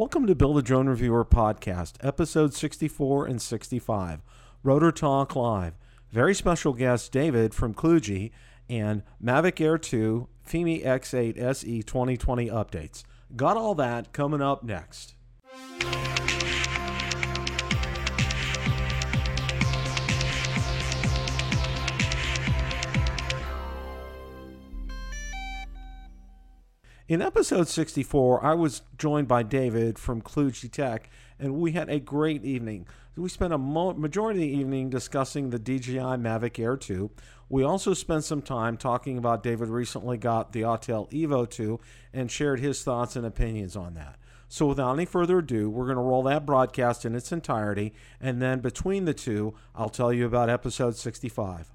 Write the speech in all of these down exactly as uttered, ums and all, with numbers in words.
Welcome to Build a Drone Reviewer podcast, episodes sixty-four and sixty-five, Rotor Talk Live. Very special guest David from Cluj and Mavic Air two, Fimi X eight S E twenty twenty updates. Got all that coming up next. In episode sixty-four, I was joined by David from Cluj Tech, and we had a great evening. We spent a mo- majority of the evening discussing the D J I Mavic Air two. We also spent some time talking about David recently got the Autel E V O two and shared his thoughts and opinions on that. So without any further ado, we're going to roll that broadcast in its entirety, and then between the two, I'll tell you about episode sixty-five.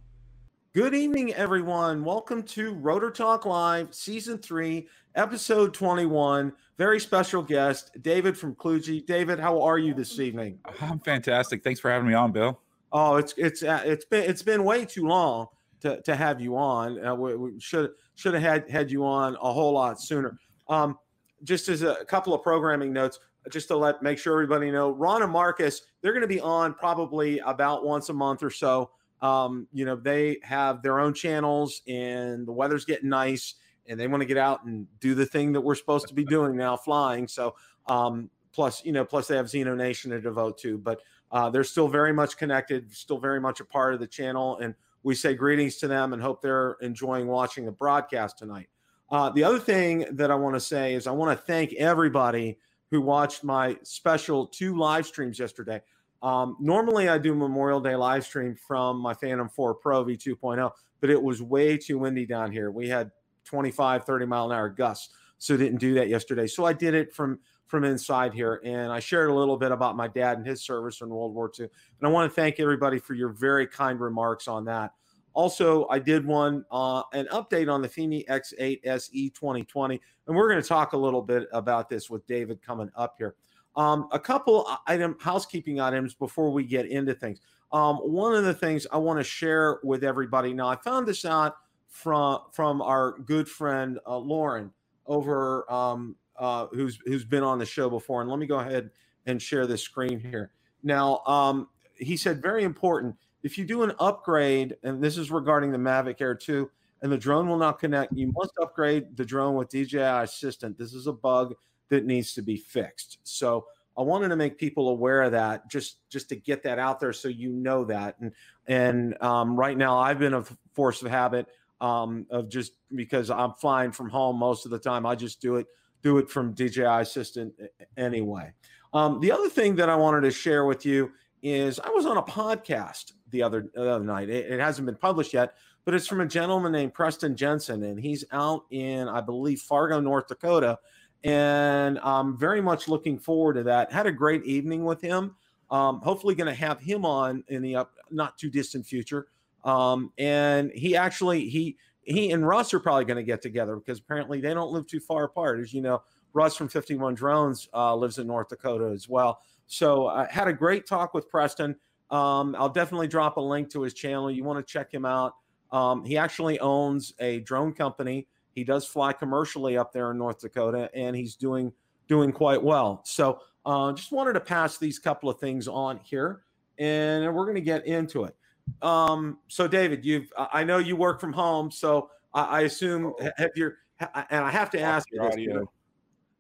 Good evening, everyone. Welcome to Rotor Talk Live, Season three, Episode twenty-one. Very special guest, David from Cluj. David, how are you this evening? I'm fantastic. Thanks for having me on, Bill. Oh, it's it's uh, it's been it's been way too long to, to have you on. Uh, we we should should have had, had you on a whole lot sooner. Um, just as a couple of programming notes, just to let make sure everybody know, Ron and Marcus, they're going to be on probably about once a month or so. Um, you know, they have their own channels and the weather's getting nice and they want to get out and do the thing that we're supposed to be doing now, flying. So, um, plus, you know, plus they have Zino Nation to devote to, but, uh, they're still very much connected, still very much a part of the channel. And we say greetings to them and hope they're enjoying watching the broadcast tonight. Uh, the other thing that I want to say is I want to thank everybody who watched my special two live streams yesterday. Um, normally I do Memorial Day live stream from my Phantom four Pro V two point oh, but it was way too windy down here. We had twenty-five, thirty mile an hour gusts, so didn't do that yesterday. So I did it from, from inside here, and I shared a little bit about my dad and his service in World War two. And I want to thank everybody for your very kind remarks on that. Also, I did one, uh, an update on the Fimi X eight S E twenty twenty, and we're going to talk a little bit about this with David coming up here. Um, a couple item housekeeping items before we get into things. Um, one of the things I want to share with everybody now, I found this out from from our good friend uh, Lauren over um, uh, who's who's been on the show before. And let me go ahead and share this screen here. Now, um, he said very important. If you do an upgrade, and this is regarding the Mavic Air two, and the drone will not connect, you must upgrade the drone with D J I Assistant. This is a bug that needs to be fixed. So I wanted to make people aware of that, just, just to get that out there so you know that. And and um, right now I've been a force of habit um, of just because I'm flying from home most of the time. I just do it do it from D J I Assistant anyway. Um, the other thing that I wanted to share with you is I was on a podcast the other, the other night. It, it hasn't been published yet, but it's from a gentleman named Preston Jensen, and he's out in, I believe, Fargo, North Dakota. And I'm very much looking forward to that. Had a great evening with him. Um, hopefully going to have him on in the up, not too distant future. Um, and he actually, he he and Russ are probably going to get together because apparently they don't live too far apart. As you know, Russ from fifty-one Drones uh, lives in North Dakota as well. So I uh, had a great talk with Preston. Um, I'll definitely drop a link to his channel. You want to check him out. Um, he actually owns a drone company. He does fly commercially up there in North Dakota, and he's doing doing quite well. So uh, just wanted to pass these couple of things on here, and we're going to get into it. Um, so, David, you've I know you work from home, so I, I assume have your and I have to ask you this. You know,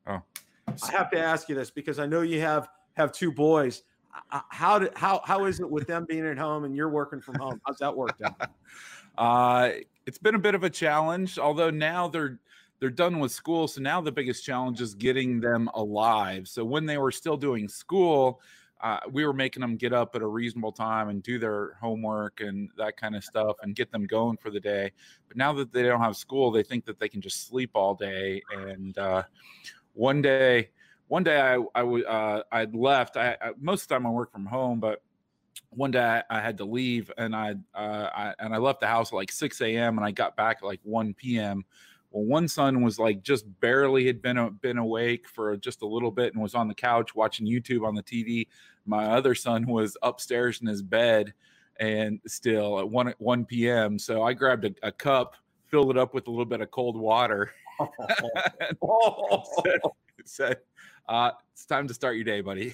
oh, I have to ask you this because I know you have have two boys. How do, how how is it with them being at home and you're working from home? How's that worked out? uh, It's been a bit of a challenge, although now they're they're done with school. So now the biggest challenge is getting them alive. So when they were still doing school, uh, we were making them get up at a reasonable time and do their homework and that kind of stuff and get them going for the day. But now that they don't have school, they think that they can just sleep all day. And uh, one day, one day I I w- uh, I'd left. I, I most of the time I work from home, but one day I had to leave and I, uh, I and I left the house at like six a.m. and I got back at like one p.m. Well, one son was like just barely had been been awake for just a little bit and was on the couch watching YouTube on the T V. My other son was upstairs in his bed and still at one p.m. So I grabbed a, a cup, filled it up with a little bit of cold water. said, said, Uh, it's time to start your day, buddy.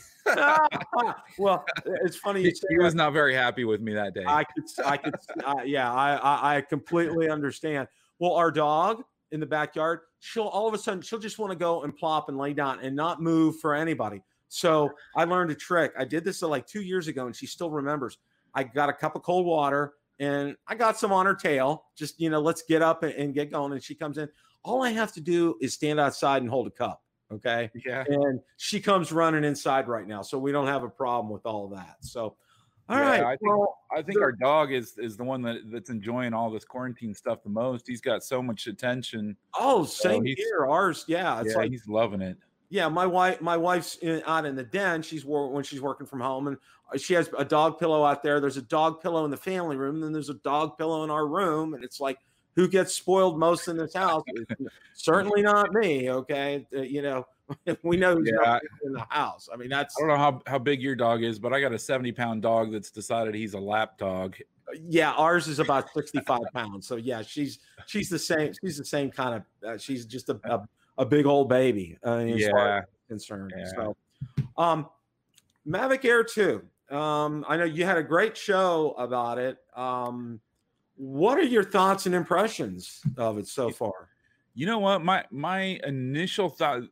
Well, it's funny. You say he was not very happy with me that day. I could, I could, uh, yeah, I, I, I completely understand. Well, our dog in the backyard, she'll all of a sudden she'll just want to go and plop and lay down and not move for anybody. So I learned a trick. I did this like two years ago, and she still remembers. I got a cup of cold water and I got some on her tail. Just, you know, let's get up and, and get going. And she comes in. All I have to do is stand outside and hold a cup. Okay. Yeah. And she comes running inside right now. So we don't have a problem with all of that. So, all yeah, right. I think, well, I think our dog is, is the one that, that's enjoying all this quarantine stuff the most. He's got so much attention. Oh, same so here. Ours. Yeah. It's yeah, like, he's loving it. Yeah, my wife, my wife's in, out in the den. She's when she's working from home, and she has a dog pillow out there. There's a dog pillow in the family room, and then there's a dog pillow in our room, and it's like, who gets spoiled most in this house? Certainly not me. Okay, uh, you know, we know who's yeah, not in the house. I mean, that's. I don't know how how big your dog is, but I got a seventy pound dog that's decided he's a lap dog. Yeah, ours is about sixty-five pounds. So yeah, she's she's the same. She's the same kind of. Uh, she's just a. a A big old baby, uh, as yeah. far as I'm concerned. Yeah. So, um, Mavic Air two. Um, I know you had a great show about it. Um, what are your thoughts and impressions of it so far? You know what, my my initial thought,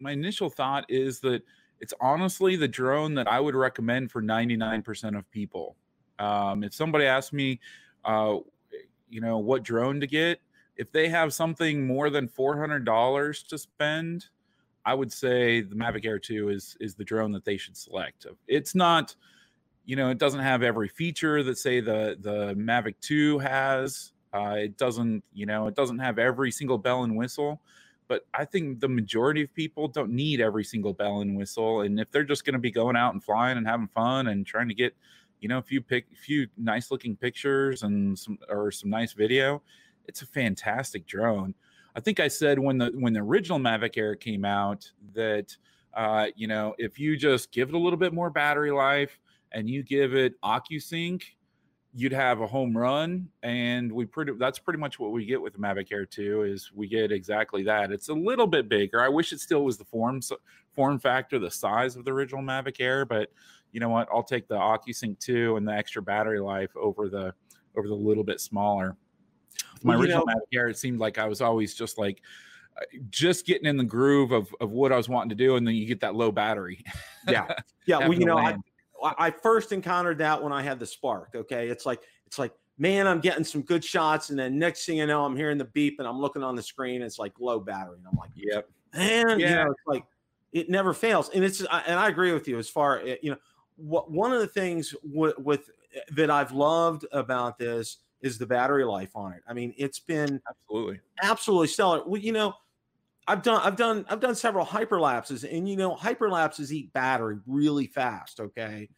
my initial thought is that it's honestly the drone that I would recommend for ninety-nine percent of people. Um, if somebody asks me, uh, you know, what drone to get. If they have something more than four hundred dollars to spend, I would say the Mavic Air two is is the drone that they should select. It's not, you know, it doesn't have every feature that say the the Mavic two has. Uh, it doesn't, you know, it doesn't have every single bell and whistle. But I think the majority of people don't need every single bell and whistle. And if they're just going to be going out and flying and having fun and trying to get, you know, a few pic, a few nice looking pictures and some or some nice video. It's a fantastic drone. I think I said when the when the original Mavic Air came out that, uh, you know, if you just give it a little bit more battery life and you give it OcuSync, you'd have a home run. And we pretty that's pretty much what we get with the Mavic Air two is we get exactly that. It's a little bit bigger. I wish it still was the form so form factor, the size of the original Mavic Air. But you know what? I'll take the OcuSync two and the extra battery life over the over the little bit smaller. With my well, original know, Mavic Air, it seemed like I was always just like, just getting in the groove of, of what I was wanting to do. And then you get that low battery. Yeah. Yeah. Well, you know, I, I first encountered that when I had the Spark. Okay. It's like, it's like, man, I'm getting some good shots. And then next thing you know, I'm hearing the beep and I'm looking on the screen. And it's like low battery. And I'm like, yep. Man, yeah. You know, it's like, it never fails. And it's, and I agree with you as far, you know, what, one of the things with, with that I've loved about this is the battery life on it. I mean, it's been absolutely, absolutely stellar. Well, you know, I've done, I've done, I've done several hyperlapses, and you know, hyperlapses eat battery really fast. Okay,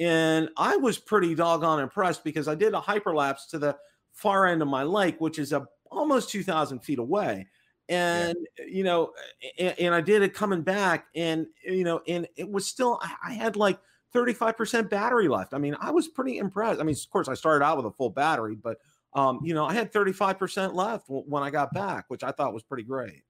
and I was pretty doggone impressed because I did a hyperlapse to the far end of my lake, which is a, almost two thousand feet away, and yeah. you know, and, and I did it coming back, and you know, and it was still, I, I had like thirty-five percent battery left. I mean, I was pretty impressed. I mean, of course, I started out with a full battery, but, um, you know, I had thirty-five percent left w- when I got back, which I thought was pretty great.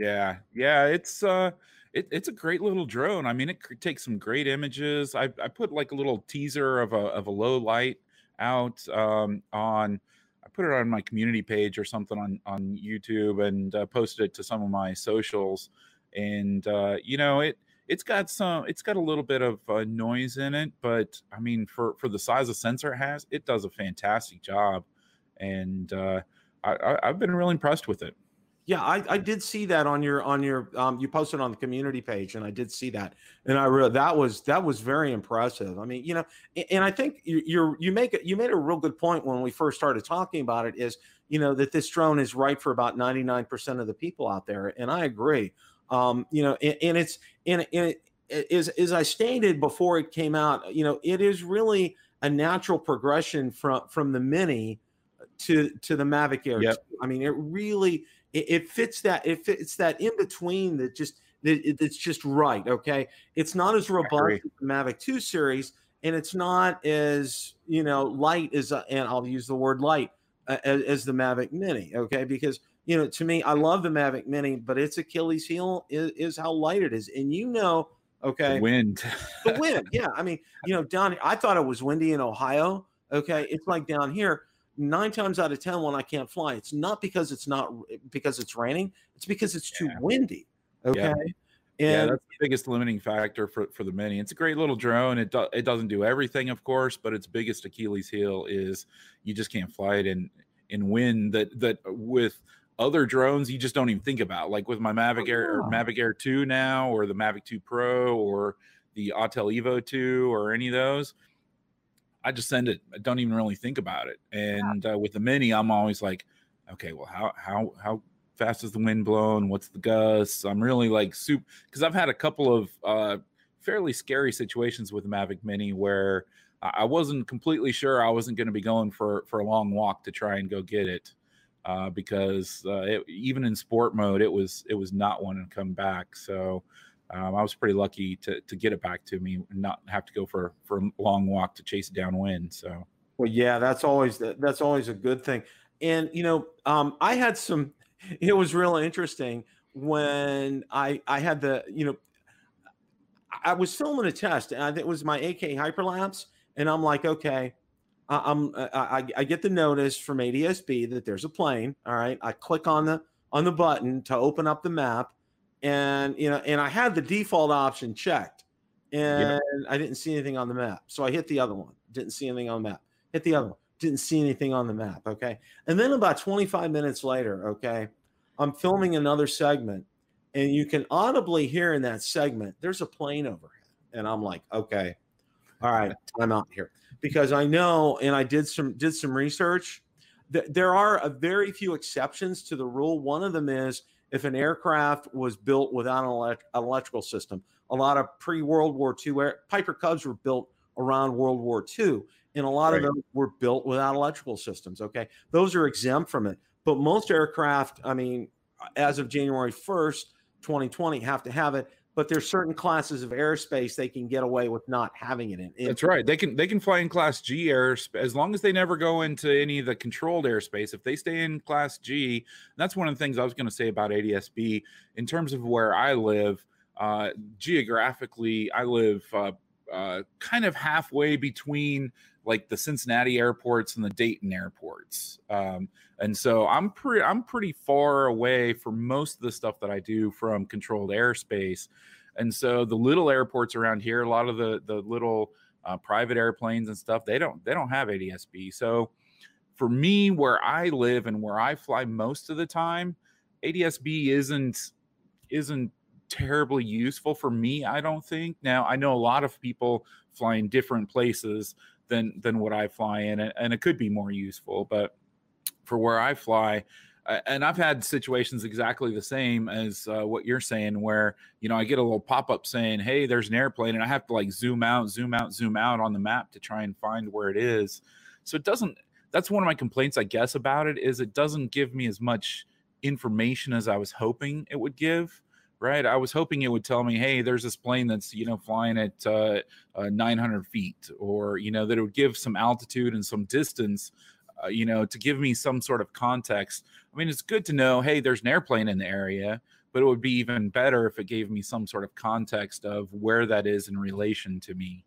Yeah. Yeah. It's, uh, it, it's a great little drone. I mean, it could take some great images. I, I put like a little teaser of a, of a low light out um, on, I put it on my community page or something on, on YouTube and uh, posted it to some of my socials. And, uh, you know, it, It's got some, it's got a little bit of uh, noise in it, but I mean, for, for the size of sensor it has, it does a fantastic job. And uh, I, I, I've been really impressed with it. Yeah. I, I did see that on your, on your, um, you posted on the community page and I did see that. And I really, that was, that was very impressive. I mean, you know, and, and I think you, you're, you make it, you made a real good point when we first started talking about it is, you know, that this drone is right for about ninety-nine percent of the people out there. And I agree. Um, you know, and, and it's, and, and it is, as I stated before it came out, you know, it is really a natural progression from, from the Mini to, to the Mavic Air. Yep. I mean, it really, it, it fits that, it fits that in between that just, that it, it's just right. Okay. It's not as robust as the Mavic two series and it's not as, you know, light as, a, and I'll use the word light uh, as, as the Mavic Mini. Okay. Because you know, to me, I love the Mavic Mini, but its Achilles heel is, is how light it is. And you know, okay. The wind. the wind. Yeah. I mean, you know, down here, I thought it was windy in Ohio. Okay. It's like down here, nine times out of ten when I can't fly, it's not because it's not because it's raining. It's because it's too yeah. windy. Okay. Yeah. And yeah, that's the biggest limiting factor for, for the Mini. It's a great little drone. It, do, it doesn't do everything, of course, but its biggest Achilles heel is you just can't fly it in, in wind that, that with other drones you just don't even think about. Like with my Mavic oh, Air yeah. Mavic Air two now, or the Mavic two Pro, or the Autel EVO two, or any of those, I just send it. I don't even really think about it. And yeah. uh, with the Mini, I'm always like, okay, well, how how how fast is the wind blowing? What's the gusts? I'm really like soup because I've had a couple of uh, fairly scary situations with the Mavic Mini where I wasn't completely sure I wasn't going to be going for for a long walk to try and go get it uh, because uh, it, even in sport mode, it was it was not wanting to come back. So um, I was pretty lucky to to get it back to me and not have to go for for a long walk to chase it downwind. So well, yeah, that's always the, that's always a good thing. And you know, um, I had some. It was real interesting when I I had the, you know, I was filming a test and I think it was my A K hyperlapse. And I'm like, okay, I'm, I, I get the notice from A D S B that there's a plane. All right. I click on the, on the button to open up the map and, you know, and I had the default option checked and yeah. I didn't see anything on the map. So I hit the other one. Didn't see anything on the map. Hit the other one. Didn't see anything on the map. Okay. And then about twenty-five minutes later, okay, I'm filming another segment and you can audibly hear in that segment, there's a plane overhead. And I'm like, okay, all right, time out here because I know, and I did some, did some research that there are a very few exceptions to the rule. One of them is if an aircraft was built without an elect- electrical system, a lot of pre World War two air- Piper Cubs were built around World War two. And a lot right. of them were built without electrical systems. Okay. Those are exempt from it. But most aircraft, I mean, as of January first, twenty twenty, have to have it. But there's certain classes of airspace they can get away with not having it in. It, That's right. They can they can fly in Class G airspace as long as they never go into any of the controlled airspace. If they stay in Class G, that's one of the things I was going to say about A D S B. In terms of where I live, uh, geographically, I live uh, uh, kind of halfway between like the Cincinnati airports and the Dayton airports. Um, and so I'm pretty, I'm pretty far away for most of the stuff that I do from controlled airspace. And so the little airports around here, a lot of the, the little uh, private airplanes and stuff, they don't, they don't have A D S B. So for me, where I live and where I fly most of the time, A D S B isn't, isn't terribly useful for me. I don't think. Now I know a lot of people fly in different places than than what I fly in, and it could be more useful. But for where I fly, uh, and I've had situations exactly the same as uh, what you're saying, where, you know, I get a little pop-up saying, hey, there's an airplane, and I have to like zoom out, zoom out, zoom out on the map to try and find where it is. So it doesn't, that's one of my complaints, I guess, about it, is it doesn't give me as much information as I was hoping it would give. Right. I was hoping it would tell me, hey, there's this plane that's, you know, flying at uh, uh, nine hundred feet, or, you know, that it would give some altitude and some distance, uh, you know, to give me some sort of context. I mean, it's good to know, hey, there's an airplane in the area, but it would be even better if it gave me some sort of context of where that is in relation to me,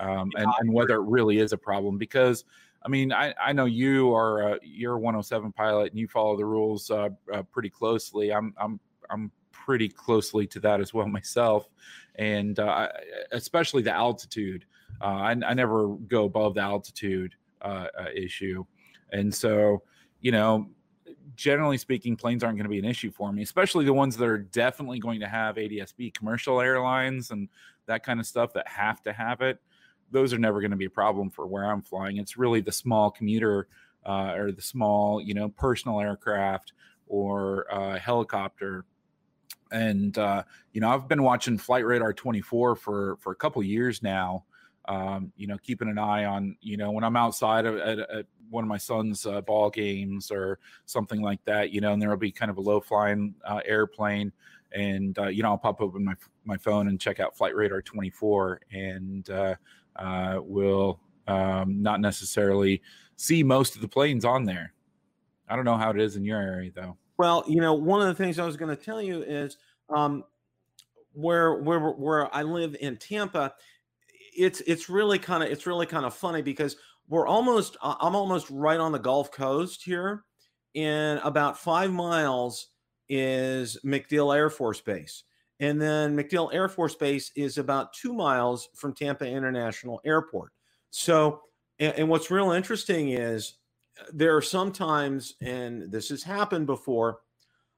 um, and, and whether it really is a problem. Because, I mean, I, I know you are uh, you're a one oh seven pilot and you follow the rules uh, uh, pretty closely. I'm I'm I'm. pretty closely to that as well myself, and uh, especially the altitude. Uh, I, I never go above the altitude uh, uh, issue, and so, you know, generally speaking, planes aren't going to be an issue for me, especially the ones that are definitely going to have A D S B, commercial airlines and that kind of stuff that have to have it. Those are never going to be a problem for where I'm flying. It's really the small commuter uh, or the small, you know, personal aircraft or uh, helicopter. And, uh, you know, I've been watching Flight Radar twenty-four for, for a couple of years now, um, you know, keeping an eye on, you know, when I'm outside of, at, at one of my son's uh, ball games or something like that, you know, and there will be kind of a low flying uh, airplane and, uh, you know, I'll pop open my, my phone and check out Flight Radar twenty-four and uh, uh, will um, not necessarily see most of the planes on there. I don't know how it is in your area, though. Well, you know, one of the things I was going to tell you is um, where where where I live in Tampa, it's it's really kind of it's really kind of funny because we're almost I'm almost right on the Gulf Coast here, and about five miles is MacDill Air Force Base, and then MacDill Air Force Base is about two miles from Tampa International Airport. So, and, and what's real interesting is, there are sometimes, and this has happened before,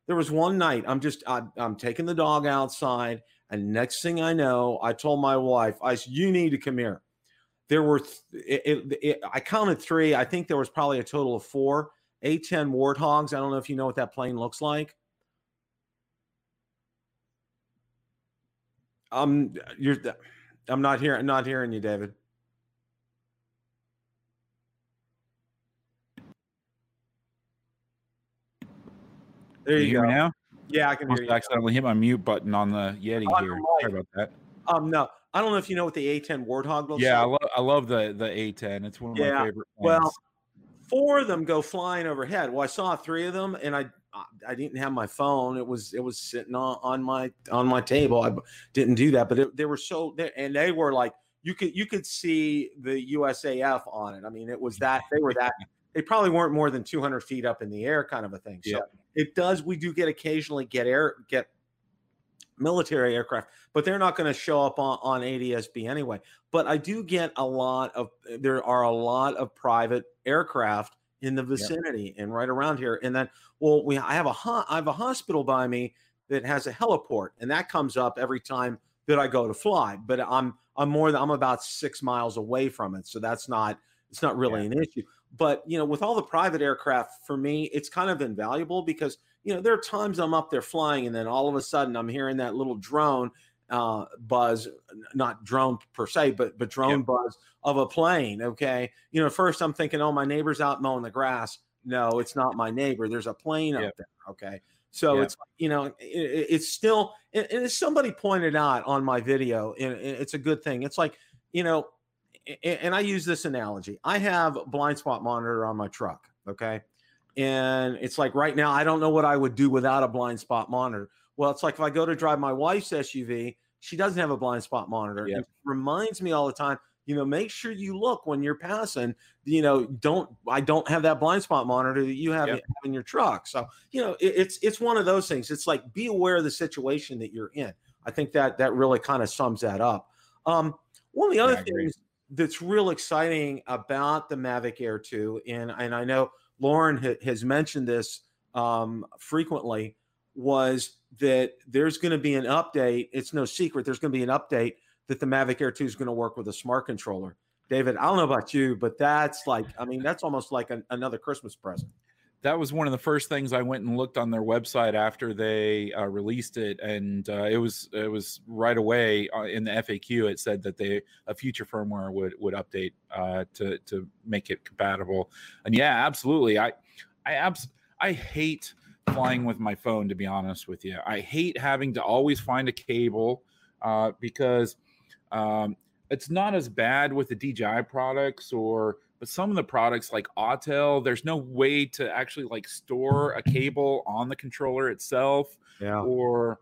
there was one night I'm just, I, I'm taking the dog outside, and next thing I know, I told my wife, I said, you need to come here. There were, it, it, it, I counted three. I think there was probably a total of four A ten Warthogs. I don't know if you know what that plane looks like. Um, you're, I'm not hearing, not hearing you, David. There you, you hear go. Me now? Yeah, I can I hear you. I accidentally hit my mute button on the Yeti oh, here. Sorry about that. Um, no, I don't know if you know what the A ten Warthog looks yeah, like. Yeah, I, lo I love the, the A ten. It's one of yeah. my favorite ones. Well, four of them go flying overhead. Well, I saw three of them, and I I didn't have my phone. It was it was sitting on, on my on my table. I didn't do that, but it, they were so – and they were like – you could you could see the U S A F on it. I mean, it was that – they were that – they probably weren't more than two hundred feet up in the air kind of a thing. So yeah. it does, we do get occasionally get air, get military aircraft, but they're not going to show up on, on A D S B anyway. But I do get a lot of, there are a lot of private aircraft in the vicinity yeah. and right around here. And then, well, we, I have a, I have a hospital by me that has a heliport, and that comes up every time that I go to fly, but I'm, I'm more than, I'm about six miles away from it. So that's not, it's not really yeah. an issue. But, you know, with all the private aircraft, for me, it's kind of invaluable because, you know, there are times I'm up there flying and then all of a sudden I'm hearing that little drone uh, buzz, not drone per se, but, but drone yep. buzz of a plane. Okay. You know, first I'm thinking, oh, my neighbor's out mowing the grass. No, it's not my neighbor. There's a plane yep. up there. Okay. So yep. it's, you know, it, it's still, and as somebody pointed out on my video, and it's a good thing. It's like, you know, and I use this analogy. I have a blind spot monitor on my truck, okay? And it's like right now, I don't know what I would do without a blind spot monitor. Well, it's like if I go to drive my wife's S U V, she doesn't have a blind spot monitor. Yep. It reminds me all the time, you know, make sure you look when you're passing. You know, don't I don't have that blind spot monitor that you have yep. in your truck. So, you know, it, it's it's one of those things. It's like be aware of the situation that you're in. I think that that really kind of sums that up. Um, one of the other yeah, things that's real exciting about the Mavic Air two, and, and I know Lauren ha has mentioned this um, frequently, was that there's going to be an update. It's no secret. There's going to be an update that the Mavic Air two is going to work with a smart controller. David, I don't know about you, but that's like, I mean, that's almost like an, another Christmas present. That was one of the first things I went and looked on their website after they uh, released it, and uh, it was it was right away uh, in the F A Q. It said that they a future firmware would would update uh, to to make it compatible. And yeah, absolutely. I I abs I hate flying with my phone, to be honest with you. I hate having to always find a cable uh, because um, it's not as bad with the D J I products or. But some of the products like Autel, there's no way to actually like store a cable on the controller itself. Yeah. Or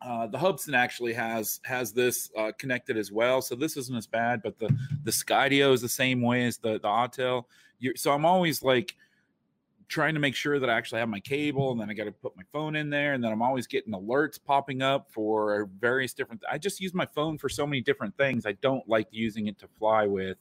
uh, the Hubsan actually has has this uh, connected as well, so this isn't as bad. But the the Skydio is the same way as the the Autel. You're, so I'm always like trying to make sure that I actually have my cable, and then I got to put my phone in there, and then I'm always getting alerts popping up for various different. I just use my phone for so many different things. I don't like using it to fly with.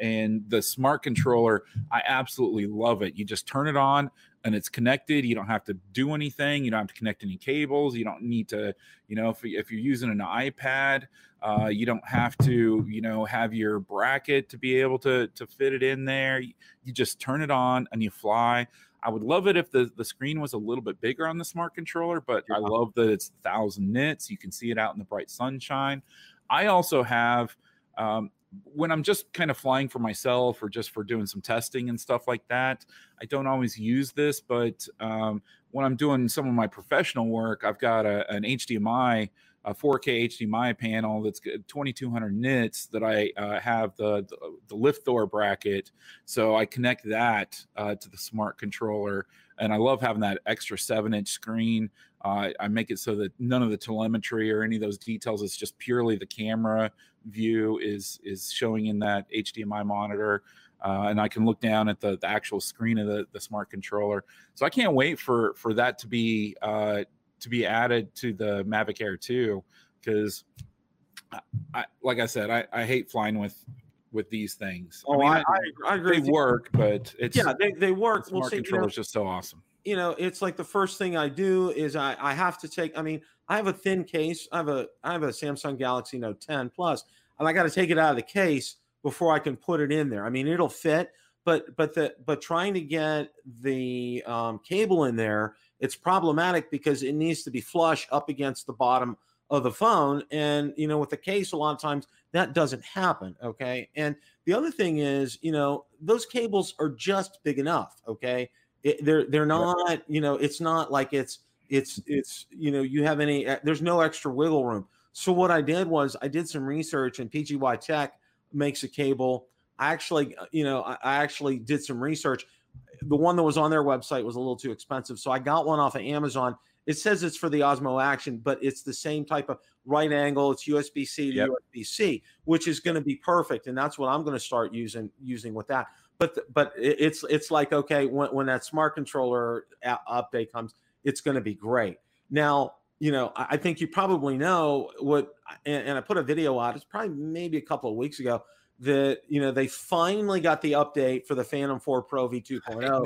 And the smart controller, I absolutely love it. You just turn it on and it's connected. You don't have to do anything. You don't have to connect any cables. You don't need to, you know, if, if you're using an iPad, uh, you don't have to, you know, have your bracket to be able to, to fit it in there. You just turn it on and you fly. I would love it if the, the screen was a little bit bigger on the smart controller, but yeah. I love that it's one thousand nits. You can see it out in the bright sunshine. I also have... Um, when I'm just kind of flying for myself or just for doing some testing and stuff like that, I don't always use this, but um, when I'm doing some of my professional work, I've got a, an H D M I a four K H D M I panel that's twenty-two hundred nits that I uh, have the, the, the lift door bracket. So I connect that uh, to the smart controller. And I love having that extra seven inch screen. Uh, I make it so that none of the telemetry or any of those details, it's just purely the camera view is, is showing in that H D M I monitor. Uh, and I can look down at the, the actual screen of the, the smart controller. So I can't wait for, for that to be, uh, to be added to the Mavic Air two, because I, I, like I said, I, I hate flying with, with these things. Oh, I, mean, I, I, I agree. They work, but it's, yeah, they, they work. The smart well, see, controller you know, is just so awesome. You know, it's like the first thing I do is I, I have to take, I mean, I have a thin case. I have a, I have a Samsung Galaxy Note ten Plus, and I got to take it out of the case before I can put it in there. I mean, it'll fit, but, but the, but trying to get the um, cable in there, it's problematic because it needs to be flush up against the bottom of the phone. And, you know, with the case, a lot of times that doesn't happen. Okay. And the other thing is, you know, those cables are just big enough. Okay. It, they're, they're not, you know, it's not like it's, it's, it's, you know, you have any, there's no extra wiggle room. So what I did was I did some research, and P G Y Tech makes a cable. I actually, you know, I, I actually did some research. The one that was on their website was a little too expensive, so I got one off of Amazon. It says it's for the Osmo Action, but it's the same type of right angle. It's U S B C to yep. U S B C, which is going to be perfect, and that's what I'm going to start using using with that. But the, but it's it's like, okay, when, when that smart controller update comes, it's going to be great. Now, you know, I, I think you probably know what, and, and I put a video out. It's probably maybe a couple of weeks ago. That, you know, they finally got the update for the Phantom four Pro V two point oh.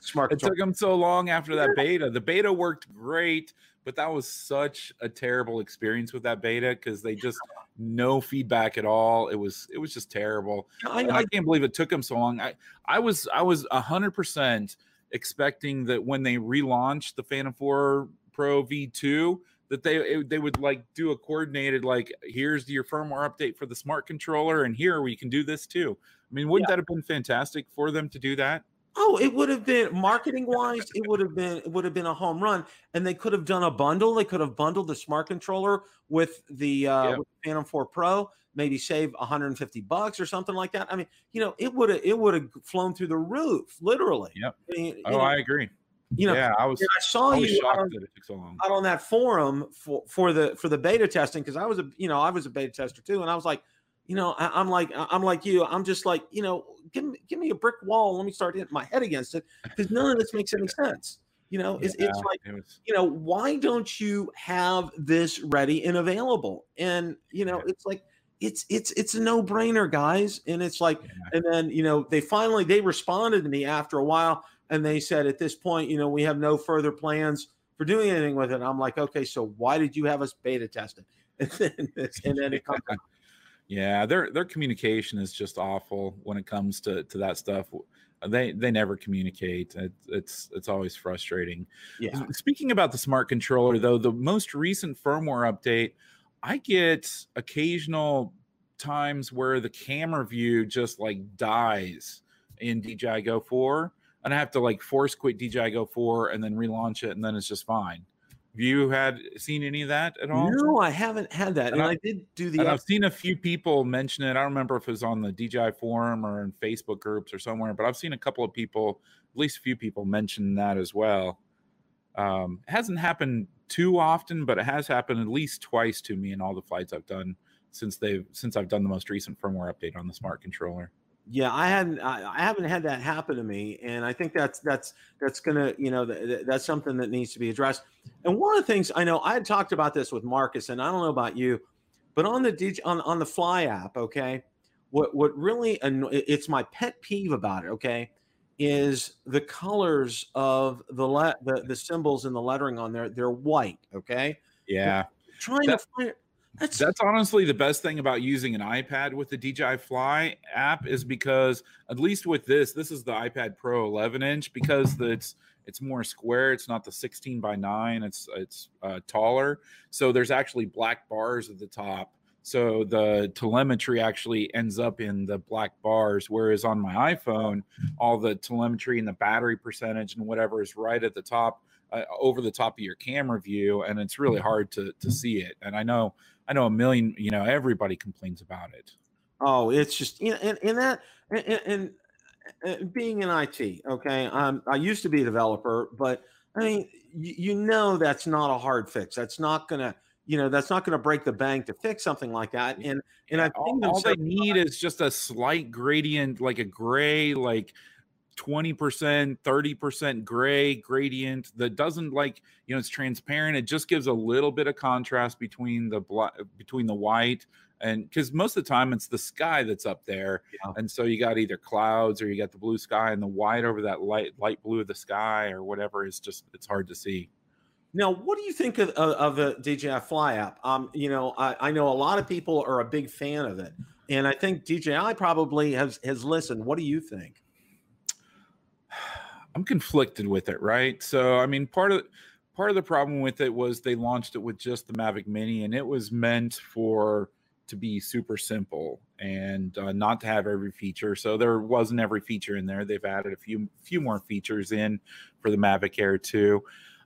Smart. It took them so long after that beta. The beta worked great, but that was such a terrible experience with that beta because they just no feedback at all. It was it was just terrible. I, I, I can't believe it took them so long. I I was I was one hundred percent expecting that when they relaunched the Phantom four Pro V two. That they they would like do a coordinated, like, here's your firmware update for the smart controller, and here we can do this too. I mean, wouldn't yeah. that have been fantastic for them to do that? Oh, it would have been marketing wise. It would have been it would have been a home run, and they could have done a bundle. They could have bundled the smart controller with the uh, yeah. with the Phantom four Pro, maybe save one hundred fifty bucks or something like that. I mean, you know, it would have it would have flown through the roof, literally. Yep. I mean, oh, you know, I agree. You know, yeah, I was. I saw I was you out on, that it took so long. out on that forum for, for the for the beta testing, because I was a you know I was a beta tester too, and I was like, you know, I, I'm like I'm like you, I'm just like you know, give me give me a brick wall, let me start hitting my head against it, because none of this makes any sense. You know, yeah, it's it's like it was, you know, why don't you have this ready and available? And you know, yeah. it's like it's it's it's a no brainer, guys. And it's like, yeah. and then you know, they finally they responded to me after a while. And they said, at this point, you know, we have no further plans for doing anything with it. And I'm like, okay, so why did you have us beta tested? And then, and then it comes. Yeah, their their communication is just awful when it comes to, to that stuff. They they never communicate. It, it's it's always frustrating. Yeah. Speaking about the smart controller, though, the most recent firmware update, I get occasional times where the camera view just like dies in D J I Go four. And I have to like force quit D J I Go four and then relaunch it, and then it's just fine. Have you had seen any of that at all? No, I haven't had that. And, and I, I did do the. And I've seen a few people mention it. I don't remember if it was on the D J I forum or in Facebook groups or somewhere, but I've seen a couple of people, at least a few people, mention that as well. Um, it hasn't happened too often, but it has happened at least twice to me in all the flights I've done since they've since I've done the most recent firmware update on the smart controller. Yeah, I hadn't. I, I haven't had that happen to me, and I think that's that's that's gonna, you know, th th that's something that needs to be addressed. And one of the things I know I had talked about this with Marcus, and I don't know about you, but on the D J, on on the Fly app, okay, what what really it's my pet peeve about it, okay, is the colors of the let the, the symbols and the lettering on there. They're white, okay. Yeah, We're trying that's to find. That's, That's honestly the best thing about using an iPad with the D J I Fly app, is because at least with this, this is the iPad Pro eleven inch, because it's it's more square. It's not the sixteen by nine. It's it's uh, taller. So there's actually black bars at the top. So the telemetry actually ends up in the black bars, whereas on my iPhone, all the telemetry and the battery percentage and whatever is right at the top uh, over the top of your camera view, and it's really hard to to see it. And I know, I know a million, you know, everybody complains about it. Oh, it's just, you know, and, and that, and, and, and being in I T, okay, um, I used to be a developer, but I mean, you, you know, that's not a hard fix. That's not going to, you know, that's not going to break the bank to fix something like that. And, and yeah, I think all, all they need is just a slight gradient, like a gray, like twenty percent, thirty percent gray gradient that doesn't, like, you know, it's transparent. It just gives a little bit of contrast between the black, between the white. And because most of the time it's the sky that's up there. Yeah. And so you got either clouds or you got the blue sky, and the white over that light, light blue of the sky or whatever is just, it's hard to see. Now, what do you think of, of, of the D J I Fly app? Um, you know, I, I know a lot of people are a big fan of it, and I think D J I probably has, has listened. What do you think? I'm conflicted with it, right? So, I mean, part of part of the problem with it was they launched it with just the Mavic Mini, and it was meant for to be super simple and uh, not to have every feature. So there wasn't every feature in there. They've added a few few more features in for the Mavic Air two.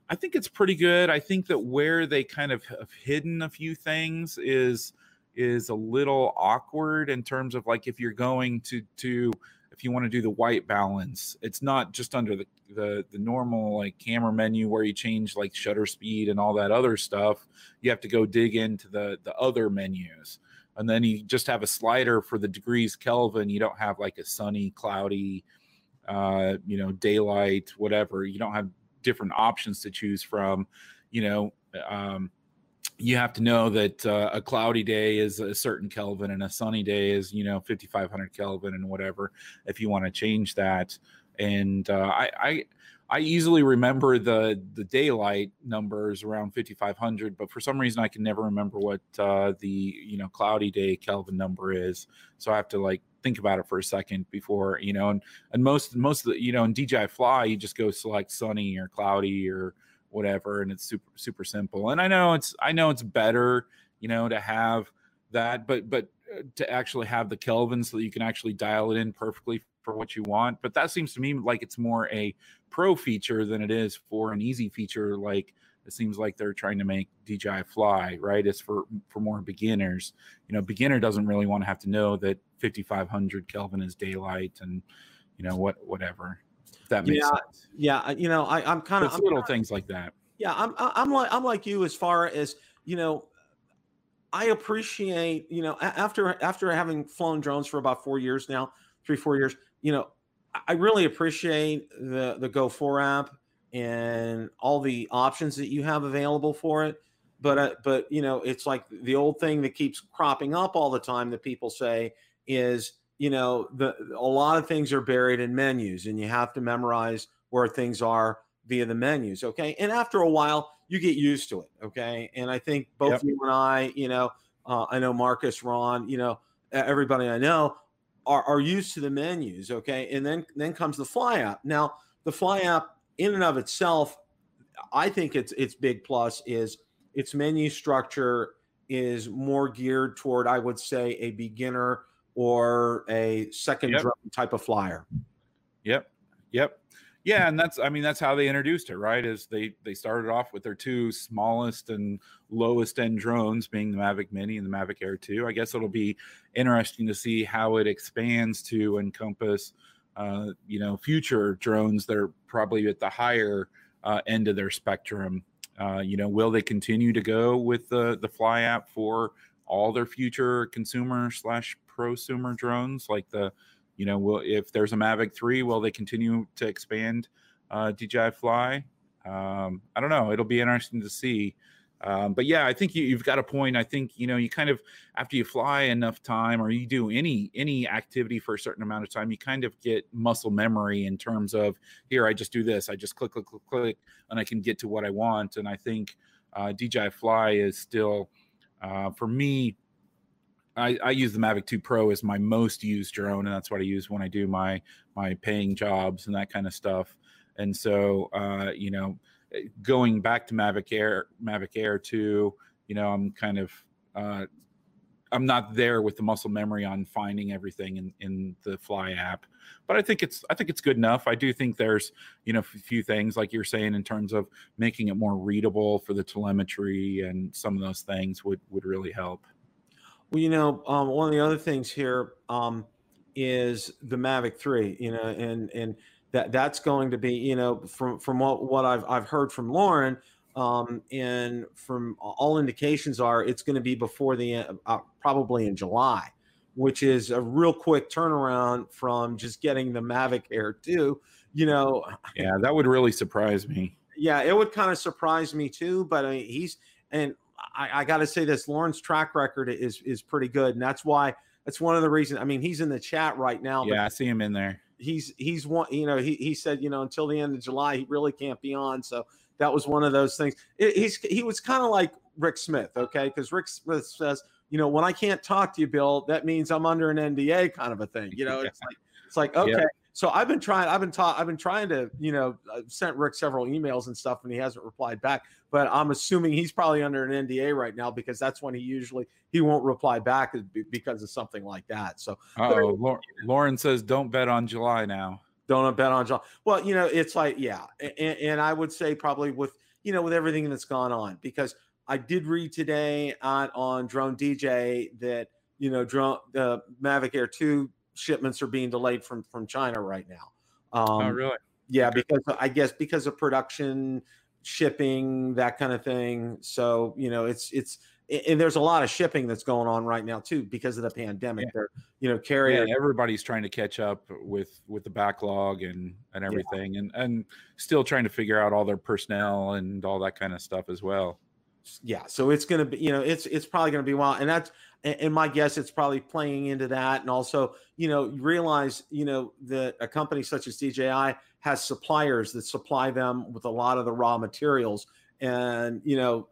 I think it's pretty good. I think that where they kind of have hidden a few things is is a little awkward in terms of, like, if you're going to to if you want to do the white balance, it's not just under the, the, the normal, like, camera menu where you change, like, shutter speed and all that other stuff. You have to go dig into the, the other menus. And then you just have a slider for the degrees Kelvin. You don't have, like, a sunny, cloudy, uh, you know, daylight, whatever. You don't have different options to choose from, you know. Um, you have to know that uh, a cloudy day is a certain Kelvin and a sunny day is, you know, fifty-five hundred Kelvin and whatever, if you want to change that. And uh, I, I I easily remember the the daylight numbers around fifty-five hundred, but for some reason I can never remember what uh, the, you know, cloudy day Kelvin number is. So I have to, like, think about it for a second before, you know, and, and most, most of the, you know, in D J I Fly, you just go select sunny or cloudy or whatever, and it's super, super simple. And I know it's, I know it's better, you know, to have that, but, but to actually have the Kelvin so that you can actually dial it in perfectly for what you want. But that seems to me like it's more a pro feature than it is for an easy feature. Like, it seems like they're trying to make D J I Fly, right? It's for, for more beginners. You know, beginner doesn't really want to have to know that fifty-five hundred Kelvin is daylight and, you know, what, whatever. If that makes yeah, sense. Yeah. You know, I, I'm kind of little kinda, things like that. Yeah. I'm, I'm like, I'm like you, as far as, you know, I appreciate, you know, after, after having flown drones for about four years now, three, four years, you know, I really appreciate the, the Go four app and all the options that you have available for it. But, uh, but, you know, it's like the old thing that keeps cropping up all the time that people say is, you know, the, a lot of things are buried in menus, and you have to memorize where things are via the menus. Okay. And after a while you get used to it. Okay. And I think both yep. you and I, you know, uh, I know Marcus, Ron, you know, everybody I know are, are used to the menus. Okay. And then, then comes the Fly app. Now the Fly app in and of itself, I think it's, it's big plus is its menu structure is more geared toward, I would say, a beginner or a second yep. drone type of flyer. Yep. Yep. Yeah. And that's, I mean, that's how they introduced it, right? Is they, they started off with their two smallest and lowest end drones being the Mavic Mini and the Mavic Air two. I guess it'll be interesting to see how it expands to encompass, uh, you know, future drones that are probably at the higher uh, end of their spectrum. Uh, you know, will they continue to go with the, the Fly app for all their future consumer slash prosumer drones, like the, you know, will, if there's a Mavic three, will they continue to expand uh, D J I Fly? Um, I don't know. It'll be interesting to see. Um, but yeah, I think you, you've got a point. I think, you know, you kind of, after you fly enough time or you do any, any activity for a certain amount of time, you kind of get muscle memory in terms of, here, I just do this. I just click, click, click, click, and I can get to what I want. And I think uh, D J I Fly is still, uh, for me, I, I use the Mavic two Pro as my most used drone, and that's what I use when I do my my paying jobs and that kind of stuff. And so, uh, you know, going back to Mavic Air, Mavic Air two, you know, I'm kind of uh, I'm not there with the muscle memory on finding everything in, in the Fly app, but I think it's, I think it's good enough. I do think there's, you know, a few things like you're saying in terms of making it more readable for the telemetry, and some of those things would, would really help. Well, you know, um, one of the other things here um, is the Mavic three, you know, and, and that that's going to be, you know, from, from what, what I've, I've heard from Lauren, um, and from all indications are it's going to be before the, uh, probably in July, which is a real quick turnaround from just getting the Mavic Air two, you know. Yeah, that would really surprise me. Yeah, it would kind of surprise me too, but I mean, he's, and I, I got to say this, Lauren's track record is is pretty good, and that's why that's one of the reasons. I mean, he's in the chat right now. Yeah, I see him in there. He's he's one. You know, he he said, you know, until the end of July, he really can't be on. So that was one of those things. It, he's he was kind of like Rick Smith, okay? Because Rick Smith says, you know, when I can't talk to you, Bill, that means I'm under an N D A, kind of a thing. You know, yeah. it's like it's like okay. Yeah. So I've been trying, I've been taught, I've been trying to, you know, I've sent Rick several emails and stuff, and he hasn't replied back, but I'm assuming he's probably under an N D A right now, because that's when he usually, he won't reply back because of something like that. So uh-oh, Lauren, Lauren says, don't bet on July now. Don't bet on July. Well, you know, it's like, yeah. And, and I would say probably with, you know, with everything that's gone on, because I did read today on, on Drone D J that, you know, drone, the Mavic Air two shipments are being delayed from from China right now. Um, oh, really? Yeah, because I guess because of production, shipping, that kind of thing. So you know, it's it's and there's a lot of shipping that's going on right now too because of the pandemic. Yeah. They're you know carriers. Yeah, everybody's trying to catch up with with the backlog and and everything, yeah. and and still trying to figure out all their personnel and all that kind of stuff as well. Yeah, so it's gonna be you know it's it's probably gonna be a while, and that's. And my guess, it's probably playing into that. And also, you know, you realize, you know, that a company such as D J I has suppliers that supply them with a lot of the raw materials. And, you know,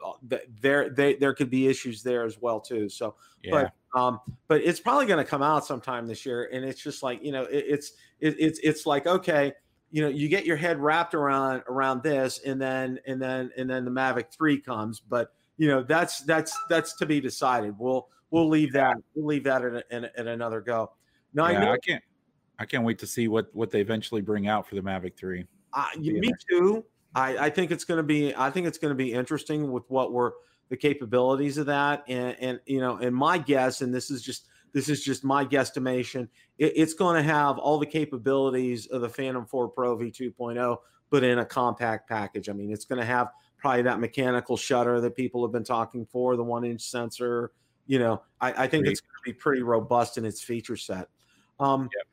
there they, there could be issues there as well, too. So, yeah. but um, but it's probably going to come out sometime this year. And it's just like, you know, it, it's it, it's it's like, OK, you know, you get your head wrapped around around this and then and then and then the Mavic three comes. But, you know, that's that's that's to be decided. We'll. We'll leave that. We'll leave that at, at, at another go. No, yeah, I, know, I can't. I can't wait to see what what they eventually bring out for the Mavic three. Uh, yeah, me too. I, I think it's going to be. I think it's going to be interesting with what were the capabilities of that, and and you know, and my guess, and this is just this is just my guesstimation. It, it's going to have all the capabilities of the Phantom four Pro V two point oh, but in a compact package. I mean, it's going to have probably that mechanical shutter that people have been talking for, the one inch sensor. You know, I, I think it's going to be pretty robust in its feature set. Um, yep.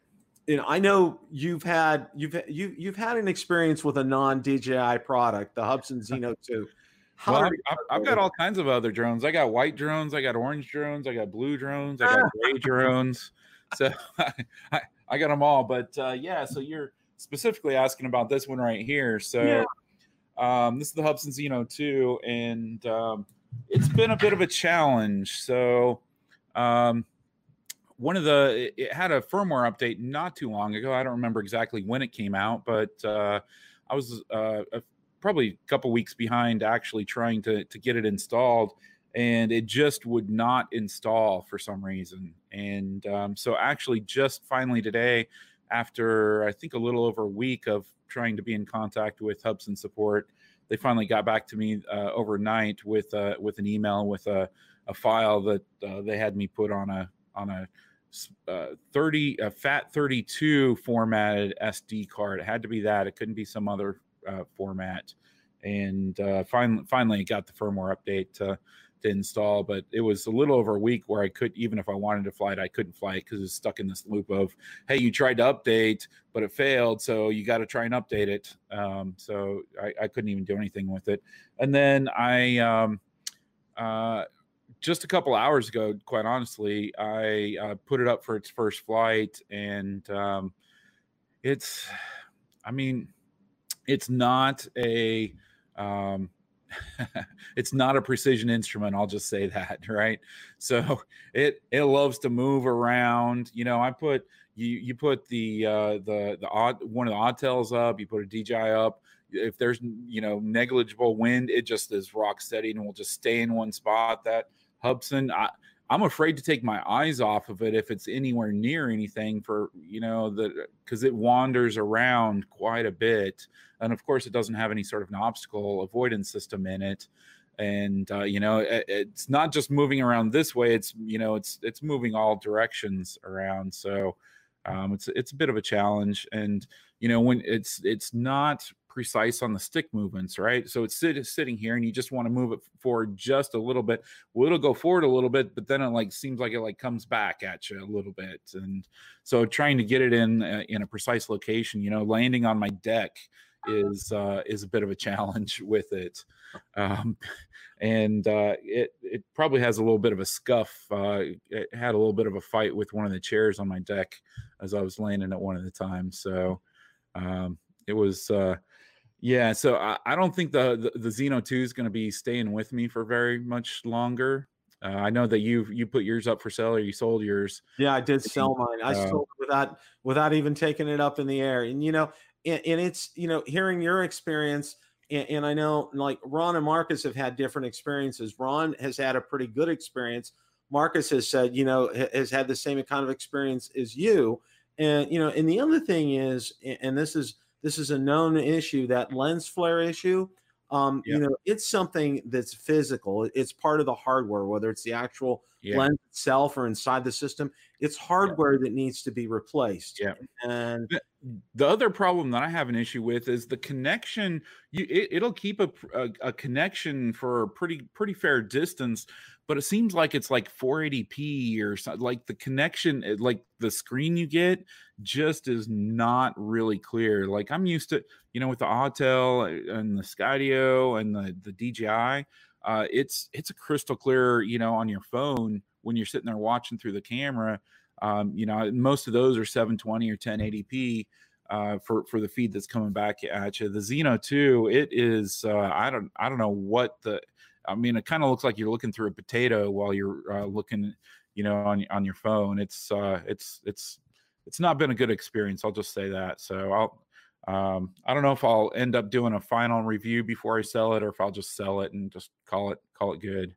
You know, I know you've had you've you you've had an experience with a non D J I product, the Hubsan Zino Two. How well, I've, I've got all kinds of other drones. I got white drones, I got orange drones, I got blue drones, I got gray drones. So I, I, I got them all. But uh, yeah, so you're specifically asking about this one right here. So yeah. um, this is the Hubsan Zino Two, and um, it's been a bit of a challenge. So um, one of the, it had a firmware update not too long ago. I don't remember exactly when it came out, but uh, I was uh, probably a couple weeks behind actually trying to, to get it installed, and it just would not install for some reason. And um, so actually just finally today, after I think a little over a week of trying to be in contact with Hubsan support, they finally got back to me uh, overnight with uh, with an email with a, a file that uh, they had me put on a on a uh, thirty a FAT thirty-two formatted S D card. It had to be that. It couldn't be some other uh, format. And uh, finally, finally got the firmware update to, to install. But it was a little over a week where I could, even if I wanted to fly it, I couldn't fly it because it's stuck in this loop of, hey, you tried to update, but it failed, so you got to try and update it. Um, so I, I couldn't even do anything with it. And then I, um, uh, just a couple hours ago, quite honestly, I uh, put it up for its first flight, and um, it's, I mean, it's not a... Um, it's not a precision instrument. I'll just say that, right? So it it loves to move around. You know, I put you you put the uh, the the one of the Autels up. You put a D J I up. If there's you know negligible wind, it just is rock steady and will just stay in one spot. That Hubsan, I I'm afraid to take my eyes off of it if it's anywhere near anything for, you know, the, because it wanders around quite a bit. And of course, it doesn't have any sort of an obstacle avoidance system in it. And, uh, you know, it, it's not just moving around this way. It's, you know, it's, it's moving all directions around. So um, it's, it's a bit of a challenge. And, you know, when it's, it's not precise on the stick movements, right? So it's sit, sitting here and you just want to move it forward just a little bit. Well, it'll go forward a little bit, but then it like seems like it like comes back at you a little bit. And so trying to get it in uh, in a precise location, you know, landing on my deck is uh, is a bit of a challenge with it. Um, and uh, it, it probably has a little bit of a scuff. Uh, it had a little bit of a fight with one of the chairs on my deck as I was landing at one of the times. So um, it was, uh, yeah, so I, I don't think the, the, the Zino two is going to be staying with me for very much longer. Uh, I know that you you put yours up for sale, or you sold yours. Yeah, I did sell mine. I uh, sold it without, without even taking it up in the air. And, you know, and, and it's, you know, hearing your experience, and, and I know, like, Ron and Marcus have had different experiences. Ron has had a pretty good experience. Marcus has said, you know, has had the same kind of experience as you. And, you know, and the other thing is, and this is, This is a known issue, that lens flare issue. Um, yeah. You know, it's something that's physical. It's part of the hardware, whether it's the actual yeah. lens itself or inside the system. It's hardware yeah. that needs to be replaced. Yeah. And the other problem that I have an issue with is the connection. You, it, it'll keep a, a, a connection for a pretty pretty fair distance, but it seems like it's like four eighty p or something. Like the connection, like the screen you get just is not really clear. Like I'm used to, you know, with the Autel and the Skydio and the, the D J I, uh, it's it's a crystal clear, you know, on your phone when you're sitting there watching through the camera. Um, you know, most of those are seven twenty or ten eighty p uh, for for the feed that's coming back at you. The Zino two, it is uh, I don't I don't know what the I mean. It kind of looks like you're looking through a potato while you're uh, looking, you know, on on your phone. It's uh, it's it's it's not been a good experience. I'll just say that. So I'll um, I don't know if I'll end up doing a final review before I sell it, or if I'll just sell it and just call it call it good.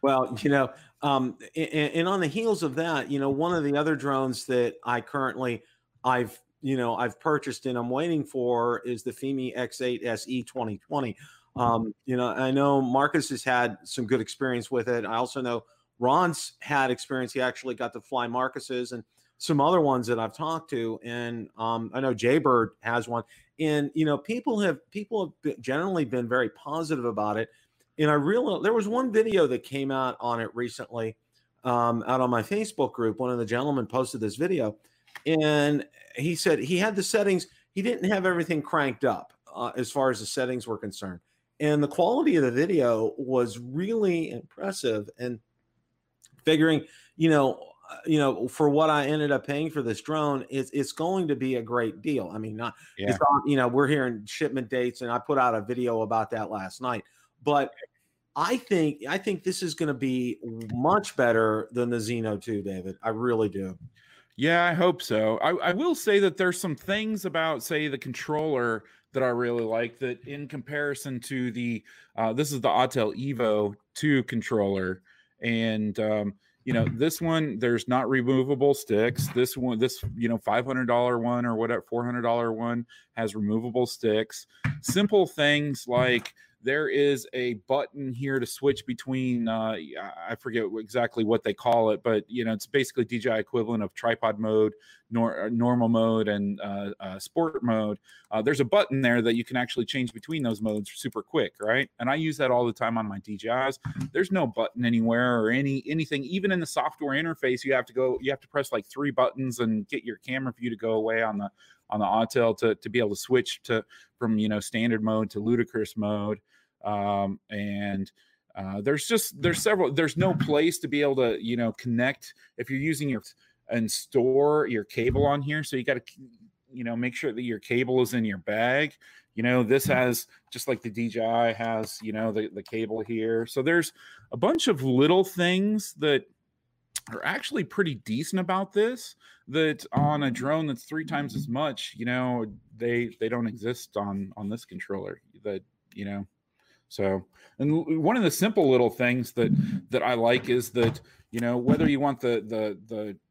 Well, you know, um, and, and on the heels of that, you know, one of the other drones that I currently, I've, you know, I've purchased and I'm waiting for is the Fimi X eight S E twenty twenty. Um, you know, I know Marcus has had some good experience with it. I also know Ron's had experience. He actually got to fly Marcus's and some other ones that I've talked to. And um, I know Jaybird has one. And, you know, people have, people have generally been very positive about it. And I realized there was one video that came out on it recently, um, out on my Facebook group. One of the gentlemen posted this video, and he said he had the settings. He didn't have everything cranked up uh, as far as the settings were concerned. And the quality of the video was really impressive. And figuring, you know, uh, you know, for what I ended up paying for this drone, it's, it's going to be a great deal. I mean, not, yeah. it's not, you know, we're hearing shipment dates, and I put out a video about that last night. But I think I think this is going to be much better than the Zino two, David. I really do. Yeah, I hope so. I, I will say that there's some things about, say, the controller that I really like that in comparison to the uh, – this is the Autel EVO two controller. And, um, you know, this one, there's not removable sticks. This one, this, you know, five hundred dollar one or whatever, four hundred dollar one has removable sticks. Simple things like – there is a button here to switch between, uh, I forget exactly what they call it, but, you know, it's basically D J I equivalent of tripod mode, nor normal mode, and uh, uh, sport mode. Uh, there's a button there that you can actually change between those modes super quick, right? And I use that all the time on my D J Is. There's no button anywhere or any anything. Even in the software interface, you have to go, you have to press like three buttons and get your camera view to go away on the on the Autel to, to be able to switch to from, you know, standard mode to ludicrous mode. Um, and uh, there's just, there's several, there's no place to be able to, you know, connect if you're using your and store your cable on here. So you got to, you know, make sure that your cable is in your bag. You know, this has, just like the D J I has, you know, the, the cable here. So there's a bunch of little things that are actually pretty decent about this that on a drone that's three times as much, you know, they they don't exist on on this controller. That, you know, so, and one of the simple little things that that I like is that, You know, whether you want the the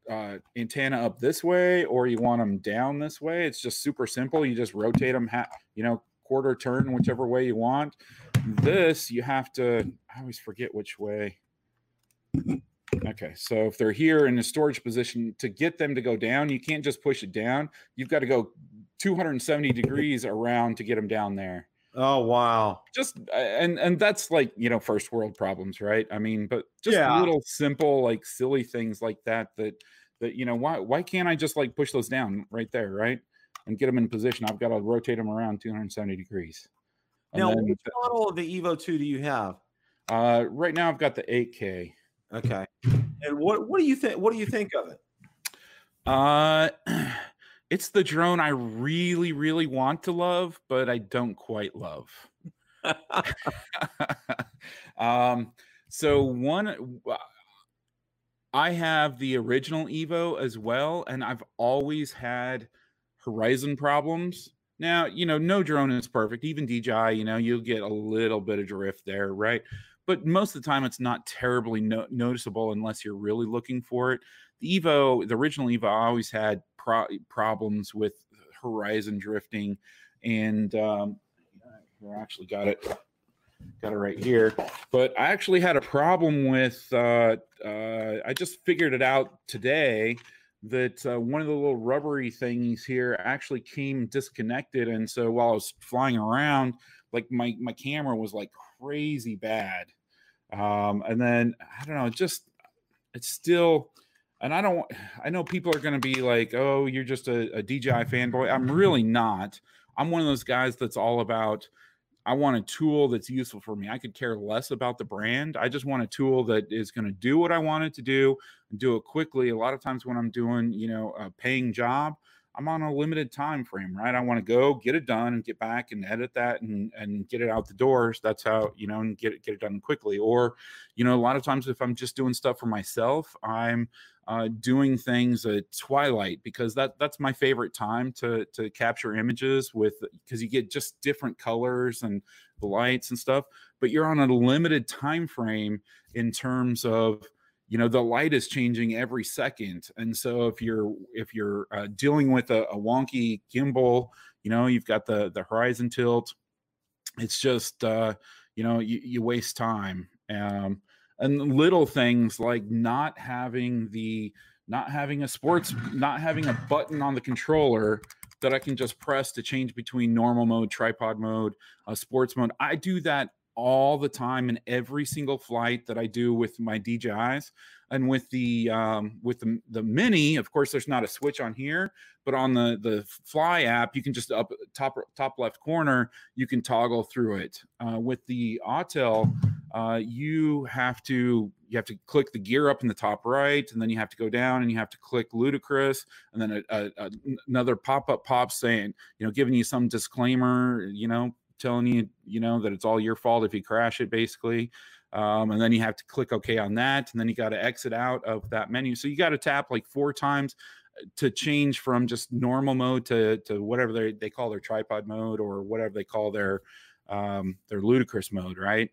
the uh, antenna up this way or you want them down this way, it's just super simple. You just rotate them, half, you know, quarter turn whichever way you want. This you have to. I always forget which way. Okay, so if they're here in the storage position, to get them to go down, you can't just push it down. You've got to go two hundred seventy degrees around to get them down there. Oh, wow. Just and and that's like, you know, first world problems, right? I mean, but just yeah. little simple, like silly things like that that that you know, why why can't I just like push those down right there, right? And get them in position. I've got to rotate them around two hundred seventy degrees. And now, which the, model of the Evo two do you have? Uh, right now I've got the eight K. Okay. And what what do you think what do you think of it? Uh It's the drone I really, really want to love, but I don't quite love. um, so one, I have the original Evo as well, and I've always had horizon problems. Now, you know, no drone is perfect. Even D J I, you know, you'll get a little bit of drift there, right? But most of the time, it's not terribly no- noticeable unless you're really looking for it. The Evo, the original Evo, I always had pro- problems with horizon drifting, and um, I actually got it, got it right here. But I actually had a problem with. Uh, uh, I just figured it out today that uh, one of the little rubbery things here actually came disconnected, and so while I was flying around, like my my camera was like crazy bad, um, and then I don't know, just it's still. And I don't, I know people are going to be like, oh, you're just a, a D J I fanboy. I'm really not. I'm one of those guys that's all about, I want a tool that's useful for me. I could care less about the brand. I just want a tool that is going to do what I want it to do and do it quickly. A lot of times when I'm doing, you know, a paying job, I'm on a limited time frame, right? I want to go get it done and get back and edit that and, and get it out the doors. That's how, you know, and get it, get it done quickly. Or, you know, a lot of times if I'm just doing stuff for myself, I'm uh, doing things at twilight because that that's my favorite time to, to capture images with, because you get just different colors and the lights and stuff, but you're on a limited time frame in terms of, you know, the light is changing every second. And so if you're if you're uh, dealing with a, a wonky gimbal, you know, you've got the, the horizon tilt. It's just, uh, you know, you, you waste time. Um, and little things like not having the not having a sports, not having a button on the controller that I can just press to change between normal mode, tripod mode, uh, sports mode. I do that all the time in every single flight that I do with my D J Is and with the um, with the, the Mini. Of course, there's not a switch on here, but on the the Fly app, you can just up top top left corner, you can toggle through it. Uh, with the Autel, uh, you have to you have to click the gear up in the top right, and then you have to go down and you have to click ludicrous, and then a, a, a, another pop up pops saying, you know, giving you some disclaimer, you know. Telling you, you know, that it's all your fault if you crash it, basically. Um, and then you have to click OK on that. And then you got to exit out of that menu. So you got to tap like four times to change from just normal mode to to whatever they, they call their tripod mode or whatever they call their um, their ludicrous mode, right?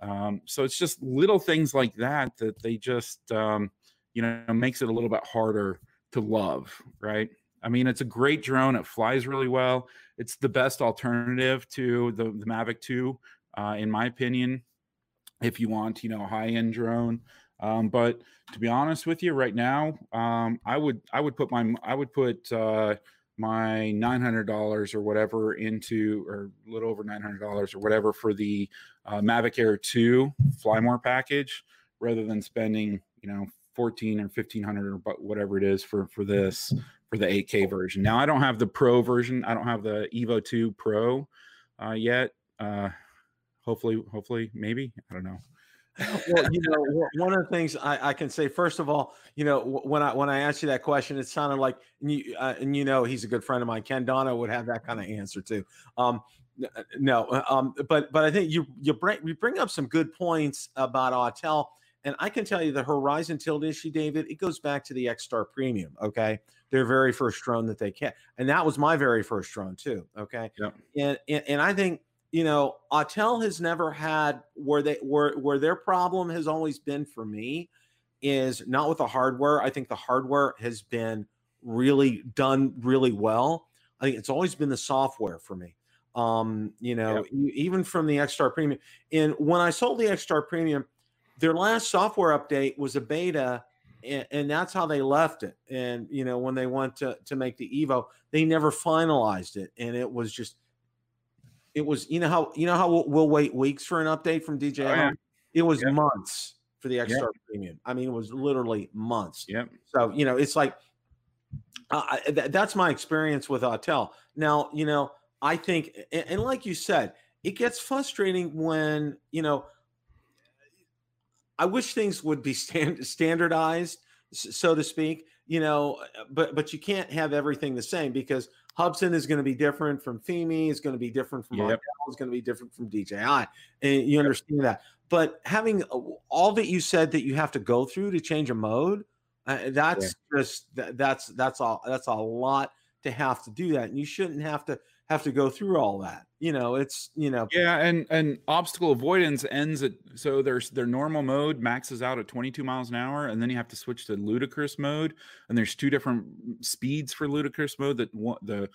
Um, so it's just little things like that that they just, um, you know, makes it a little bit harder to love, right? I mean, it's a great drone. It flies really well. It's the best alternative to the, the Mavic two, uh, in my opinion, if you want, you know, a high-end drone. Um, but to be honest with you, right now, um, I would I would put my I would put uh, my nine hundred dollars or whatever into, or a little over nine hundred dollars or whatever for the uh, Mavic Air two Fly More package, rather than spending, you know, fourteen or fifteen hundred or whatever it is for for this for the eight K version. Now I don't have the Pro version. I don't have the Evo two Pro uh, yet. Uh, hopefully, hopefully, maybe I don't know. Well, you know, one of the things I, I can say first of all, you know, when I when I asked you that question, it sounded like and you uh, and you know he's a good friend of mine. Ken Dono would have that kind of answer too. Um, no, um, but but I think you you bring you bring up some good points about Autel. And I can tell you the horizon tilt issue, David, it goes back to the X-Star Premium, okay? Their very first drone that they can. And that was my very first drone too, okay? Yep. And, and and I think, you know, Autel has never had where they where where their problem has always been for me is not with the hardware. I think the hardware has been really done really well. I think it's always been the software for me. Um, you know, yep. even from the X-Star Premium. And when I sold the X-Star Premium, their last software update was a beta, and, and that's how they left it. And, you know, when they went to, to make the Evo, they never finalized it. And it was just, it was, you know how, you know how we'll, we'll wait weeks for an update from D J I? Oh, yeah. It was yep. months for the X-Star yep. Premium. I mean, it was literally months. Yep. So, you know, it's like, uh, th that's my experience with Autel. Now, you know, I think, and, and like you said, it gets frustrating when, you know, I wish things would be stand, standardized, so to speak, you know, but, but you can't have everything the same, because Hubsan is going to be different from Fimi, is going to be different from yep. Autel, is going to be different from D J I. And you yep. understand that. But having all that you said that you have to go through to change a mode, uh, that's yeah. just, that, that's, that's all, that's a lot to have to do that. And you shouldn't have to have to go through all that. You know, it's, you know. Yeah. And, and obstacle avoidance ends at, so there's their normal mode maxes out at twenty-two miles an hour. And then you have to switch to ludicrous mode. And there's two different speeds for ludicrous mode. That one, the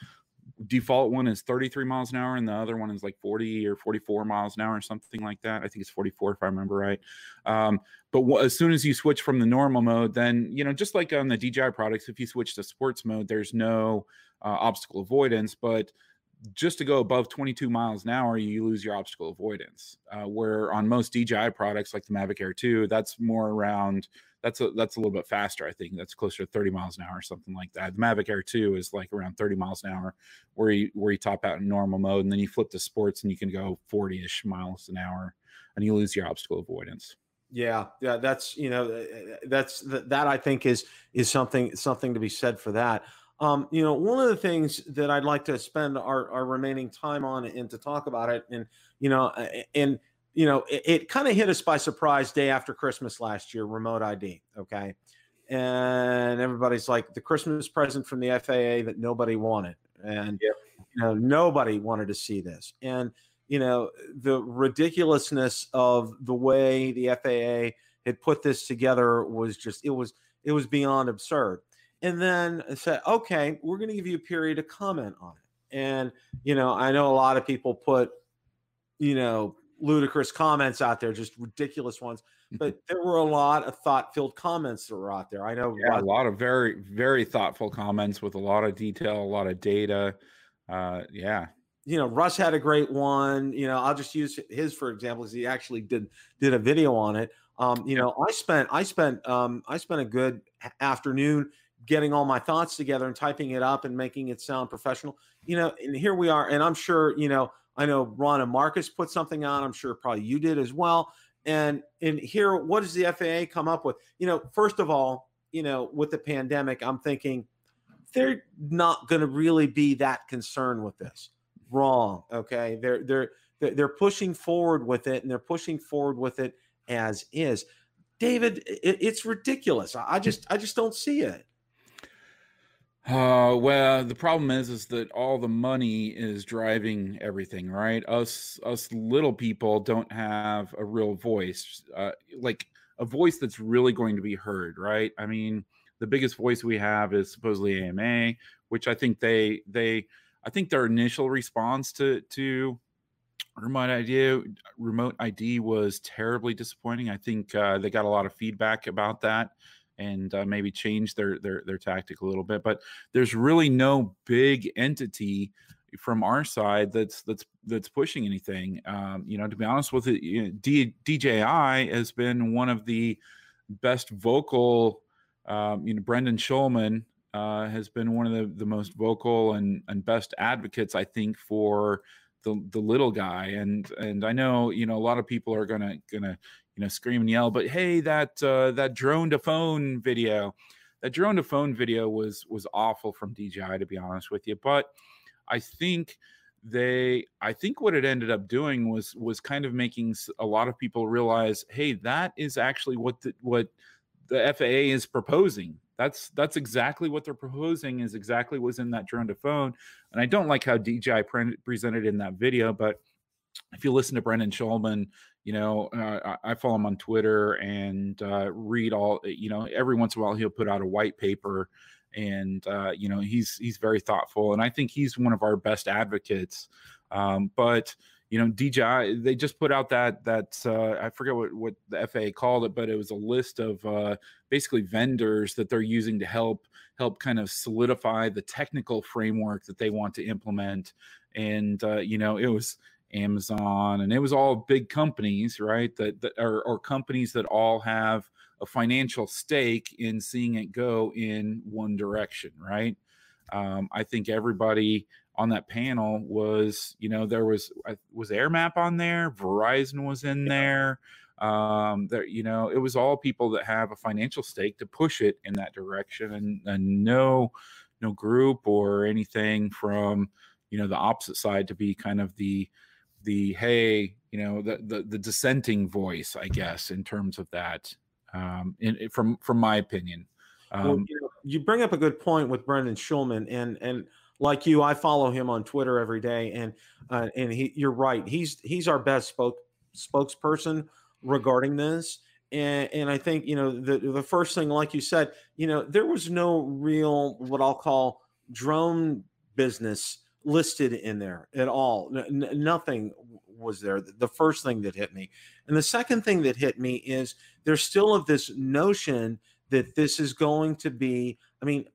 default one is thirty-three miles an hour. And the other one is like forty or forty-four miles an hour or something like that. I think it's forty-four if I remember right. Um, but as soon as you switch from the normal mode, then, you know, just like on the D J I products, if you switch to sports mode, there's no uh, obstacle avoidance, but just to go above twenty-two miles an hour, you lose your obstacle avoidance. Uh, where on most D J I products, like the Mavic Air two, that's more around, that's a, that's a little bit faster, I think. That's closer to thirty miles an hour or something like that. The Mavic Air two is like around thirty miles an hour where you, where you top out in normal mode, and then you flip to sports and you can go forty-ish miles an hour and you lose your obstacle avoidance. Yeah, yeah, that's, you know, that's, that I think is, is something, something to be said for that. Um, you know, one of the things that I'd like to spend our, our remaining time on and to talk about it, and, you know, and, you know, it, it kind of hit us by surprise day after Christmas last year, remote I D. Okay. And everybody's like, the Christmas present from the F A A that nobody wanted. And, yep. you know, nobody wanted to see this. And, you know, the ridiculousness of the way the F A A had put this together was just, it was, it was beyond absurd. And then said, okay, we're going to give you a period to comment on it. And, you know, I know a lot of people put, you know, ludicrous comments out there, just ridiculous ones. But there were a lot of thought-filled comments that were out there. I know yeah, a lot of very, very thoughtful comments with a lot of detail, a lot of data. Uh, yeah. You know, Russ had a great one. You know, I'll just use his for example, because he actually did did a video on it. Um, you know, I spent I spent um, I spent a good afternoon getting all my thoughts together and typing it up and making it sound professional, you know, and here we are. And I'm sure, you know, I know Ron and Marcus put something on, I'm sure probably you did as well. And, and here, what does the F A A come up with? You know, first of all, you know, with the pandemic, I'm thinking they're not going to really be that concerned with this. Wrong. Okay. They're, they're, they're pushing forward with it, and they're pushing forward with it as is. David, it, it's ridiculous. I just, I just don't see it. Uh, well, the problem is, is that all the money is driving everything, right? Us, us little people don't have a real voice, uh, like a voice that's really going to be heard, right? I mean, the biggest voice we have is supposedly A M A, which I think they, they, I think their initial response to, to remote idea, remote I D was terribly disappointing. I think, uh, they got a lot of feedback about that, and uh, maybe change their, their, their tactic a little bit. But there's really no big entity from our side that's, that's, that's pushing anything. Um, you know, to be honest with it, you know, D, DJI has been one of the best vocal, um, you know, Brendan Shulman uh, has been one of the, the most vocal and, and best advocates, I think, for the, the little guy. And, and I know, you know, a lot of people are going to, going to, you know, scream and yell, but hey, that uh, that drone to phone video, that drone to phone video was was awful from D J I, to be honest with you. But I think they, I think what it ended up doing was was kind of making a lot of people realize, hey, that is actually what the, what the F A A is proposing. That's that's exactly what they're proposing, is exactly what's in that drone to phone. And I don't like how D J I pre presented in that video, but if you listen to Brendan Shulman, you know, uh, I follow him on Twitter and uh, read all, you know, every once in a while he'll put out a white paper, and, uh, you know, he's, he's very thoughtful. And I think he's one of our best advocates. Um, but, you know, D J I, they just put out that, that uh, I forget what, what the F A A called it, but it was a list of uh, basically vendors that they're using to help, help kind of solidify the technical framework that they want to implement. And, uh, you know, it was Amazon, and it was all big companies, right? That, that are, or companies that all have a financial stake in seeing it go in one direction, right? Um, I think everybody on that panel was, you know, there was, was AirMap on there, Verizon was in there. Um, there, you know, it was all people that have a financial stake to push it in that direction, and, and no, no group or anything from, you know, the opposite side to be kind of the, the, hey, you know, the, the, the dissenting voice, I guess, in terms of that. Um, in, from from my opinion, um, well, you know, you bring up a good point with Brendan Shulman, and and like you, I follow him on Twitter every day, and uh, and he, you're right, he's he's our best spoke spokesperson regarding this, and and I think, you know, the the first thing, like you said, you know, there was no real what I'll call drone business listed in there at all. N- nothing was there. The first thing that hit me. And the second thing that hit me is there's still of this notion that this is going to be, I mean,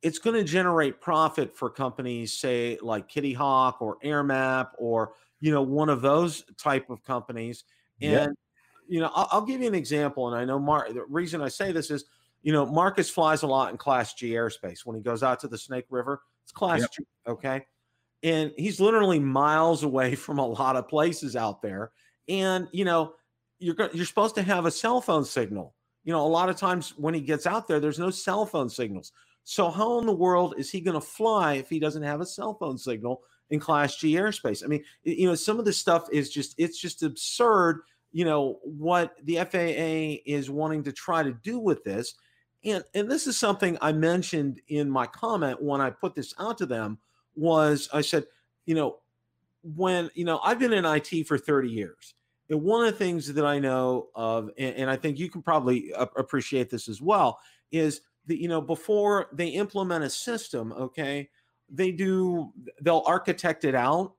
it's going to generate profit for companies, say like Kitty Hawk or AirMap or, you know, one of those type of companies. And, yeah. you know, I'll, I'll give you an example. And I know Mark, the reason I say this is, you know, Marcus flies a lot in Class G airspace. When he goes out to the Snake River, it's Class yep. G, okay? And he's literally miles away from a lot of places out there. And, you know, you're you're supposed to have a cell phone signal. You know, a lot of times when he gets out there, there's no cell phone signals. So how in the world is he going to fly if he doesn't have a cell phone signal in Class G airspace? I mean, you know, some of this stuff is just, it's just absurd, you know, what the F A A is wanting to try to do with this. And, and this is something I mentioned in my comment when I put this out to them. Was I said, you know, when, you know, I've been in I T for thirty years. And one of the things that I know of, and, and I think you can probably a- appreciate this as well, is that, you know, before they implement a system, okay, they do, they'll architect it out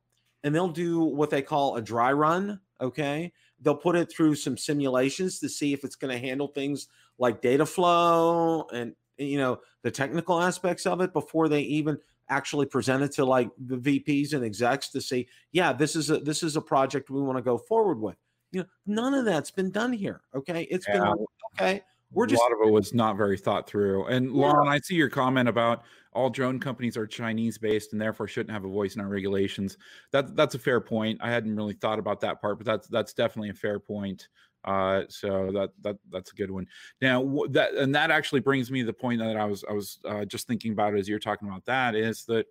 and they'll do what they call a dry run, okay? They'll put it through some simulations to see if it's going to handle things like data flow and, you know, the technical aspects of it before they even actually present it to like the V Ps and execs to say, yeah, this is a, this is a project we want to go forward with. You know, none of that's been done here. Okay. It's yeah. been, like, okay. We're a just, a lot of it was not very thought through. And Lauren, yeah. I see your comment about all drone companies are Chinese based and therefore shouldn't have a voice in our regulations. That that's a fair point. I hadn't really thought about that part, but that's, that's definitely a fair point. Uh, so that, that, that's a good one. Now that, and that actually brings me to the point that I was, I was uh, just thinking about as you're talking about that, is that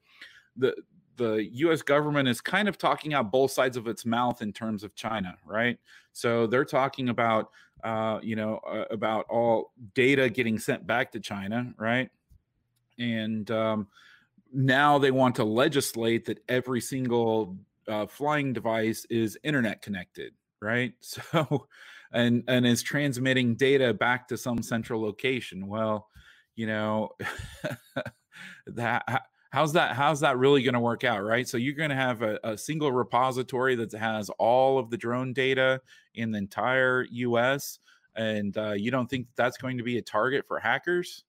the, the U S government is kind of talking out both sides of its mouth in terms of China, right? So they're talking about, uh, you know, uh, about all data getting sent back to China, right? And, um, now they want to legislate that every single, uh, flying device is internet connected, right? So, and and is transmitting data back to some central location. Well, you know, that how's that how's that really going to work out, right? So you're going to have a, a single repository that has all of the drone data in the entire U S, and uh, you don't think that's going to be a target for hackers?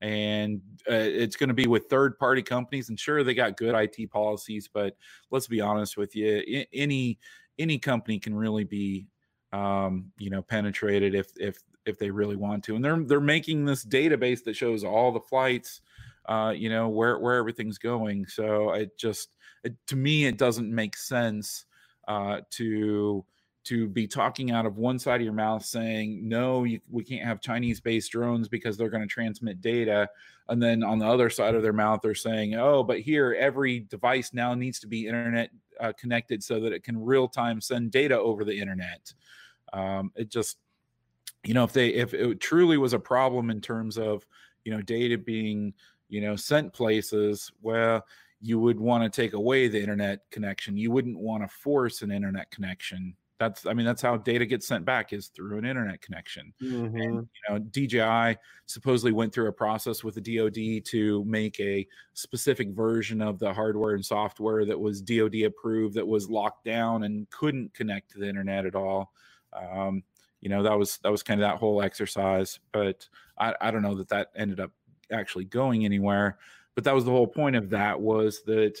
And uh, it's going to be with third-party companies. And sure, they got good I T policies, but let's be honest with you, I- any any company can really be um, you know, penetrated if, if, if they really want to. And they're, they're making this database that shows all the flights, uh, you know, where, where everything's going. So it just, it, to me, it doesn't make sense, uh, to, to be talking out of one side of your mouth saying, no, you, we can't have Chinese based drones because they're going to transmit data. And then on the other side of their mouth, they're saying, oh, but here, every device now needs to be internet Uh, connected so that it can real time send data over the internet. Um, it just, you know, if they, if it truly was a problem in terms of, you know, data being, you know, sent places, well, you would want to take away the internet connection. You wouldn't want to force an internet connection. That's, I mean, that's how data gets sent back, is through an internet connection. Mm-hmm. And, you know, D J I supposedly went through a process with the D O D to make a specific version of the hardware and software that was D O D approved, that was locked down and couldn't connect to the internet at all. Um, you know, that was, that was kind of that whole exercise, but I, I don't know that that ended up actually going anywhere, but that was the whole point of that, was that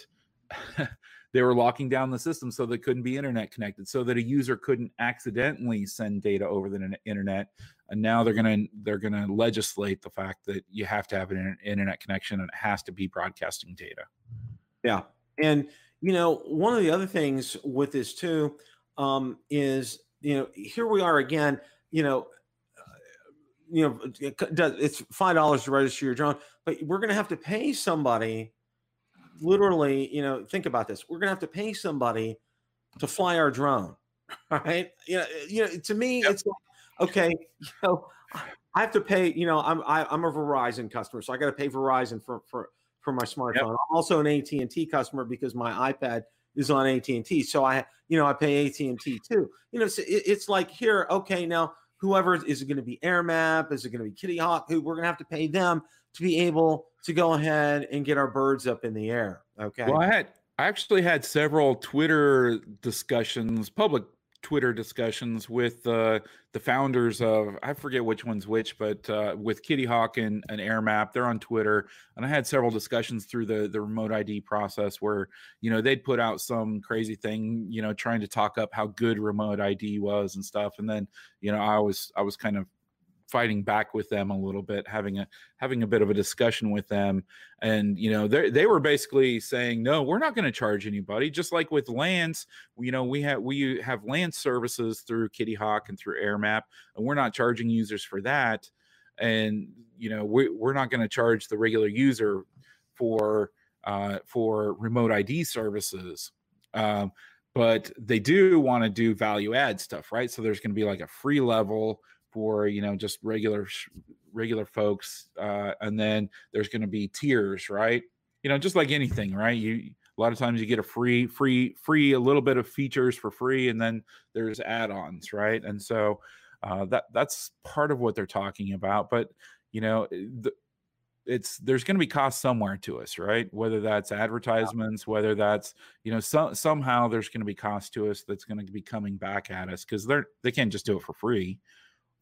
they were locking down the system so they couldn't be internet connected, so that a user couldn't accidentally send data over the internet. And now they're going to, they're going to legislate the fact that you have to have an internet connection and it has to be broadcasting data. Yeah. And, you know, one of the other things with this too, um, is, you know, here we are again, you know, you know, it's five dollars to register your drone, but we're going to have to pay somebody. Literally, you know, think about this. We're going to have to pay somebody to fly our drone, right? You know, you know, to me, yep. It's like, okay, you know, I have to pay, you know, I'm, I, I'm a Verizon customer, so I got to pay Verizon for, for, for my smartphone. Yep. I'm also an A T and T customer because my iPad is on A T and T. So I, you know, I pay A T and T too. You know, so it, it's like here, okay, now whoever, is it going to be AirMap? Is it going to be Kitty Hawk? Who, we're going to have to pay them to be able to go ahead and get our birds up in the air. Okay. Well, I had, I actually had several Twitter discussions, public Twitter discussions with uh, the founders of, I forget which one's which, but uh, with Kitty Hawk and, and AirMap, they're on Twitter. And I had several discussions through the, the remote I D process where, you know, they'd put out some crazy thing, you know, trying to talk up how good remote I D was and stuff. And then, you know, I was, I was kind of fighting back with them a little bit, having a having a bit of a discussion with them. And, you know, they they were basically saying, no, we're not going to charge anybody. Just like with LAANC, you know, we have we have LAANC services through Kitty Hawk and through AirMap, and we're not charging users for that. And, you know, we, we're not going to charge the regular user for uh, for remote I D services. Um, but they do want to do value add stuff, right? So there's going to be like a free level for, you know, just regular regular folks, uh, and then there's going to be tiers, right? You know, just like anything, right? You a lot of times you get a free, free, free, a little bit of features for free, and then there's add-ons, right? And so uh, that that's part of what they're talking about. But you know, the, it's there's going to be cost somewhere to us, right? Whether that's advertisements, whether that's, you know, so, somehow there's going to be cost to us that's going to be coming back at us, because they're they can't just do it for free.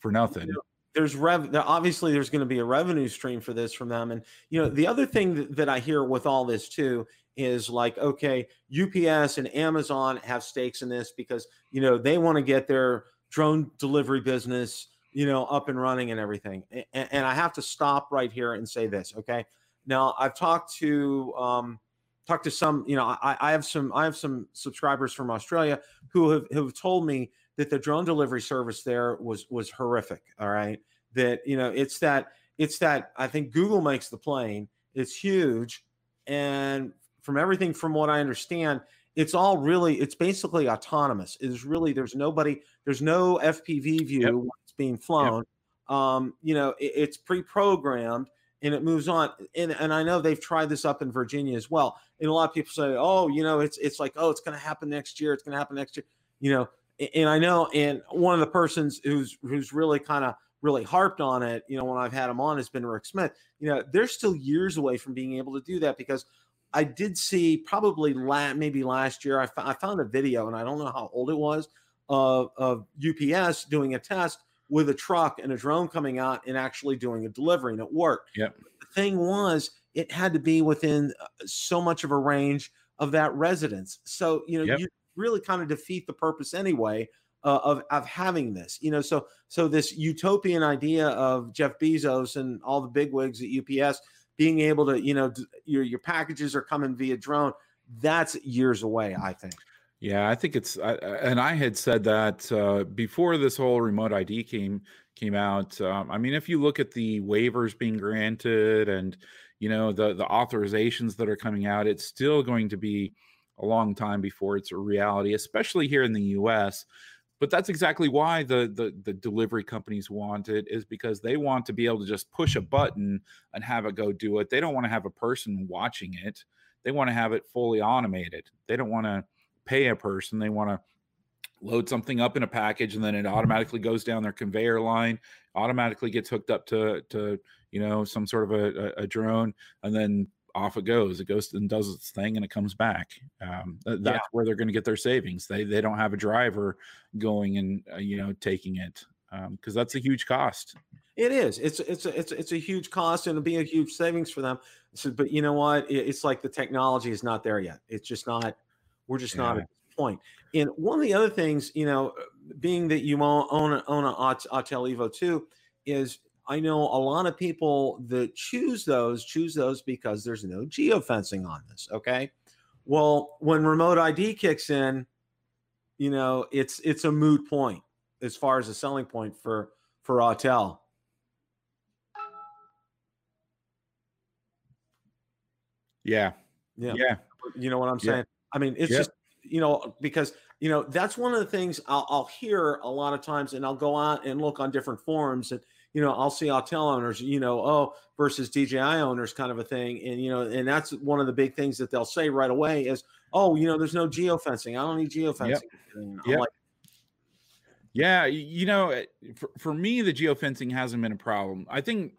For nothing. There's rev obviously there's going to be a revenue stream for this from them. And, you know, the other thing that, that I hear with all this too is like, okay, U P S and Amazon have stakes in this because, you know, they want to get their drone delivery business, you know, up and running and everything. And, and I have to stop right here and say this. Okay. Now I've talked to, um, talked to some, you know, I, I have some, I have some subscribers from Australia who have, who have told me that the drone delivery service there was was horrific. All right, that you know it's that it's that I think Google makes the plane. It's huge, and from everything from what I understand, it's all really it's basically autonomous. It's really there's nobody, there's no F P V view. Yep. When it's being flown. Yep. Um, you know, it, it's pre-programmed and it moves on. And and I know they've tried this up in Virginia as well. And a lot of people say, oh, you know, it's it's like oh, it's going to happen next year. It's going to happen next year. You know. And I know, and one of the persons who's who's really kind of really harped on it, you know, when I've had him on, has been Rick Smith. You know, they're still years away from being able to do that because I did see probably la maybe last year I, I found a video, and I don't know how old it was, of, of U P S doing a test with a truck and a drone coming out and actually doing a delivery, and it worked. Yep. The thing was, it had to be within so much of a range of that residence. So, you know, yep. you really kind of defeat the purpose anyway uh, of, of having this, you know, so, so this utopian idea of Jeff Bezos and all the bigwigs at U P S being able to, you know, d your, your packages are coming via drone. That's years away, I think. Yeah, I think it's, I, and I had said that uh, before this whole remote I D came, came out. Um, I mean, if you look at the waivers being granted and, you know, the, the authorizations that are coming out, it's still going to be a long time before it's a reality, especially here in the U S. But that's exactly why the, the the delivery companies want it, is because they want to be able to just push a button and have it go do it. They don't want to have a person watching it. They want to have it fully automated. They don't want to pay a person. They want to load something up in a package, and then it automatically goes down their conveyor line, automatically gets hooked up to, to you know, some sort of a, a drone, and then off it goes. It goes and does its thing, and it comes back. Um, that's yeah. where they're going to get their savings. They they don't have a driver going and uh, you know taking it, because um, that's a huge cost. It is. It's it's a, it's it's a huge cost, and it'll be a huge savings for them. So, but you know what? It, it's like the technology is not there yet. It's just not. We're just yeah. not at this point. And one of the other things, you know, being that you own a, own an Autel Evo two, is I know a lot of people that choose those choose those because there's no geofencing on this. Okay, well, when remote I D kicks in, you know, it's it's a moot point as far as a selling point for for Autel. Yeah, yeah, yeah. You know what I'm saying? Yeah. I mean, it's yeah. just, you know, because, you know, that's one of the things I'll, I'll hear a lot of times, and I'll go out and look on different forums, and you know, I'll see Autel owners, you know, oh, versus D J I owners kind of a thing. And, you know, and that's one of the big things that they'll say right away is, oh, you know, there's no geofencing. I don't need geofencing. Yep. Yep. Like, yeah. You know, for, for me, the geofencing hasn't been a problem. I think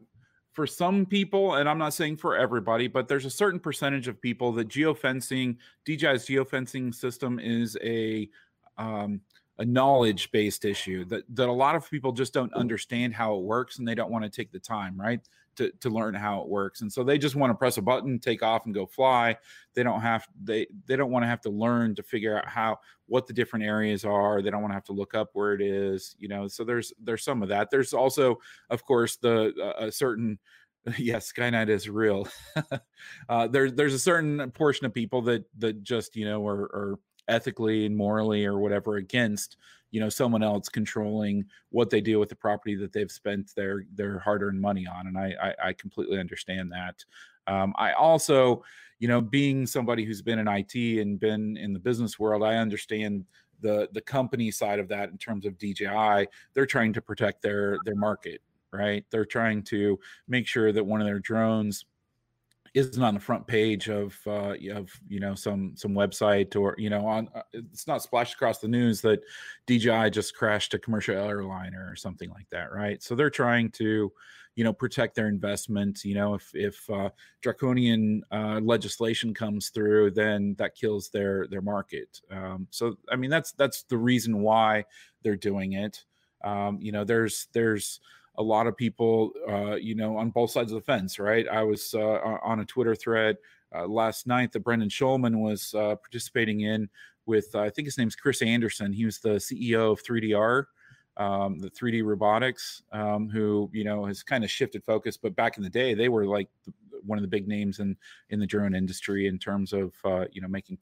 for some people, and I'm not saying for everybody, but there's a certain percentage of people that geofencing, D J I's geofencing system is a, um, a knowledge-based issue that, that a lot of people just don't understand how it works, and they don't want to take the time, right, to, to learn how it works. And so they just want to press a button, take off, and go fly. They don't have they they don't want to have to learn to figure out how what the different areas are. They don't want to have to look up where it is, you know. So there's there's some of that. There's also, of course, the uh, a certain yes, Skynet is real. uh, there's there's a certain portion of people that that just you know are. are ethically and morally or whatever against, you know, someone else controlling what they do with the property that they've spent their their hard-earned money on. And I, I, I completely understand that. Um, I also, you know, being somebody who's been in I T and been in the business world, I understand the the company side of that in terms of D J I. They're trying to protect their their market, right? They're trying to make sure that one of their drones isn't on the front page of uh, of you know some some website, or you know on uh, it's not splashed across the news that D J I just crashed a commercial airliner or something like that, right? So they're trying to you know protect their investment. You know if if uh, draconian uh, legislation comes through, then that kills their their market. Um, so I mean that's that's the reason why they're doing it. Um, you know there's there's a lot of people, uh, you know, on both sides of the fence, right? I was uh, on a Twitter thread uh, last night that Brendan Shulman was uh, participating in with, uh, I think his name's Chris Anderson. He was the C E O of three D R, um, the three D Robotics, um, who, you know, has kind of shifted focus. But back in the day, they were like the, one of the big names in, in the drone industry in terms of, uh, you know, making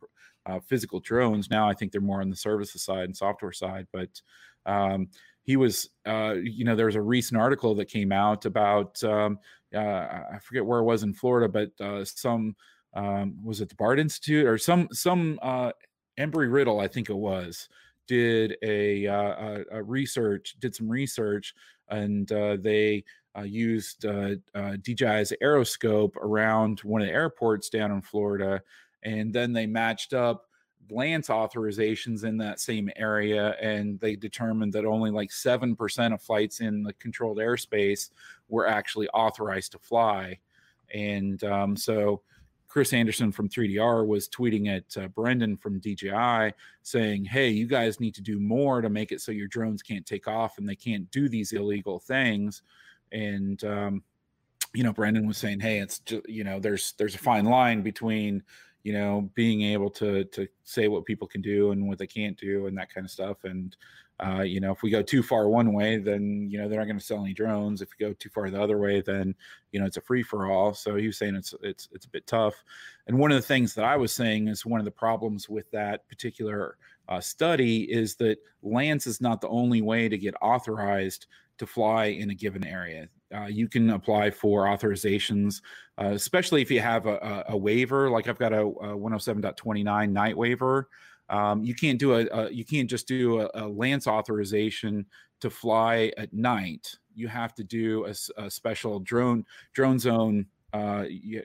uh, physical drones. Now I think they're more on the services side and software side. But, um, he was, uh, you know, there was a recent article that came out about, um, uh, I forget where it was in Florida, but uh, some, um, was it the Bard Institute or some, some uh, Embry-Riddle, I think it was, did a, uh, a research, did some research, and uh, they uh, used uh, uh, D J I's Aeroscope around one of the airports down in Florida, and then they matched up LAANC authorizations in that same area, and they determined that only like seven percent of flights in the controlled airspace were actually authorized to fly. And um, so Chris Anderson from three D R was tweeting at uh, Brendan from D J I saying, hey, you guys need to do more to make it so your drones can't take off and they can't do these illegal things. And um, you know, Brendan was saying, hey, it's just, you know, there's there's a fine line between you know, being able to to say what people can do and what they can't do and that kind of stuff. And, uh, you know, if we go too far one way, then, you know, they're not going to sell any drones. If we go too far the other way, then, you know, it's a free for all. So he was saying it's, it's, it's a bit tough. And one of the things that I was saying is one of the problems with that particular uh, study is that LAANC is not the only way to get authorized to fly in a given area. Uh, you can apply for authorizations, uh, especially if you have a, a, a waiver. Like I've got a, a one oh seven point two nine night waiver. Um, you can't do a, a you can't just do a, a LAANC authorization to fly at night. You have to do a, a special drone drone zone. Uh, you,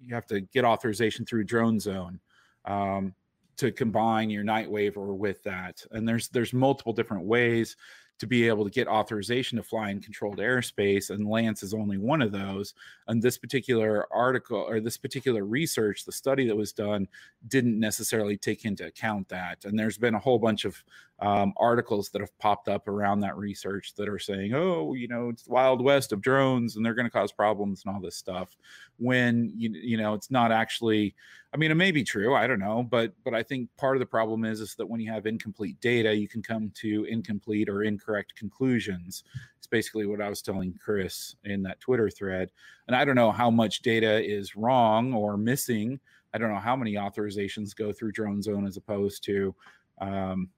you have to get authorization through drone zone. Um, to combine your night waver with that. And there's there's multiple different ways to be able to get authorization to fly in controlled airspace, and LAANC is only one of those. And this particular article, or this particular research, the study that was done, didn't necessarily take into account that. And there's been a whole bunch of um, articles that have popped up around that research that are saying, oh, you know, it's the Wild West of drones and they're going to cause problems and all this stuff, when, you, you know, it's not actually, I mean, it may be true, I don't know, but but I think part of the problem is, is that when you have incomplete data, you can come to incomplete or incorrect correct conclusions. It's basically what I was telling Chris in that Twitter thread. And I don't know how much data is wrong or missing. I don't know how many authorizations go through Drone Zone as opposed to um,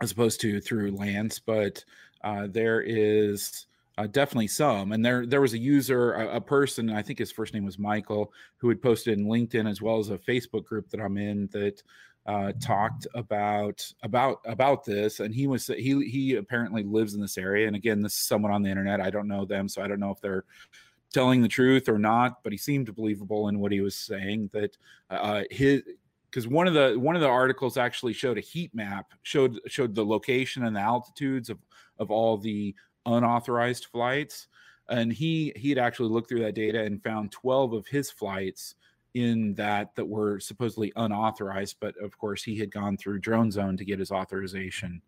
as opposed to through LAANC, but uh, there is uh, definitely some. And there there was a user, a, a person, I think his first name was Michael, who had posted in LinkedIn as well as a Facebook group that I'm in that Uh, talked about about about this, and he was he he apparently lives in this area. And again, this is someone on the internet. I don't know them, so I don't know if they're telling the truth or not. But he seemed believable in what he was saying. That uh, his because one of the one of the articles actually showed a heat map showed showed the location and the altitudes of of all the unauthorized flights, and he he had actually looked through that data and found twelve of his flights in that that were supposedly unauthorized, but of course he had gone through Drone Zone to get his authorization.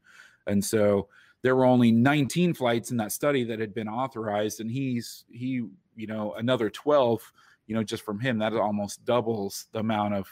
And so there were only nineteen flights in that study that had been authorized, and he's he you know another twelve, you know just from him. That almost doubles the amount of,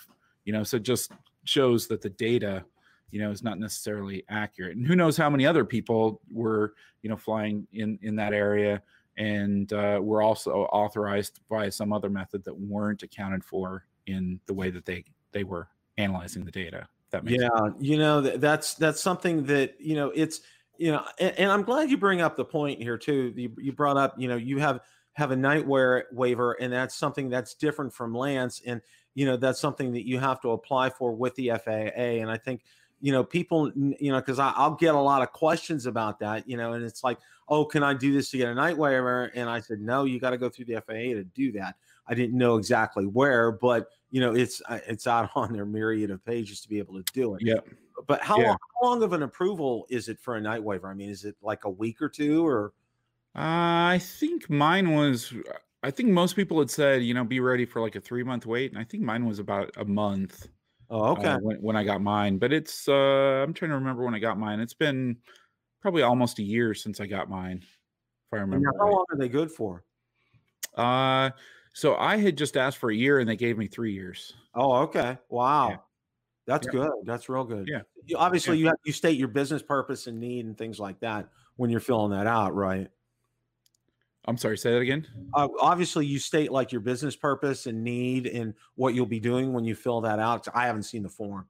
you know so just shows that the data you know is not necessarily accurate. And who knows how many other people were you know flying in in that area and uh, were also authorized by some other method that weren't accounted for in the way that they they were analyzing the data. If that makes yeah, sense. you know that's that's something that you know it's you know, and, and I'm glad you bring up the point here too. You, you brought up you know you have have a night waiver, and that's something that's different from LAANC, and you know that's something that you have to apply for with the F A A. And I think. You know, people, you know, because I'll get a lot of questions about that, you know, and it's like, oh, can I do this to get a night waiver? And I said, no, you got to go through the F A A to do that. I didn't know exactly where, but, you know, it's it's out on their myriad of pages to be able to do it. Yeah. But how, yeah. Long, how long of an approval is it for a night waiver? I mean, is it like a week or two or? Uh, I think mine was, I think most people had said, you know, be ready for like a three month wait. And I think mine was about a month. Oh, okay. Uh, when, when I got mine, but it's, uh, I'm trying to remember when I got mine. It's been probably almost a year since I got mine, if I remember. How right. long are they good for? Uh, so I had just asked for a year and they gave me three years. Oh, okay. Wow. Yeah. That's yeah. good. That's real good. Yeah. You, obviously yeah. you have, you state your business purpose and need and things like that when you're filling that out, right? I'm sorry, say that again. Uh, obviously, you state like your business purpose and need and what you'll be doing when you fill that out. I haven't seen the form.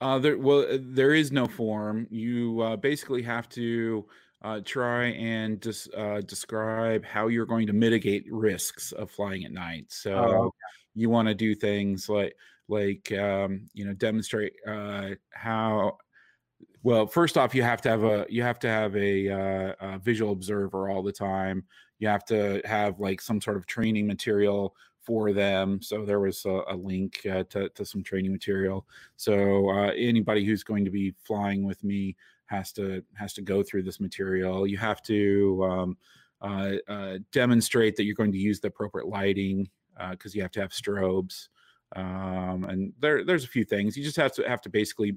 Uh, there, well, there is no form. You uh, basically have to uh, try and dis, uh, describe how you're going to mitigate risks of flying at night. So oh, okay. you want to do things like, like um, you know, demonstrate uh, how. Well, first off, you have to have a you have to have a, uh, a visual observer all the time. You have to have like some sort of training material for them. So there was a, a link uh, to, to some training material. So uh, anybody who's going to be flying with me has to has to go through this material. You have to um, uh, uh, demonstrate that you're going to use the appropriate lighting because uh, you have to have strobes. Um, and there there's a few things. You just have to have to basically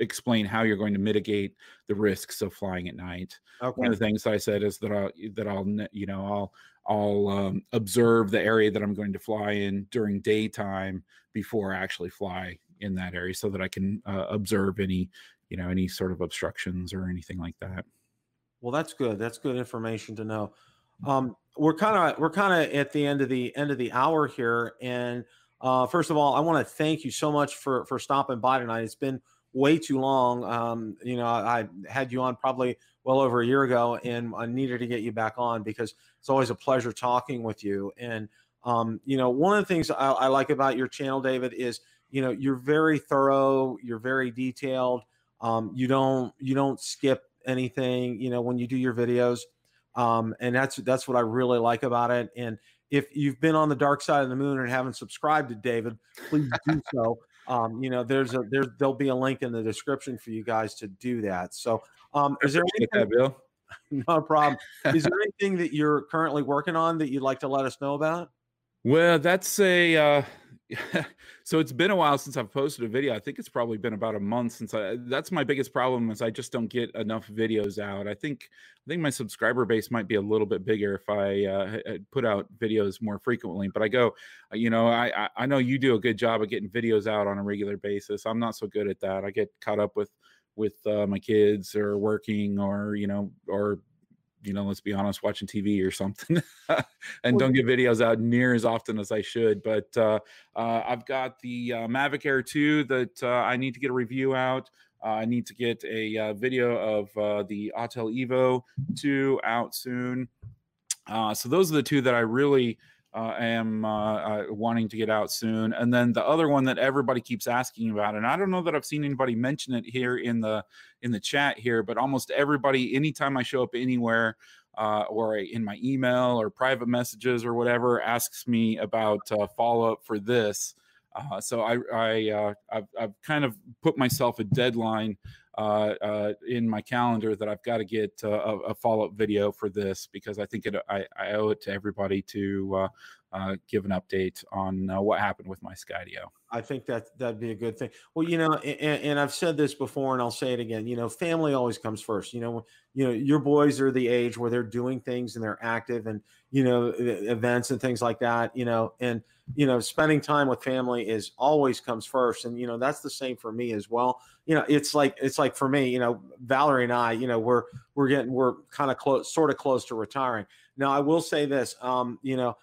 explain how you're going to mitigate the risks of flying at night. Okay. One of the things that I said is that I'll that I'll you know I'll I'll um, observe the area that I'm going to fly in during daytime before I actually fly in that area, so that I can uh, observe any you know any sort of obstructions or anything like that. Well, that's good. That's good information to know. Um, we're kind of we're kind of at the end of the end of the hour here, and uh, first of all, I want to thank you so much for for stopping by tonight. It's been way too long. Um, you know, I had you on probably well over a year ago, and I needed to get you back on because it's always a pleasure talking with you. And, um, you know, one of the things I, I like about your channel, David, is, you know, you're very thorough, you're very detailed. Um, you don't, you don't skip anything, you know, when you do your videos. Um, and that's, that's what I really like about it. And if you've been on the dark side of the moon and haven't subscribed to David, please do so. um, you know, there's a there's there'll be a link in the description for you guys to do that. So, um, is there anything, Bill? No problem. Is there anything that you're currently working on that you'd like to let us know about? Well, that's a uh, so it's been a while since I've posted a video. I think it's probably been about a month since I. That's my biggest problem is I just don't get enough videos out. I think I think my subscriber base might be a little bit bigger if I uh, put out videos more frequently. But I go, you know, I I know you do a good job of getting videos out on a regular basis. I'm not so good at that. I get caught up with with uh, my kids or working or you know or. you know, let's be honest, watching T V or something and don't get videos out near as often as I should. But uh, uh, I've got the uh, Mavic Air two that uh, I need to get a review out. Uh, I need to get a uh, video of uh, the Autel EVO two out soon. Uh, so those are the two that I really uh, am uh, uh, wanting to get out soon. And then the other one that everybody keeps asking about, and I don't know that I've seen anybody mention it here in the in the chat here, but almost everybody, anytime I show up anywhere uh, or in my email or private messages or whatever, asks me about uh, follow-up for this. Uh, so I, I, uh, I've, I've kind of put myself a deadline uh, uh, in my calendar that I've got to get uh, a, a follow-up video for this because I think it, I, I owe it to everybody to uh, uh, give an update on uh, what happened with my Skydio. I think that that'd be a good thing. Well, you know, and, and I've said this before and I'll say it again, you know, family always comes first. You know, you know, your boys are the age where they're doing things and they're active and, you know, events and things like that, you know, and, you know, spending time with family is always comes first. And, you know, that's the same for me as well. You know, it's like, it's like for me, you know, Valerie and I, you know, we're, we're getting, we're kind of close, sort of close to retiring. Now I will say this, um, you know,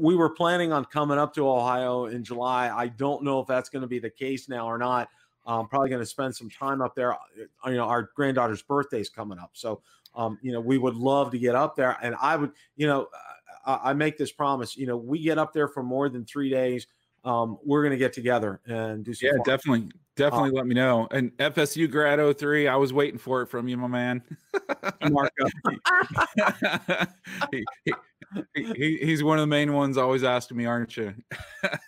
we were planning on coming up to Ohio in July. I don't know if that's going to be the case now or not. I'm probably going to spend some time up there. You know, our granddaughter's birthday is coming up. So, um, you know, we would love to get up there. And I would, you know, I, I make this promise, you know, we get up there for more than three days. Um, we're going to get together and do some Yeah, fun. definitely. Definitely um, let me know. And F S U grad oh three, I was waiting for it from you, my man. Mark up. he, he, he, he's one of the main ones always asking me, aren't you?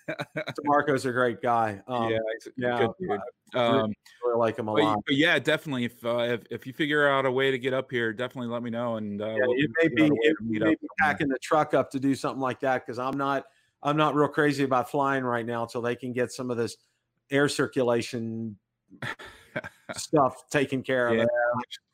So Marco's a great guy. Um, yeah, he's a yeah, good dude. Um, really, really like him a but, lot. But yeah, definitely. If, uh, if if you figure out a way to get up here, definitely let me know. And uh, yeah, we'll you may be, it, you may be packing the truck up to do something like that because I'm not I'm not real crazy about flying right now until they can get some of this air circulation stuff taken care of. Yeah.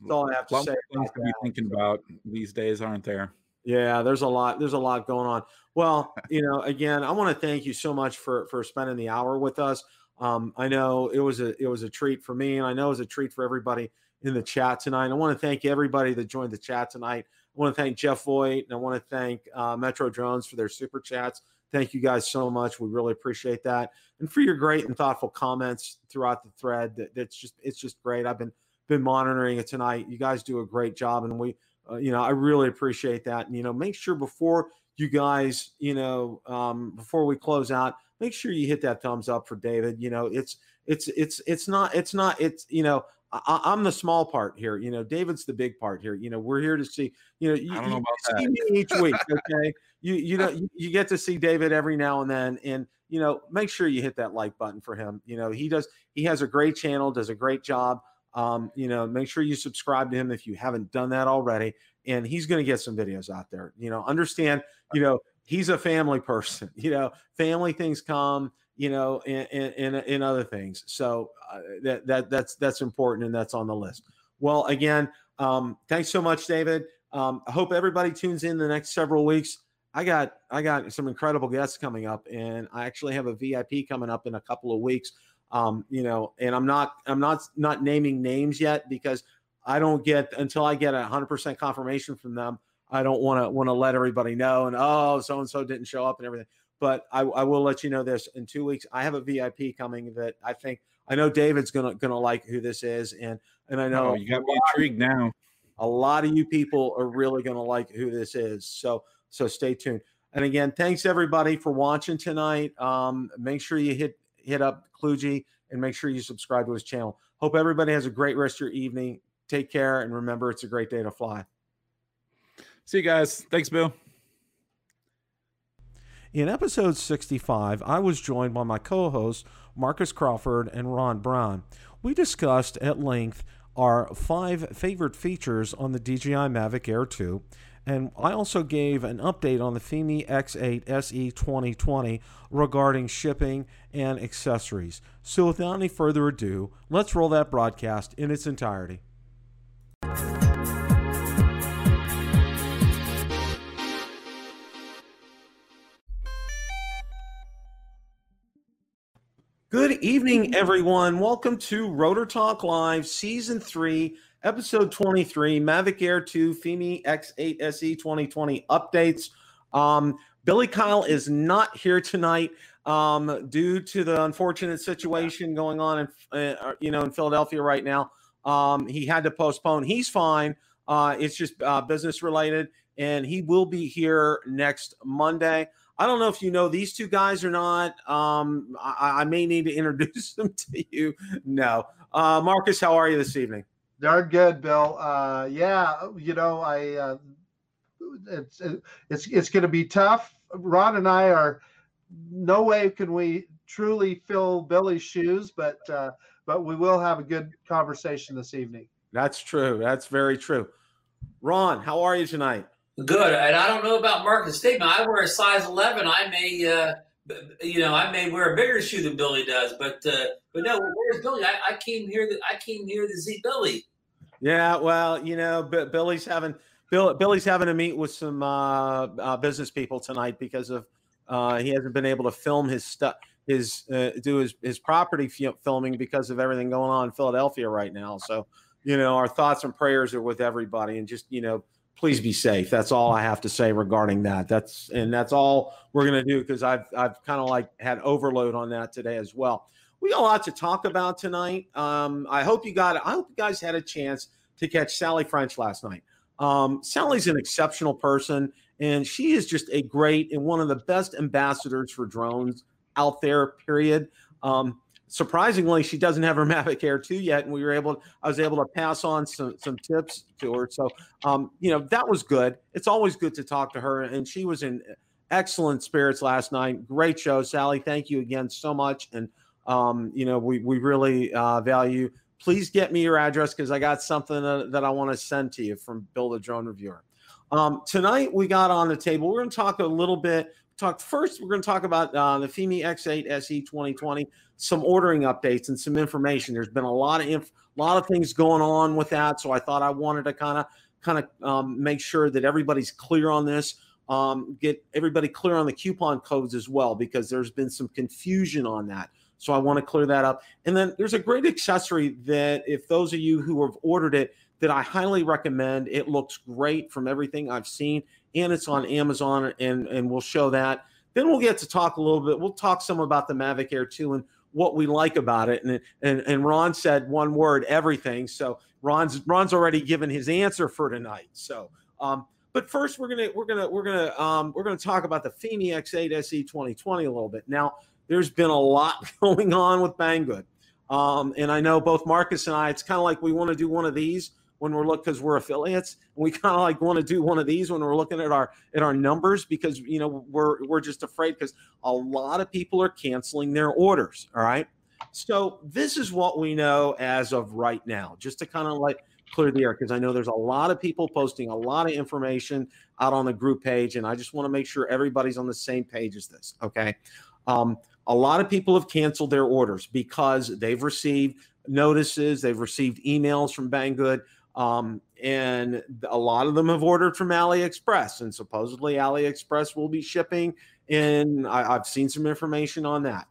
That's all I have to say. Things to be thinking about these days, aren't there? Yeah, there's a lot. There's a lot going on. Well, you know, again, I want to thank you so much for for spending the hour with us. Um, I know it was a it was a treat for me, and I know it was a treat for everybody in the chat tonight. I want to thank everybody that joined the chat tonight. I want to thank Jeff Voigt, and I want to thank uh, Metro Drones for their super chats. Thank you guys so much. We really appreciate that, and for your great and thoughtful comments throughout the thread. That, that's just it's just great. I've been been monitoring it tonight. You guys do a great job, and we, uh, you know, I really appreciate that. And you know, make sure before you guys, you know, um, before we close out, make sure you hit that thumbs up for David. You know, it's it's it's it's not it's not it's you know. I, I'm the small part here, you know. David's the big part here, you know. We're here to see, you know. You, I don't know about you that. See me each week, okay? you you know you, you get to see David every now and then, and you know, make sure you hit that like button for him. You know, he does. He has a great channel, does a great job. Um, you know, make sure you subscribe to him if you haven't done that already, and he's going to get some videos out there. You know, understand, you know, he's a family person. You know, family things come. You know, and, and, and other things. So uh, that, that that's that's important, and that's on the list. Well, again, um, thanks so much, David. Um, I hope everybody tunes in the next several weeks. I got I got some incredible guests coming up, and I actually have a V I P coming up in a couple of weeks. Um, you know, and I'm not I'm not not naming names yet because I don't get until I get a hundred percent confirmation from them. I don't want to want to let everybody know and oh, so and so didn't show up and everything. But I, I will let you know this in two weeks. I have a V I P coming that I think I know David's gonna gonna like who this is, and and I know oh, you got me intrigued now. A lot of you people are really gonna like who this is. So so stay tuned. And again, thanks everybody for watching tonight. Um, make sure you hit hit up Cluj and make sure you subscribe to his channel. Hope everybody has a great rest of your evening. Take care and remember, it's a great day to fly. See you guys. Thanks, Bill. In episode sixty-five, I was joined by my co-hosts Marcus Crawford and Ron Brown. We discussed at length our five favorite features on the D J I Mavic Air two, and I also gave an update on the Fimi X eight S E twenty twenty regarding shipping and accessories. So without any further ado, let's roll that broadcast in its entirety. Good evening, everyone. Welcome to Rotor Talk Live, Season three, Episode twenty-three, Mavic Air two, Fimi X eight S E twenty twenty updates. Um, Billy Kyle is not here tonight um, due to the unfortunate situation going on in, uh, you know, in Philadelphia right now. Um, he had to postpone. He's fine. Uh, it's just uh, business related, and he will be here next Monday. I don't know if you know these two guys or not. Um, I, I may need to introduce them to you. No. Uh, Marcus, how are you this evening? Darn good, Bill. Uh, yeah, you know, I uh, it's it's it's going to be tough. Ron and I are no way can we truly fill Billy's shoes, but uh, but we will have a good conversation this evening. That's true. That's very true. Ron, how are you tonight? Good, and I don't know about Marcus' statement. I wear a size eleven. I may, uh, you know, I may wear a bigger shoe than Billy does, but uh, but no, where's Billy? I, I came here. To, I came here to see Billy. Yeah, well, you know, Billy's having Bill, Billy's having a meet with some uh, uh, business people tonight because of uh, he hasn't been able to film his stuff, his uh, do his his property filming because of everything going on in Philadelphia right now. So, you know, our thoughts and prayers are with everybody, and just you know. Please be safe. That's all I have to say regarding that. That's and that's all we're going to do because I've I've kind of like had overload on that today as well. We got a lot to talk about tonight. Um, I hope you got. I hope you guys had a chance to catch Sally French last night. Um, Sally's an exceptional person, and she is just a great and one of the best ambassadors for drones out there. Period. Um, surprisingly, she doesn't have her Mavic Air two yet, and we were able. I was able to pass on some, some tips to her. So, um, you know, that was good. It's always good to talk to her, and she was in excellent spirits last night. Great show, Sally. Thank you again so much, and um, you know, we we really uh, value. Please get me your address because I got something that, that I want to send to you from Build a Drone Reviewer. Um, tonight we got on the table. We're going to talk a little bit. Talk first. We're going to talk about uh, the Fimi X eight S E twenty twenty, some ordering updates and some information. There's been a lot of inf- lot of things going on with that, so I thought I wanted to kind of kind of um, make sure that everybody's clear on this. Um, get everybody clear on the coupon codes as well because there's been some confusion on that. So I want to clear that up. And then there's a great accessory that if those of you who have ordered it, that I highly recommend. It looks great from everything I've seen. And it's on Amazon, and, and we'll show that. Then we'll get to talk a little bit. We'll talk some about the Mavic Air two and what we like about it. And and, and Ron said one word, everything. So Ron's Ron's already given his answer for tonight. So, um, but first we're gonna we're gonna we're gonna um, we're gonna talk about the Fimi X eight S E twenty twenty a little bit. Now, there's been a lot going on with Banggood, um, and I know both Marcus and I. It's kind of like we want to do one of these. When we're look because we're affiliates, and we kind of like want to do one of these when we're looking at our at our numbers because you know we're we're just afraid because a lot of people are canceling their orders. All right, so this is what we know as of right now, just to kind of like clear the air because I know there's a lot of people posting a lot of information out on the group page, and I just want to make sure everybody's on the same page as this. Okay, um, a lot of people have canceled their orders because they've received notices, they've received emails from Banggood. Um, and a lot of them have ordered from AliExpress, and supposedly AliExpress will be shipping. And I, I've seen some information on that.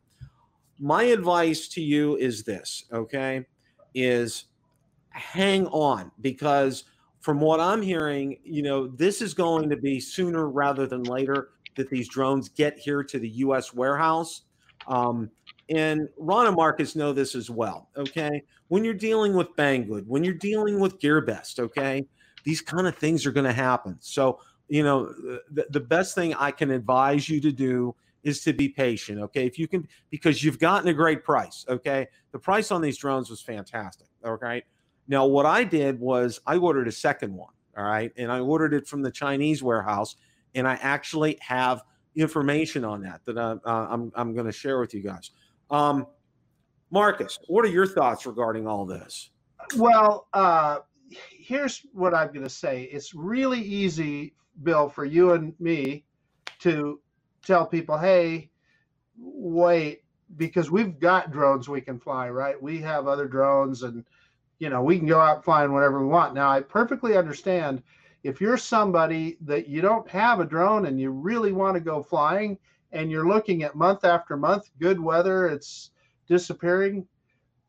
My advice to you is this, okay, is hang on because from what I'm hearing, you know, this is going to be sooner rather than later that these drones get here to the U S warehouse. Um, And Ron and Marcus know this as well, okay? When you're dealing with Banggood, when you're dealing with Gearbest, okay, these kind of things are going to happen. So, you know, the, the best thing I can advise you to do is to be patient, okay? If you can, because you've gotten a great price, okay? The price on these drones was fantastic, all right? Now, what I did was I ordered a second one, all right? And I ordered it from the Chinese warehouse, and I actually have information on that that I, uh, I'm, I'm going to share with you guys. Um, Marcus, what are your thoughts regarding all this? Well, uh, here's what I'm going to say. It's really easy, Bill, for you and me to tell people, hey, wait, because we've got drones we can fly, right? We have other drones and, you know, we can go out flying whatever we want. Now, I perfectly understand if you're somebody that you don't have a drone and you really want to go flying and you're looking at month after month, good weather, it's disappearing.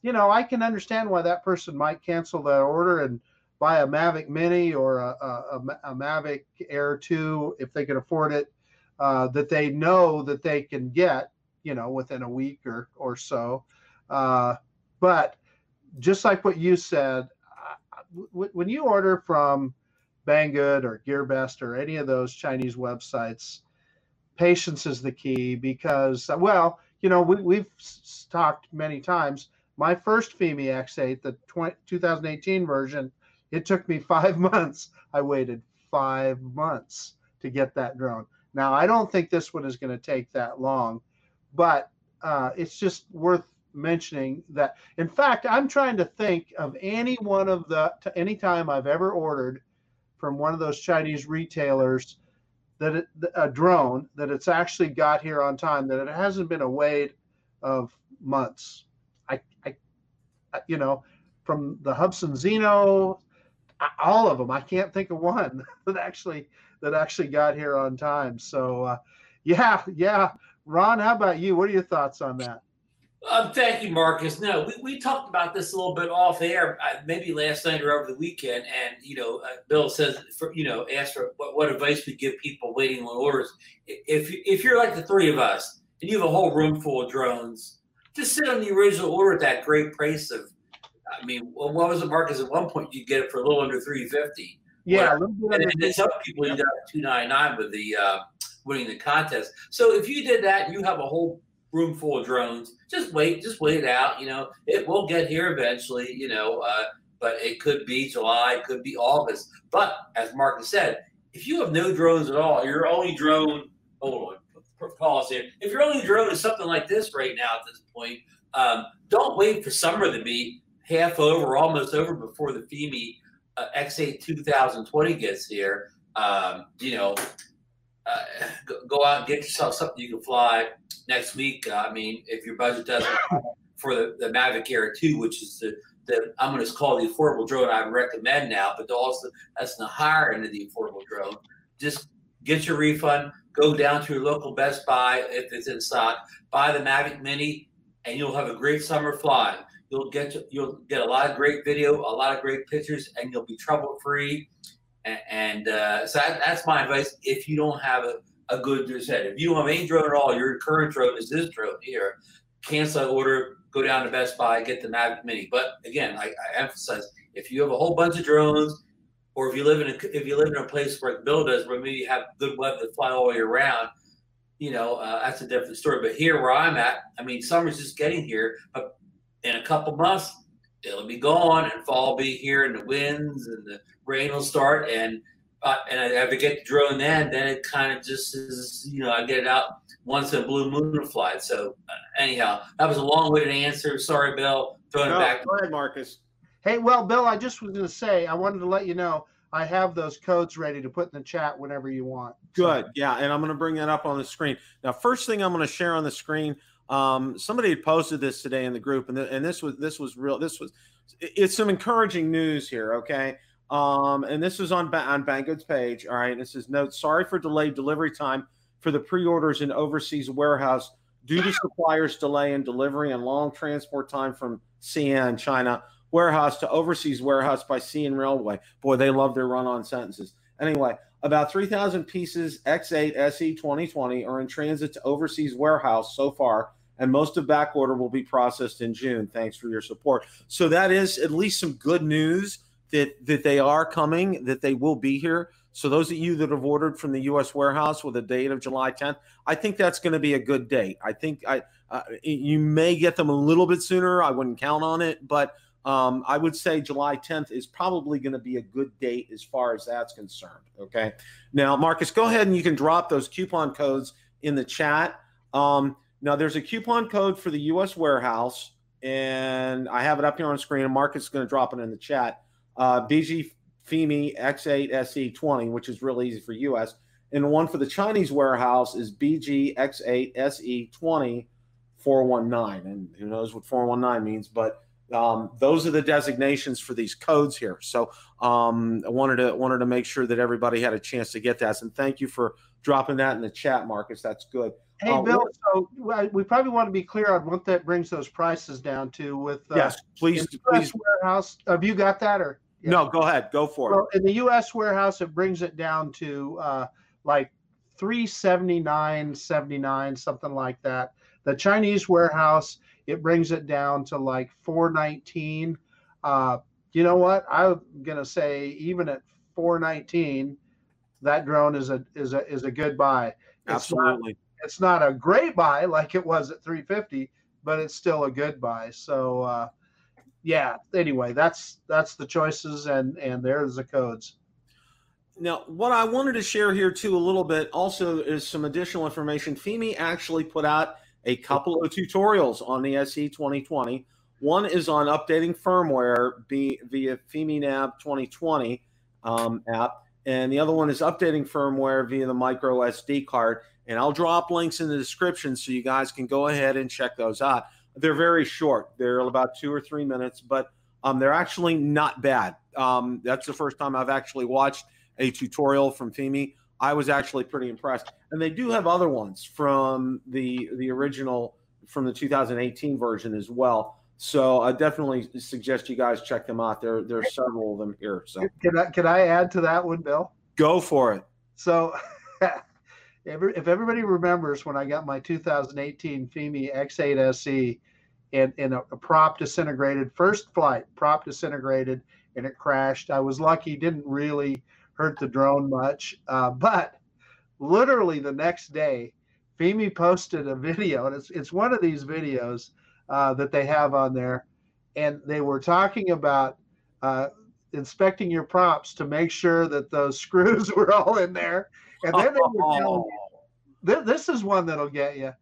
You know, I can understand why that person might cancel that order and buy a Mavic Mini or a, a, a Mavic Air two if they can afford it, uh, that they know that they can get, you know, within a week or, or so. Uh, but just like what you said, w when you order from Banggood or Gearbest or any of those Chinese websites, patience is the key because, well, you know, we, we've talked many times. My first Fimi X eight, the twenty, twenty eighteen version, it took me five months. I waited five months to get that drone. Now, I don't think this one is going to take that long. But uh, it's just worth mentioning that. In fact, I'm trying to think of any one of the any time I've ever ordered from one of those Chinese retailers that it, a drone that it's actually got here on time, that it hasn't been a wait of months. I, I you know, from the Hubsan Zino, all of them. I can't think of one that actually that actually got here on time. So uh, yeah, yeah. Ron, how about you? What are your thoughts on that? Um, thank you, Marcus. No, we, we talked about this a little bit off air, uh, maybe last night or over the weekend. And, you know, uh, Bill says, for, you know, asked for what, what advice we give people waiting on orders. If, if you're like the three of us and you have a whole room full of drones, just sit on the original order at that great price of, I mean, well, what was it, Marcus? At one point, you'd get it for a little under three fifty. Yeah. Well, and, and then some people, you got two ninety-nine with the uh, – winning the contest. So if you did that, you have a whole room full of drones. Just wait, just wait it out. You know, it will get here eventually. You know, uh, but it could be July, it could be August. But as Marcus said, if you have no drones at all, your only drone. Hold on, pause here. If your only drone is something like this right now at this point, um, don't wait for summer to be half over, almost over before the Fimi uh, X eight two thousand twenty gets here. Um, you know. Uh, go, go out and get yourself something you can fly next week. Uh, I mean, if your budget doesn't for the, the Mavic Air two, which is the, the I'm going to call the affordable drone I recommend now, but also that's the higher end of the affordable drone. Just get your refund, go down to your local Best Buy if it's in stock, buy the Mavic Mini, and you'll have a great summer flying. You'll get you'll get a lot of great video, a lot of great pictures, and you'll be trouble free. And uh, so that, that's my advice. If you don't have a, a good set, if you don't have any drone at all, your current drone is this drone here. Cancel that order, go down to Best Buy, get the Mavic Mini. But again, I, I emphasize, if you have a whole bunch of drones, or if you live in a if you live in a place where Bill does, where maybe you have good weather to fly all year round, you know uh, that's a different story. But here where I'm at, I mean, summer's just getting here. But in a couple months, it'll be gone, and fall will be here, and the winds and the rain will start, and uh, and if I get the drone then, then it kind of just is, you know, I get it out once in a blue moon to fly. So uh, anyhow, that was a long-winded answer. Sorry, Bill. Throwing no, it back. Go ahead, Marcus. Hey, well, Bill, I just was going to say, I wanted to let you know, I have those codes ready to put in the chat whenever you want. Good, so. Yeah, and I'm going to bring that up on the screen. Now, first thing I'm going to share on the screen, Um, somebody had posted this today in the group, and, th and this was this was real. This was it's some encouraging news here, okay? Um, and this is on ba on Banggood's page, all right. This is note: sorry for delayed delivery time for the pre-orders in overseas warehouse due to suppliers' delay in delivery and long transport time from C N China warehouse to overseas warehouse by sea and railway. Boy, they love their run-on sentences. Anyway, about three thousand pieces X eight S E twenty twenty are in transit to overseas warehouse so far, and most of back order will be processed in June. Thanks for your support. So that is at least some good news that, that they are coming, that they will be here. So those of you that have ordered from the U S warehouse with a date of July tenth, I think that's going to be a good date. I think I uh, you may get them a little bit sooner. I wouldn't count on it, but Um, I would say July tenth is probably going to be a good date as far as that's concerned. Okay. Now, Marcus, go ahead and you can drop those coupon codes in the chat. Um, now, there's a coupon code for the U S warehouse, and I have it up here on screen, and Marcus is going to drop it in the chat. Uh, B G Fimi X eight S E twenty, which is real easy for U S, and the one for the Chinese warehouse is B G X eight S E twenty four one nine, and who knows what four one nine means, but um, those are the designations for these codes here. So um, I wanted to wanted to make sure that everybody had a chance to get that, and thank you for dropping that in the chat, Marcus. That's good. Hey, um, Bill, so we probably want to be clear on what that brings those prices down to with uh, yes, please, please. Warehouse. Have you got that? Or yeah. No, go ahead. Go for well, it. In the U S warehouse, it brings it down to uh, like three seventy-nine seventy-nine, something like that. The Chinese warehouse, it brings it down to like four nineteen. Uh, you know what? I'm going to say even at four nineteen, that drone is a is a is a good buy. It's absolutely. Not, it's not a great buy like it was at three fifty, but it's still a good buy. So uh yeah, anyway, that's that's the choices, and and there's the codes. Now, what I wanted to share here too a little bit also is some additional information. Fimi actually put out a couple of tutorials on the S E twenty twenty. One is on updating firmware via Fimi Nav twenty twenty um, app, and the other one is updating firmware via the micro S D card. And I'll drop links in the description so you guys can go ahead and check those out. They're very short. They're about two or three minutes, but um, they're actually not bad. Um, that's the first time I've actually watched a tutorial from Fimi. I was actually pretty impressed. And they do have other ones from the, the original, from the two thousand eighteen version as well. So I definitely suggest you guys check them out. There, there are several of them here. So can I, can I add to that one, Bill? Go for it. So if everybody remembers when I got my two thousand eighteen Fimi X eight S E and, and a, a prop disintegrated, first flight, prop disintegrated, and it crashed. I was lucky, didn't really hurt the drone much. Uh, but literally the next day, Fimi posted a video, and it's, it's one of these videos uh, that they have on there. And they were talking about uh, inspecting your props to make sure that those screws were all in there. And then they were telling you, this is one that'll get you.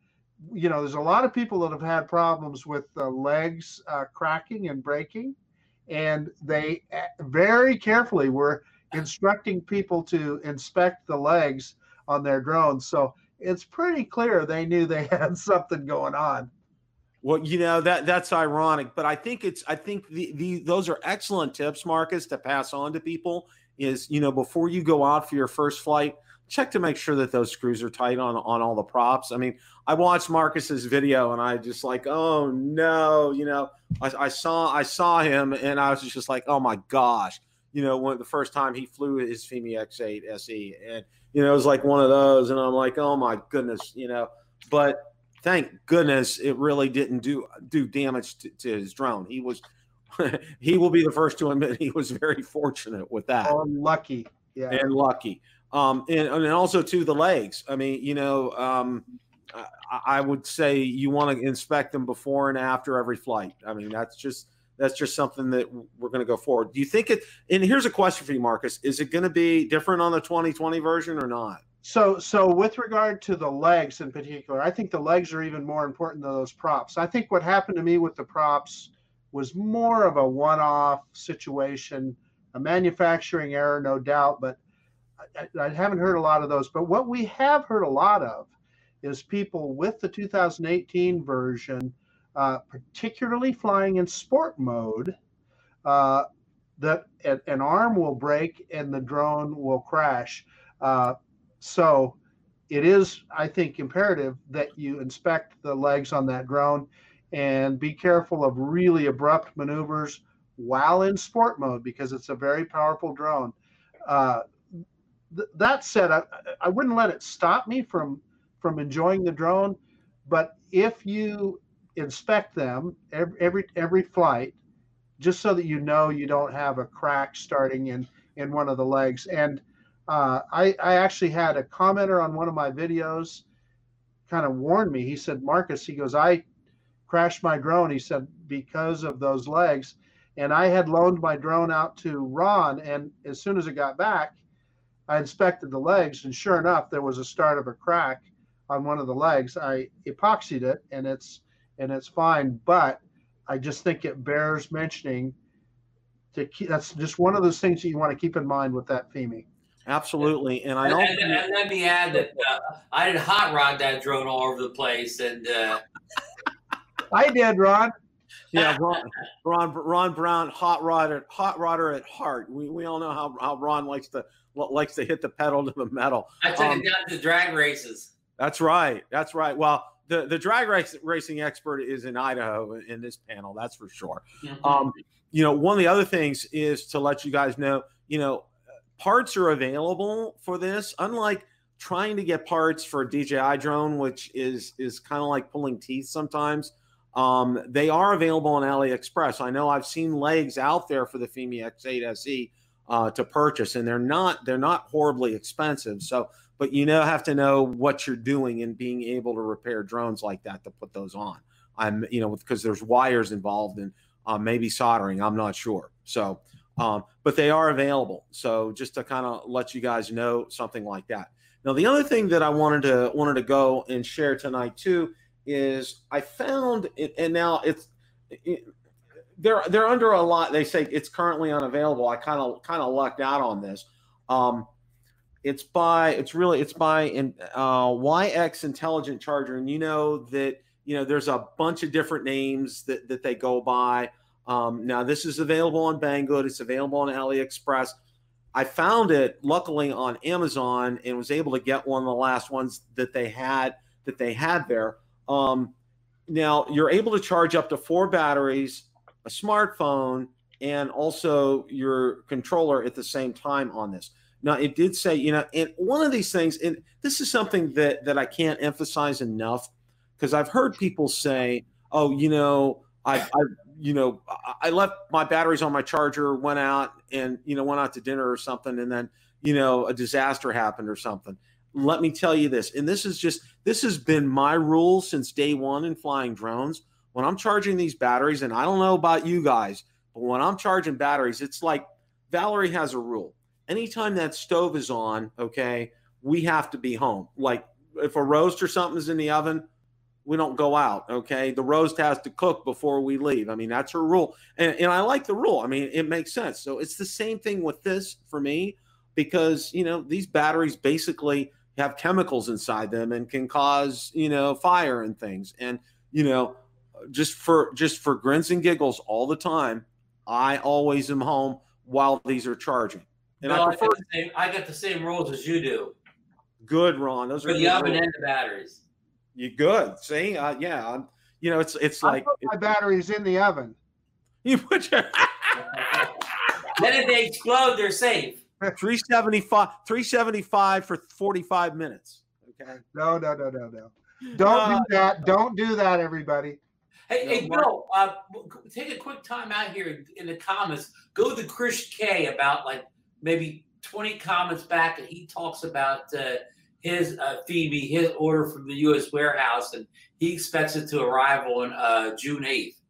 You know, there's a lot of people that have had problems with the legs uh, cracking and breaking, and they very carefully were instructing people to inspect the legs on their drones. So it's pretty clear they knew they had something going on. Well, you know, that that's ironic, but I think it's I think the, the those are excellent tips, Marcus, to pass on to people. Is, you know, before you go out for your first flight, check to make sure that those screws are tight on, on all the props. I mean, I watched Marcus's video and I just like, oh no, you know, I, I saw, I saw him and I was just like, oh my gosh, you know, when the first time he flew his Fimi X eight S E, and, you know, it was like one of those, and I'm like, oh my goodness, you know, but thank goodness it really didn't do, do damage to, to his drone. He was, he will be the first to admit he was very fortunate with that. Oh, lucky. Yeah. And lucky. Um, and, and also to the legs. I mean, you know, um, I, I would say you want to inspect them before and after every flight. I mean, that's just, that's just something that we're going to go forward. Do you think it, and here's a question for you, Marcus, is it going to be different on the twenty twenty version or not? So, so with regard to the legs in particular, I think the legs are even more important than those props. I think what happened to me with the props was more of a one-off situation, a manufacturing error, no doubt, but I, I haven't heard a lot of those. But what we have heard a lot of is people with the two thousand eighteen version, uh, particularly flying in sport mode, uh, that an arm will break and the drone will crash. Uh, so it is, I think, imperative that you inspect the legs on that drone and be careful of really abrupt maneuvers while in sport mode, because it's a very powerful drone. Uh, th that said, I, I wouldn't let it stop me from, from enjoying the drone, but if you inspect them every, every, every flight, just so that you know you don't have a crack starting in, in one of the legs. And uh, I, I actually had a commenter on one of my videos kind of warned me. He said, Marcus, he goes, I crashed my drone, he said, because of those legs. And I had loaned my drone out to Ron, and as soon as it got back, I inspected the legs, and sure enough, there was a start of a crack on one of the legs. I epoxied it, and it's and it's fine. But I just think it bears mentioning. To keep, that's just one of those things that you want to keep in mind with that Fimi. Absolutely, and I also and, and let me add that uh, I did hot rod that drone all over the place, and uh... I did, Ron. Yeah, Ron, Ron, Ron Brown, hot rodder, hot rodder at heart. We we all know how, how Ron likes to likes to hit the pedal to the metal. I took um, it down to drag races. That's right. That's right. Well, the the drag race, racing expert is in Idaho in this panel. That's for sure. Mm-hmm. Um, you know, one of the other things is to let you guys know, you know, parts are available for this. Unlike trying to get parts for a D J I drone, which is is kind of like pulling teeth sometimes. Um, they are available on AliExpress. I know I've seen legs out there for the Fimi X eight S E uh, to purchase, and they're not they're not horribly expensive. So, but you know, have to know what you're doing and being able to repair drones like that to put those on. I'm you know because there's wires involved and uh, maybe soldering. I'm not sure. So, um, but they are available. So just to kind of let you guys know something like that. Now, the other thing that I wanted to wanted to go and share tonight too. Is I found it, and now it's it, they're they're under a lot. They say it's currently unavailable. I kind of kind of lucked out on this. Um, it's by it's really it's by in, uh, Y X Intelligent Charger, and you know that you know there's a bunch of different names that that they go by. Um, now this is available on Banggood. It's available on AliExpress. I found it luckily on Amazon and was able to get one of the last ones that they had that they had there. Um, now you're able to charge up to four batteries, a smartphone, and also your controller at the same time on this. Now it did say, you know, and one of these things, and this is something that, that I can't emphasize enough because I've heard people say, oh, you know, I, I, you know, I left my batteries on my charger, went out and, you know, went out to dinner or something. And then, you know, a disaster happened or something. Let me tell you this, and this is just, this has been my rule since day one in flying drones. When I'm charging these batteries, and I don't know about you guys, but when I'm charging batteries, it's like Valerie has a rule. Anytime that stove is on, okay, we have to be home. Like if a roast or something is in the oven, we don't go out, okay? The roast has to cook before we leave. I mean, that's her rule. And, and I like the rule. I mean, it makes sense. So it's the same thing with this for me because, you know, these batteries basically – have chemicals inside them and can cause, you know, fire and things. And, you know, just for, just for grins and giggles all the time, I always am home while these are charging. And no, I, prefer- I, got the same, I got the same rules as you do. Good, Ron. Those for are the oven rules. And the batteries. You good. See? Uh, yeah. I'm, you know, it's, it's I like. Put my batteries in the oven. You put your. Then if they explode, they're safe. three seventy-five for forty-five minutes. Okay. No, no, no, no, no. Don't uh, do that. Don't do that, everybody. Hey, no, hey Bill, uh, take a quick time out here in the comments. Go to Chris K about like maybe twenty comments back, and he talks about uh, his uh, Fimi, his order from the U S warehouse, and he expects it to arrive on uh, June eighth.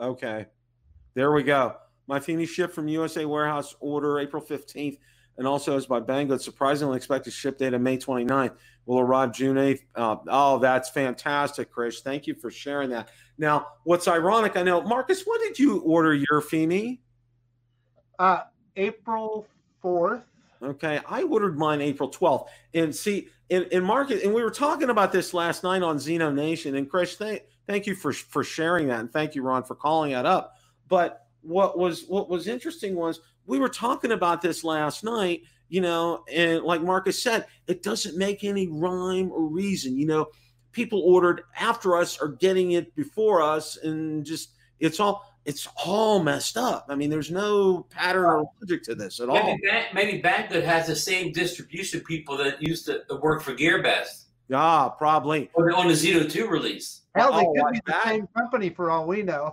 Okay. There we go. My Fimi shipped from U S A warehouse order April fifteenth, and also is by Banggood. Surprisingly expected ship date of May twenty-ninth. Will arrive June eighth. Uh, oh, that's fantastic, Chris. Thank you for sharing that. Now, what's ironic, I know, Marcus, when did you order your Fimi? Uh, April fourth. Okay, I ordered mine April twelfth. And see, in, in Marcus, and we were talking about this last night on Zino Nation, and Chris, th- thank you for, for sharing that, and thank you, Ron, for calling that up. But What was what was interesting was we were talking about this last night, you know, and like Marcus said, it doesn't make any rhyme or reason. You know, people ordered after us are getting it before us, and just it's all it's all messed up. I mean, there's no pattern or logic to this at maybe all. Back, maybe Banggood has the same distribution people that used to work for Gearbest. Yeah, probably. Or on the Zino Two release. Hell, they oh, could like be the that. Same company for all we know.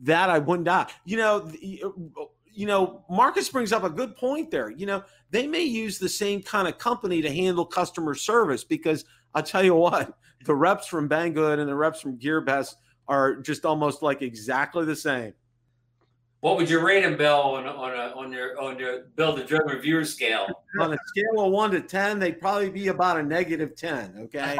That I wouldn't doubt. You know, you know, Marcus brings up a good point there. You know, they may use the same kind of company to handle customer service because I'll tell you what, the reps from Banggood and the reps from Gearbest are just almost like exactly the same. What would you rate him, Bill, on on a, on your on your Bill the Drum Reviewer scale? On a scale of one to ten, they'd probably be about a negative ten. Okay.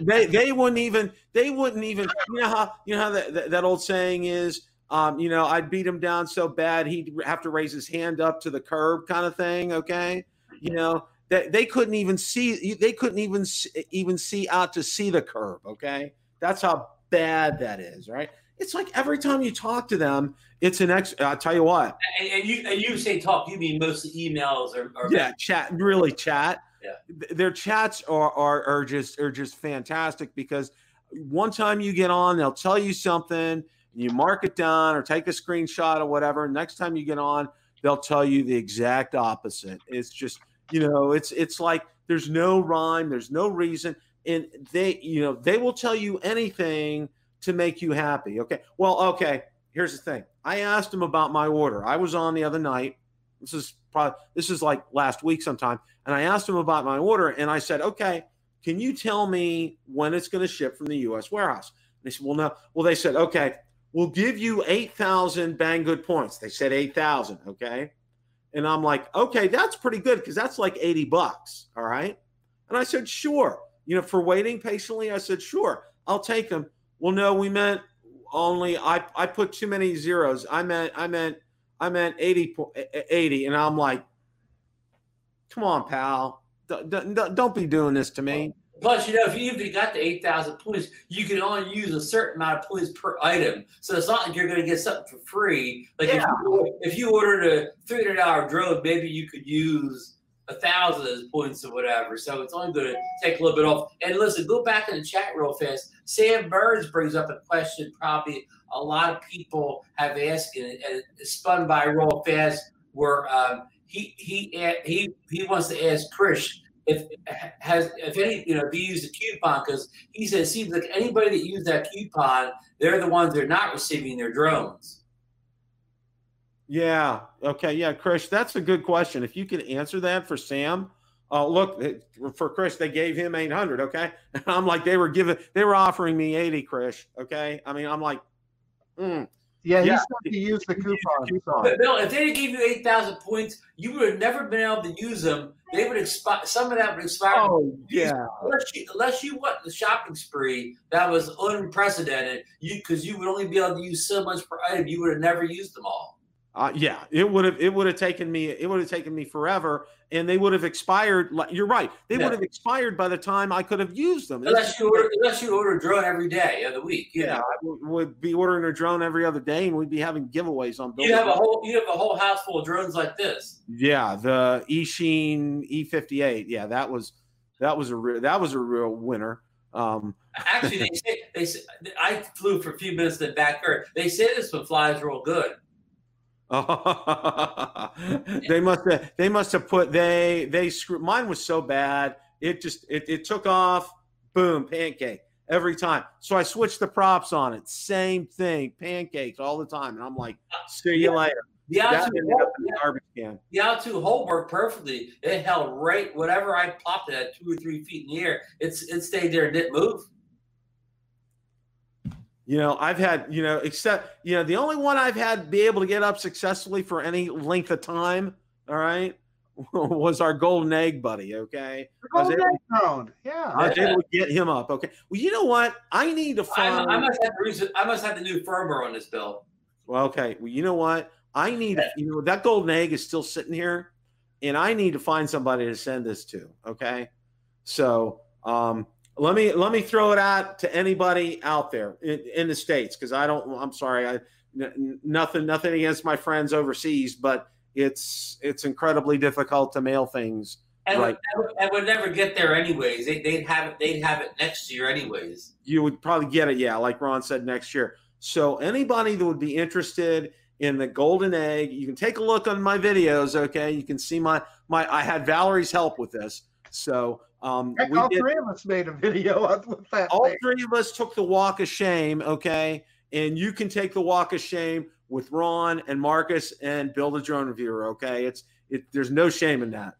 They they wouldn't even they wouldn't even you know how you know how that that old saying is, um you know, I'd beat him down so bad he'd have to raise his hand up to the curb kind of thing. Okay, you know that they, they couldn't even see they couldn't even even see out to see the curb. Okay, that's how bad that is, right? It's like every time you talk to them, it's an ex. I'll tell you what. And, and you and you say talk, you mean mostly emails or, or yeah, chat, really chat. Yeah. Their chats are, are are just are just fantastic, because one time you get on, they'll tell you something, and you mark it down or take a screenshot or whatever. Next time you get on, they'll tell you the exact opposite. It's just, you know, it's it's like there's no rhyme, there's no reason, and they you know they will tell you anything to make you happy. Okay. Well, okay. Here's the thing. I asked him about my order. I was on the other night. This is probably this is like last week sometime. And I asked him about my order, and I said, okay, can you tell me when it's going to ship from the U S warehouse? And they said, well, no. Well, they said, okay, we'll give you eight thousand Banggood points. They said eight thousand. Okay. And I'm like, okay, that's pretty good, because that's like eighty bucks. All right. And I said, sure. You know, for waiting patiently, I said, sure, I'll take them. Well, no, we meant only, I, I put too many zeros. I meant, I meant, I meant eighty, eighty. And I'm like, come on, pal. D- d- don't be doing this to me. Plus, you know, if you even got the eight thousand points, you can only use a certain amount of points per item. So it's not like you're going to get something for free. Like yeah. if, you, if you ordered a three hundred dollar drone, maybe you could use a thousand of those points or whatever. So it's only going to take a little bit off. And listen, go back in the chat real fast. Sam Burns brings up a question probably a lot of people have asked, and it's spun by real fast, where um, he he he he wants to ask Krish if has if any you know if he used a coupon, because he says it seems like anybody that used that coupon, they're the ones that are not receiving their drones. Yeah. Okay. Yeah, Krish, that's a good question. If you could answer that for Sam, uh, look, for Krish, they gave him eight hundred. Okay, and I'm like, they were giving, they were offering me eighty, Krish. Okay, I mean, I'm like, mm. yeah, yeah. You to use the coupon. coupon. But Bill, if they didn't give you eight thousand points, you would have never been able to use them. They would expire. Some of that would expire. Oh yeah. Unless you, unless you went the shopping spree that was unprecedented, you because you would only be able to use so much per item. You would have never used them all. Uh, yeah, it would have it would have taken me it would have taken me forever, and they would have expired. You're right, they yeah. would have expired by the time I could have used them. Unless you order, unless you order a drone every day of the week, you yeah, know. I would, would be ordering a drone every other day, and we'd be having giveaways on. You have a whole you have a whole house full of drones like this. Yeah, the Eachine E fifty-eight. Yeah, that was that was a real, that was a real winner. Um, Actually, they say, they say, I flew for a few minutes in the back earth. They say this one flies real good. they must have they must have put they they screwed mine was so bad it just it, it took off, boom, pancake every time. So I switched the props on it, same thing, pancakes all the time, and I'm like, see you yeah. later. The out two yeah. hole worked perfectly. It held right whatever I popped it at two or three feet in the air. It's it stayed there and didn't move. You know, I've had, you know, except, you know, the only one I've had be able to get up successfully for any length of time, all right, was our golden egg buddy, okay? I was, able to, yeah. I was yeah. able to get him up, okay? Well, you know what? I need to find. I, I, must, have reason, I must have the new firmware on this, Bill. Well, okay. Well, you know what? I need, yeah. you know, that golden egg is still sitting here, and I need to find somebody to send this to, okay? So, um, Let me let me throw it out to anybody out there in, in the States, because I don't. I'm sorry, I n- nothing nothing against my friends overseas, but it's it's incredibly difficult to mail things. And right. I would never get there anyways. They, they'd have it. They'd have it next year anyways. You would probably get it, yeah, like Ron said, next year. So anybody that would be interested in the golden egg, you can take a look on my videos. Okay, you can see my my. I had Valerie's help with this, so. Um, Heck, we all did, three of us made a video with that. All thing. three of us took the walk of shame, okay? And you can take the walk of shame with Ron and Marcus and Bill the Drone Reviewer, okay? It's it. There's no shame in that.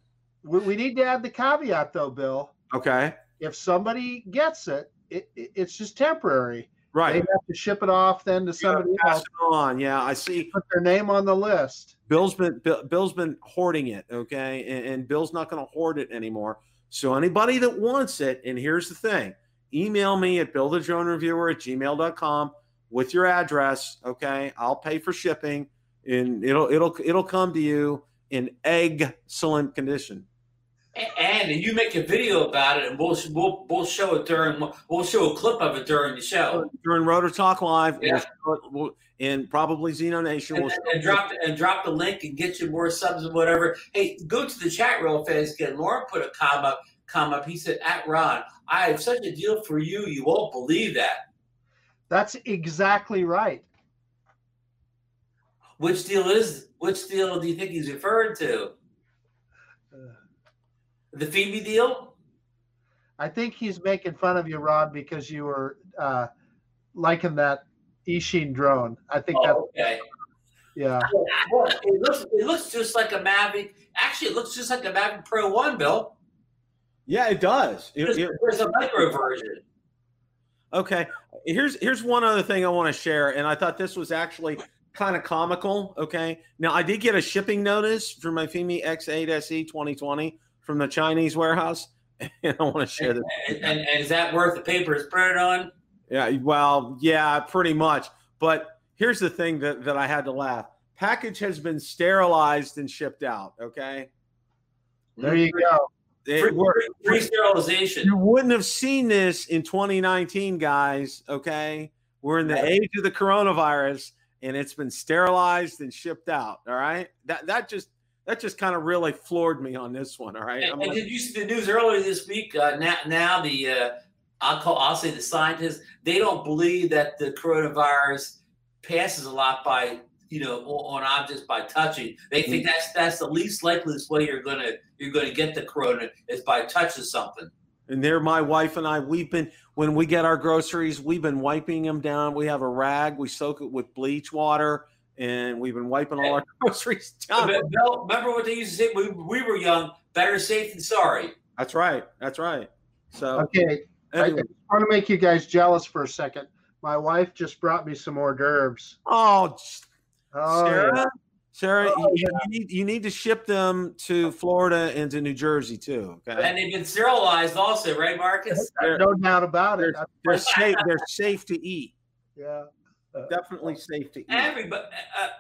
We, we need to add the caveat, though, Bill. Okay. If somebody gets it, it, it it's just temporary. Right. They have to ship it off then to somebody yeah, pass else. It on. Yeah, I see. Put their name on the list. Bill's been Bill, Bill's been hoarding it, okay? And, and Bill's not going to hoard it anymore. So anybody that wants it, and here's the thing, email me at bill the drone reviewer at gmail dot com with your address, okay? I'll pay for shipping, and it'll it'll it'll come to you in egg-cellent condition. And, and you make a video about it, and we'll we'll we'll show it during we'll show a clip of it during the show during Rotor Talk Live, yeah. We'll show it, we'll, and probably Zino Nation. And, we'll and, and drop the, and drop the link and get you more subs and whatever. Hey, go to the chat real fast. Again, Lauren put a comment comment. He said, "At Ron, I have such a deal for you. You won't believe that." That's exactly right. Which deal is? Which deal do you think he's referring to? The Fimi deal? I think he's making fun of you, Ron, because you were uh, liking that Ishin drone. I think oh, that's okay. Yeah. Well, it looks it looks just like a Mavic. Actually, it looks just like a Mavic Pro One, Bill. Yeah, it does. It, it, there's a micro version. Okay. Here's here's one other thing I want to share, and I thought this was actually kind of comical. Okay. Now I did get a shipping notice for my Fimi X eight S E twenty twenty. From the Chinese warehouse, and I want to share this. And, and, and is that worth the paper it's printed on? Yeah, well, yeah, pretty much. But here's the thing that, that I had to laugh. Package has been sterilized and shipped out, okay? There you go. Pre-sterilization. You wouldn't have seen this in twenty nineteen, guys, okay? We're in the right. age of the coronavirus, and it's been sterilized and shipped out, all right? That, that just... That just kind of really floored me on this one. All right. And, and did you see the news earlier this week? Uh, now, now the uh, I'll call I'll say the scientists, they don't believe that the coronavirus passes a lot by you know on objects by touching. They think that's that's the least likeliest way you're gonna you're gonna get the corona is by touching something. And there, my wife and I, we've been when we get our groceries, we've been wiping them down. We have a rag, we soak it with bleach water. And we've been wiping all our groceries down. Bill, remember what they used to say when we were young? Better safe than sorry. That's right. That's right. So okay, anyway. I, I want to make you guys jealous for a second. My wife just brought me some hors d'oeuvres. Oh, oh Sarah, yeah. Sarah, oh, you, yeah. you need you need to ship them to Florida and to New Jersey too. Okay, and they've been sterilized also, right, Marcus? They're, no doubt about it. They're, they're safe. They're safe to eat. Yeah. Definitely safe to eat. Everybody,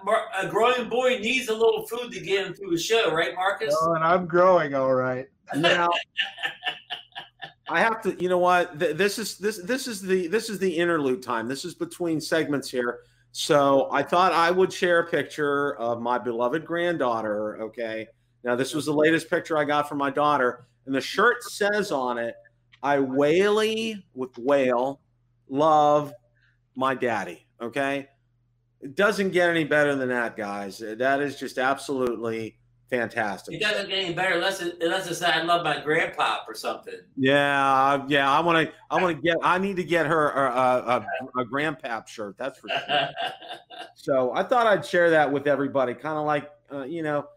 uh, a growing boy needs a little food to get him through a show, right, Marcus? Oh, and I'm growing, all right. Now, I have to. You know what? This is this this is the this is the interlude time. This is between segments here. So I thought I would share a picture of my beloved granddaughter. Okay. Now this was the latest picture I got from my daughter, and the shirt says on it, "I whaley with whale, love my daddy." Okay, it doesn't get any better than that, guys. That is just absolutely fantastic. It doesn't get any better unless it, unless it's "I love my grandpop" or something. Yeah, yeah. I want to. I want to get. I need to get her a, a, a grandpap shirt. That's for sure. So I thought I'd share that with everybody. Kind of like uh, you know,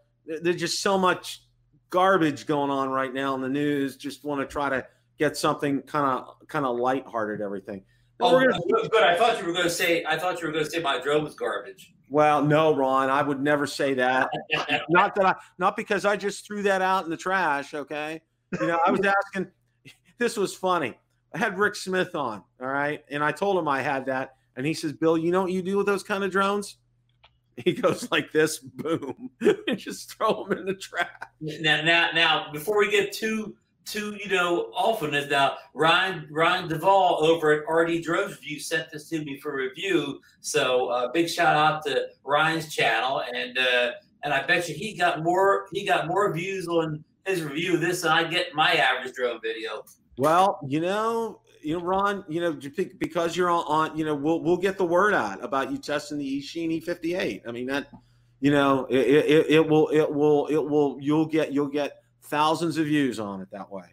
there's just so much garbage going on right now in the news. Just want to try to get something kind of kind of lighthearted. Everything. Oh, good. I thought you were going to say. I thought you were going to say my drone was garbage. Well, no, Ron, I would never say that. Not that I. Not because I just threw that out in the trash. Okay, you know, I was asking. This was funny. I had Rick Smith on. All right, and I told him I had that, and he says, "Bill, you know what you do with those kind of drones?" He goes like this, boom, and just throw them in the trash. Now, now, now, before we get too. To you know, often is now Ryan Ryan Duvall over at R D Drones Review sent this to me for review. So uh, big shout out to Ryan's channel, and uh, and I bet you he got more he got more views on his review of this than I get in my average drone video. Well, you know, you know, Ron, you know, because you're on, you know, we'll we'll get the word out about you testing the Ishin E fifty-eight. I mean that, you know, it, it it will it will it will you'll get you'll get. Thousands of views on it that way.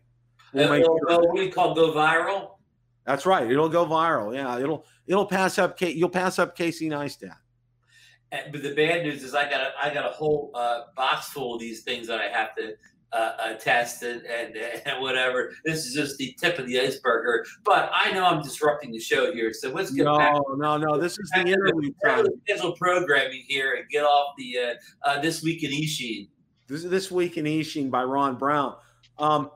We'll uh, it'll, sure. What do you call go viral? That's right. It'll go viral. Yeah, it'll it'll pass up. K you'll pass up Casey Neistat. And, but the bad news is I got a, I got a whole uh, box full of these things that I have to uh, a test and, and, and whatever. This is just the tip of the iceberg. But I know I'm disrupting the show here, so let's get no, back. No, no, no. This is the interview time. Schedule programming here and get off the uh, uh, This Week in Ishin. This This Week in Ishin by Ron Brown. Um,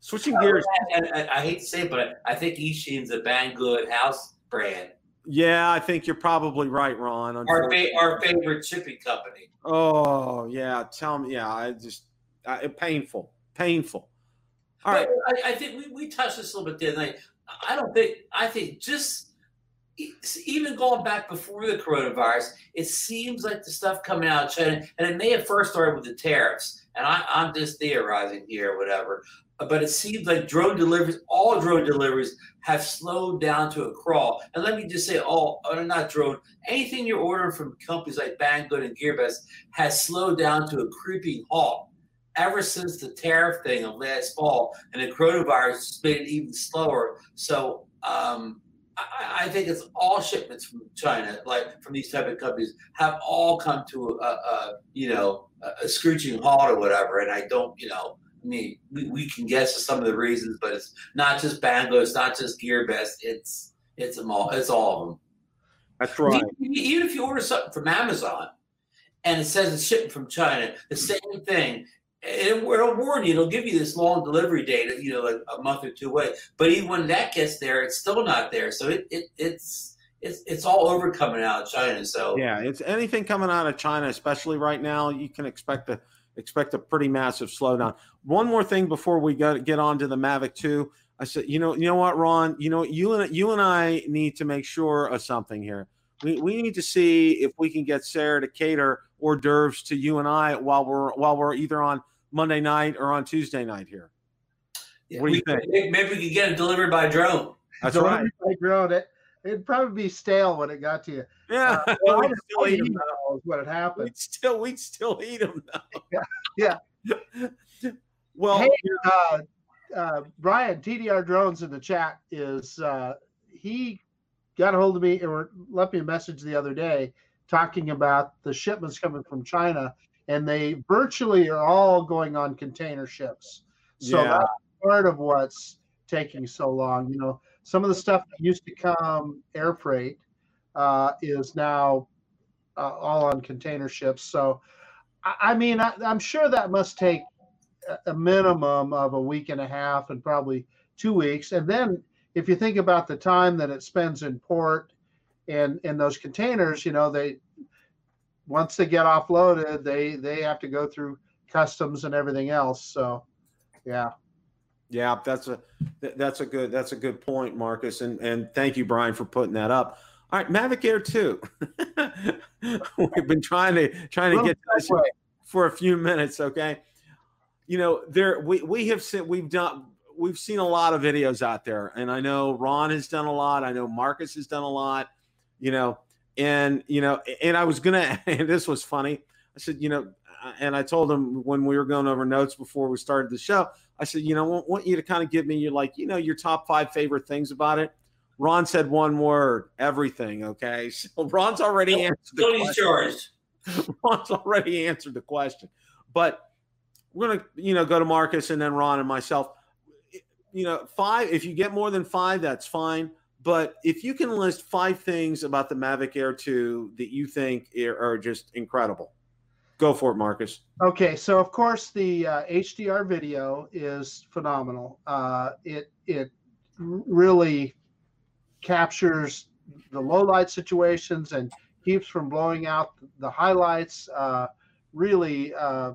switching gears. Oh, I, I, I hate to say it, but I think Ishin's a Banggood house brand. Yeah, I think you're probably right, Ron. Our, fa our favorite shipping company. Oh, yeah. Tell me. Yeah, I just I, painful, painful. All but right. I, I think we, we touched this a little bit the other night. I don't think I think just even going back before the coronavirus, it seems like the stuff coming out of China, and it may have first started with the tariffs. And I, I'm just theorizing here, whatever. But it seems like drone deliveries, all drone deliveries have slowed down to a crawl. And let me just say, all, oh, not drone, anything you're ordering from companies like Banggood and Gearbest has slowed down to a creeping halt ever since the tariff thing of last fall. And the coronavirus has made it even slower. So um, I, I think it's all shipments from China, like from these type of companies, have all come to a, a you know, a, a screeching halt or whatever. And I don't, you know. I mean, we, we can guess some of the reasons, but it's not just Banggood, it's not just Gearbest, it's it's all it's all of them. That's right. Even, even if you order something from Amazon and it says it's shipping from China, the same thing. It, it'll warn you. It'll give you this long delivery date, you know, like a month or two away. But even when that gets there, it's still not there. So it, it it's it's it's all over coming out of China. So yeah, it's anything coming out of China, especially right now. You can expect the. Expect a pretty massive slowdown. One more thing before we go, get on to the Mavic two. I said, you know, you know what, Ron? You know, you and you and I need to make sure of something here. We we need to see if we can get Sarah to cater hors d'oeuvres to you and I while we're while we're either on Monday night or on Tuesday night here. Yeah, what do you we, think? Maybe we could get it delivered by drone. That's delivered right. By drone, it it'd probably be stale when it got to you. Yeah, uh, well, we'd still eat them now is what had happened. We'd still, we'd still eat them now. Yeah. yeah. Well, hey, uh, uh, Brian, T D R Drones in the chat is, uh, he got a hold of me or left me a message the other day talking about the shipments coming from China, and they virtually are all going on container ships. So yeah. That's part of what's taking so long. You know, some of the stuff that used to come air freight uh, is now uh, all on container ships. So, I, I mean, I, I'm sure that must take a minimum of a week and a half and probably two weeks. And then if you think about the time that it spends in port and in those containers, you know, they once they get offloaded, they, they have to go through customs and everything else. So, yeah. Yeah, that's a that's a good that's a good point, Marcus, and and thank you, Brian, for putting that up. All right, Mavic Air two. We've been trying to trying to get to this for a few minutes, okay? You know, there we we have seen we've done we've seen a lot of videos out there, and I know Ron has done a lot. I know Marcus has done a lot. You know, and you know, and I was gonna. And this was funny. I said, you know, and I told him when we were going over notes before we started the show. I said, you know, I want you to kind of give me your, like, you know, your top five favorite things about it. Ron said one word, everything, okay? So Ron's already no, answered the question. Charged. Ron's already answered the question. But we're going to, you know, go to Marcus and then Ron and myself. You know, five, if you get more than five, that's fine. But if you can list five things about the Mavic Air two that you think are just incredible. Go for it, Marcus. Okay, so of course the uh, H D R video is phenomenal. Uh, it it really captures the low light situations and keeps from blowing out the highlights. Uh, really, uh,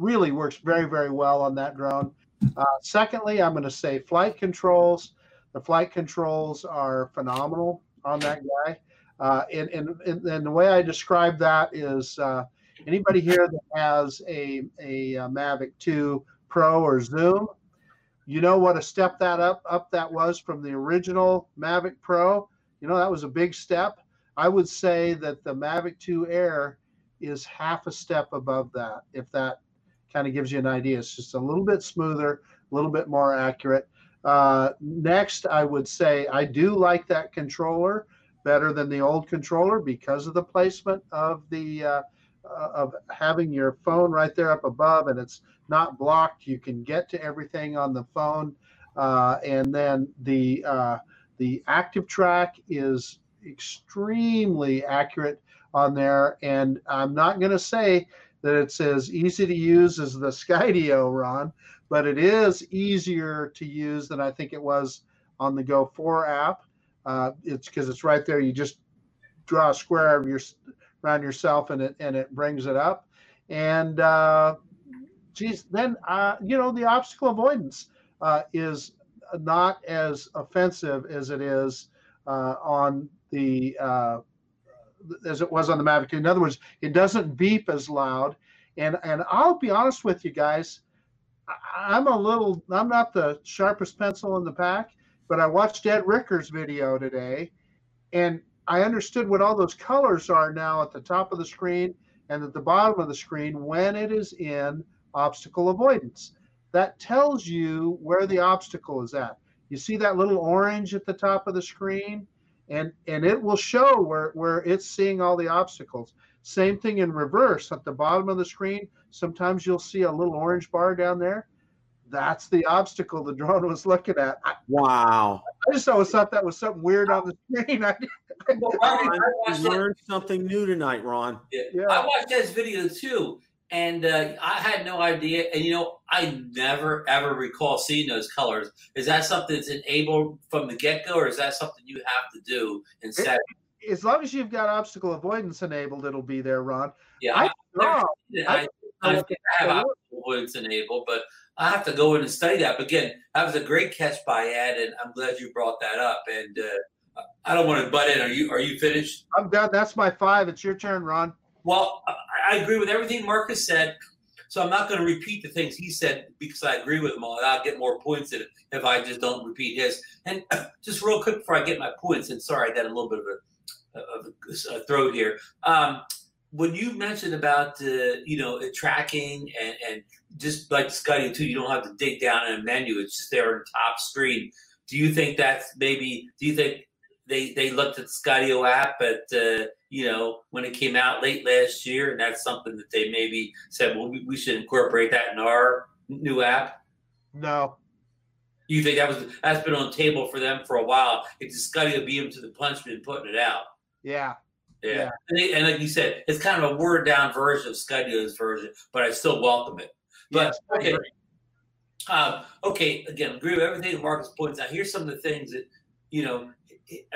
really works very very well on that drone. Uh, secondly, I'm going to say flight controls. The flight controls are phenomenal on that guy, uh, and, and and and the way I describe that is. Uh, Anybody here that has a, a Mavic two Pro or Zoom, you know what a step that up, up that was from the original Mavic Pro. You know, that was a big step. I would say that the Mavic two Air is half a step above that, if that kind of gives you an idea. It's just a little bit smoother, a little bit more accurate. Uh, next, I would say I do like that controller better than the old controller because of the placement of the uh, uh, of having your phone right there up above, and it's not blocked. You can get to everything on the phone. Uh, and then the uh, the active track is extremely accurate on there. And I'm not going to say that it's as easy to use as the Skydio, Ron, but it is easier to use than I think it was on the Go four app. Uh, it's because it's right there. You just draw a square of your, around yourself, and it and it brings it up. And uh, geez, then uh, you know, the obstacle avoidance uh, is not as offensive as it is uh, on the uh, as it was on the Mavic two. In other words, it doesn't beep as loud. And and I'll be honest with you guys, I'm a little, I'm not the sharpest pencil in the pack, but I watched Ed Ricker's video today, and I understood what all those colors are now at the top of the screen and at the bottom of the screen when it is in obstacle avoidance. That tells you where the obstacle is at. You see that little orange at the top of the screen, and, and it will show where, where it's seeing all the obstacles. Same thing in reverse at the bottom of the screen. Sometimes you'll see a little orange bar down there. That's the obstacle the drone was looking at. I, wow. I just always thought that was something weird on the screen. I, well, Ron, I, I, I learned that. something new tonight, Ron. Yeah. Yeah. I watched his video too, and uh, I had no idea. And, you know, I never, ever recall seeing those colors. Is that something that's enabled from the get-go, or is that something you have to do instead? It, as long as you've got obstacle avoidance enabled, it'll be there, Ron. Yeah. I, I, I, I, I have obstacle avoidance enabled, but I have to go in and study that. But again, that was a great catch by Ed, and I'm glad you brought that up. And uh, I don't want to butt in. Are you are you finished? I'm done. That's my five. It's your turn, Ron. Well, I agree with everything Marcus said, so I'm not going to repeat the things he said because I agree with him. I'll get more points if I just don't repeat his. And just real quick before I get my points, and sorry, I got a little bit of a, of a throat here. Um, When you mentioned about, uh, you know, tracking and, and just like Skydio two, you don't have to dig down in a menu. It's just there on the top screen. Do you think that's maybe – do you think they, they looked at the Skydio app at, uh, you know, when it came out late last year, and that's something that they maybe said, well, we, we should incorporate that in our new app? No. You think that was – that's been on the table for them for a while. It's Skydio beat them to the punch and putting it out. Yeah. Yeah, yeah. And, they, and like you said, it's kind of a word down version of Skydio's version, but I still welcome it. But yes, okay, um, okay, again, agree with everything Marcus points out. Here's some of the things that, you know,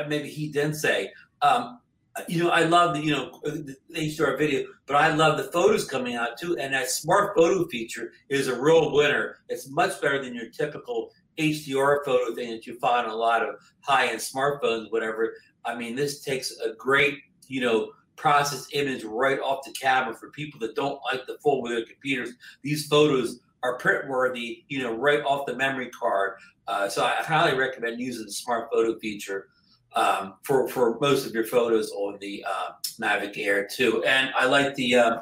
maybe he didn't say. Um, you know, I love the, you know, the H D R video, but I love the photos coming out too. And that smart photo feature is a real winner. It's much better than your typical H D R photo thing that you find on a lot of high-end smartphones, whatever. I mean, this takes a great, you know, process image right off the camera for people that don't like the full with their computers. These photos are print worthy, you know, right off the memory card. Uh, so I highly recommend using the smart photo feature um, for, for most of your photos on the uh, Mavic Air two. And I like the, uh,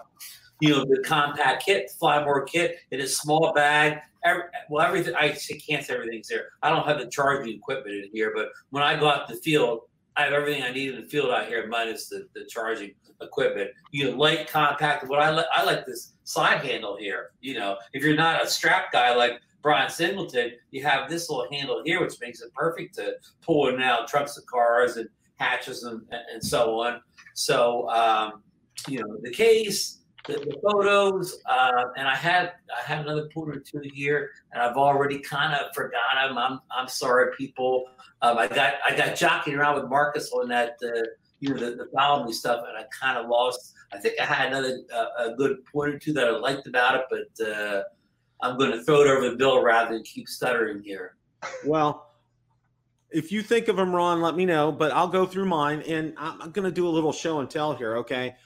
you know, the compact kit, Flymore kit. It is small bag. Every, well, everything, I can't say everything's there. I don't have the charging equipment in here, but when I go out to the field, I have everything I need in the field out here, minus the, the charging equipment. You know, light, compact. What I like, I like this side handle here. You know, if you're not a strap guy like Brian Singleton, you have this little handle here, which makes it perfect to pull in and out trunks of cars and hatches and, and so on. So, um, you know, the case, the, the photos, uh, and I had I had another point or two here, and I've already kind of forgot them. I'm I'm sorry, people. Um, I got I got jockeying around with Marcus on that, uh, you know, the, the follow me stuff, and I kind of lost. I think I had another uh, a good point or two that I liked about it, but uh, I'm going to throw it over to Bill rather than keep stuttering here. Well, if you think of them, Ron, let me know. But I'll go through mine, and I'm going to do a little show and tell here, okay?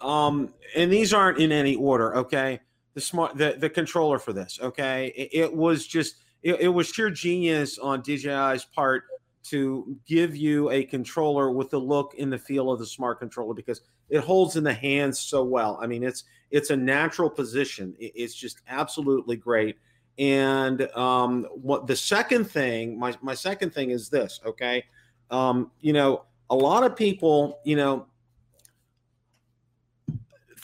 Um, and these aren't in any order, okay? The smart, the, the controller for this, okay? It, it was just, it, it was sheer genius on D J I's part to give you a controller with the look and the feel of the smart controller because it holds in the hands so well. I mean, it's it's a natural position. It, it's just absolutely great. And um, what the second thing, my my second thing is this, okay? Um, you know, a lot of people, you know,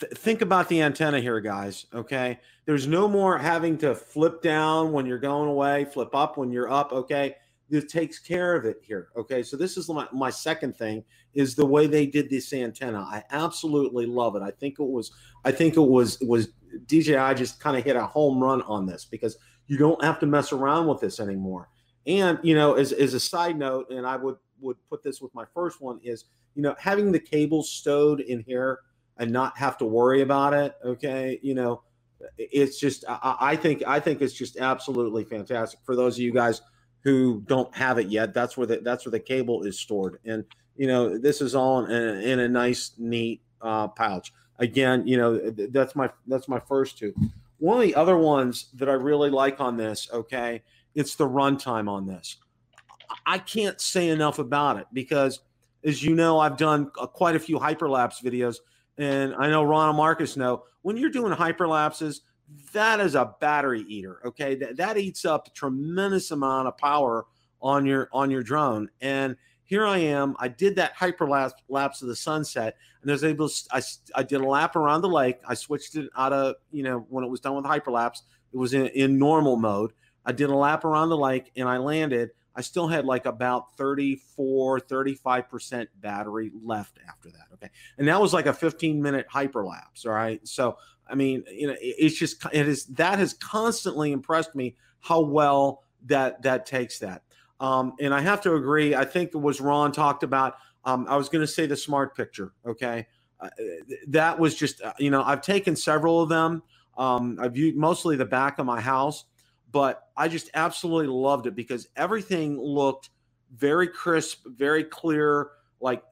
th think about the antenna here, guys, okay? There's no more having to flip down when you're going away, flip up when you're up, okay? It takes care of it here, okay? So this is my, my second thing is the way they did this antenna. I absolutely love it. I think it was, I think it was, was D J I just kind of hit a home run on this because you don't have to mess around with this anymore. And, you know, as, as a side note, and I would, would put this with my first one is, you know, having the cables stowed in here and not have to worry about it. Okay. You know, it's just, I, I think, I think it's just absolutely fantastic for those of you guys who don't have it yet. That's where the, that's where the cable is stored. And, you know, this is all in a, in a nice, neat uh, pouch. Again, you know, that's my, that's my first two. One of the other ones that I really like on this, okay, it's the runtime on this. I can't say enough about it because, as you know, I've done quite a few hyperlapse videos, and I know Ron and Marcus know when you're doing hyperlapses, that is a battery eater. Okay, that, that eats up a tremendous amount of power on your on your drone. And here I am. I did that hyperlapse lapse of the sunset, and I was able to, I I did a lap around the lake. I switched it out of, you know, when it was done with hyperlapse, it was in, in normal mode. I did a lap around the lake and I landed. I still had like about thirty-four, thirty-five percent battery left after that. Okay. And that was like a fifteen minute hyperlapse. All right. So, I mean, you know, it's just, it is, that has constantly impressed me how well that, that takes that. Um, and I have to agree. I think it was Ron talked about, um, I was going to say the smart picture. Okay. Uh, that was just, uh, you know, I've taken several of them. Um, I've used mostly the back of my house. But I just absolutely loved it because everything looked very crisp, very clear. Like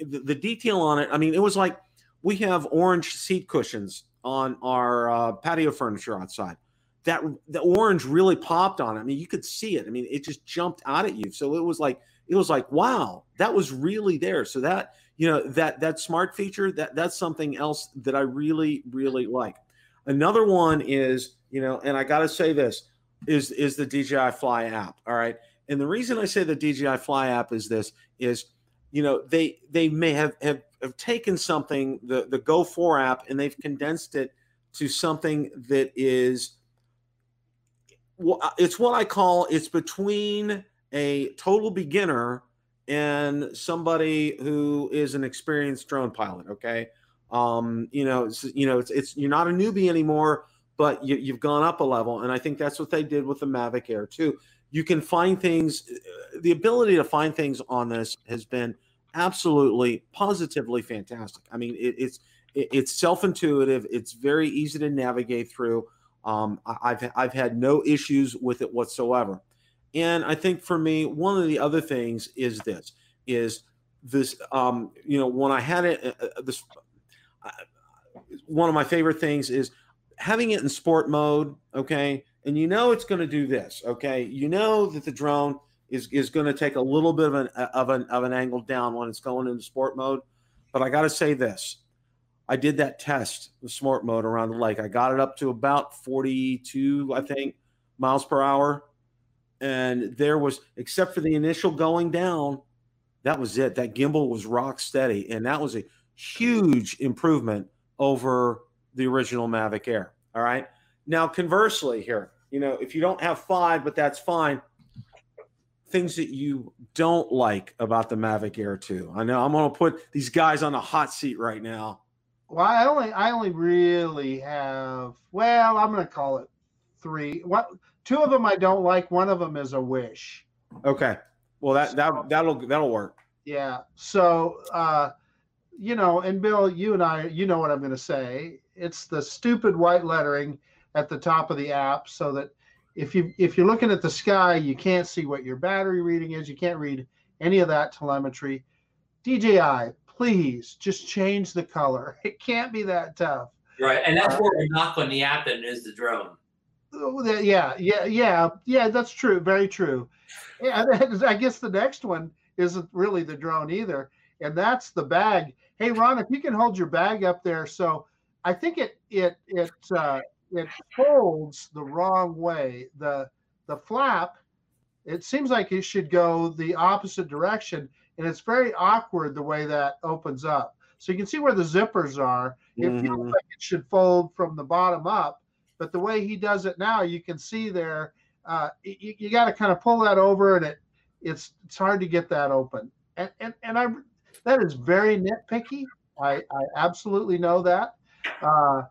the, the detail on it, I mean, it was like we have orange seat cushions on our uh, patio furniture outside. That the orange really popped on it. I mean, you could see it. I mean, it just jumped out at you. So it was like it was like wow, that was really there. So that, you know, that that smart feature, that that's something else that I really really like. Another one is, you know, and I got to say this. Is is the D J I Fly app, all right? And the reason I say the D J I Fly app is this is, you know, they they may have have, have taken something, the the Go four app, and they've condensed it to something that is, well, it's what I call, it's between a total beginner and somebody who is an experienced drone pilot. Okay, um, you know, it's, you know, it's it's you're not a newbie anymore, but you, you've gone up a level, and I think that's what they did with the Mavic Air two. You can find things, the ability to find things on this has been absolutely, positively fantastic. I mean, it, it's it, it's self-intuitive. It's very easy to navigate through. Um, I, I've, I've had no issues with it whatsoever. And I think for me, one of the other things is this, is this, um, you know, when I had it, uh, this, uh, one of my favorite things is having it in sport mode, okay, and you know it's going to do this, okay. You know that the drone is is going to take a little bit of an of an of an angle down when it's going into sport mode. But I got to say this: I did that test the sport mode around the lake. I got it up to about forty-two, I think, miles per hour, and there was, except for the initial going down, that was it. That gimbal was rock steady, and that was a huge improvement over the original Mavic Air. All right. Now, conversely here, you know, if you don't have five, but that's fine. Things that you don't like about the Mavic Air two. I know I'm going to put these guys on a hot seat right now. Well, I only, I only really have, well, I'm going to call it three. What, two of them I don't like. One of them is a wish. Okay. Well, that, that, that'll, that'll work. Yeah. So, uh, you know, and Bill, you and I, you know what I'm going to say. It's the stupid white lettering at the top of the app, so that if you if you're looking at the sky, you can't see what your battery reading is. You can't read any of that telemetry. D J I, please just change the color. It can't be that tough. Right, and that's uh, more of a knock on the app than is the drone. Yeah, yeah, yeah, yeah. That's true. Very true. Yeah, I guess the next one isn't really the drone either, and that's the bag. Hey, Ron, if you can hold your bag up there, so. I think it it it uh, it folds the wrong way. The the flap, it seems like it should go the opposite direction, and it's very awkward the way that opens up. So you can see where the zippers are. Mm-hmm. It feels like it should fold from the bottom up, but the way he does it now, you can see there, uh, you, you got to kind of pull that over, and it it's it's hard to get that open. And and, and I that is very nitpicky. I, I absolutely know that. Uh,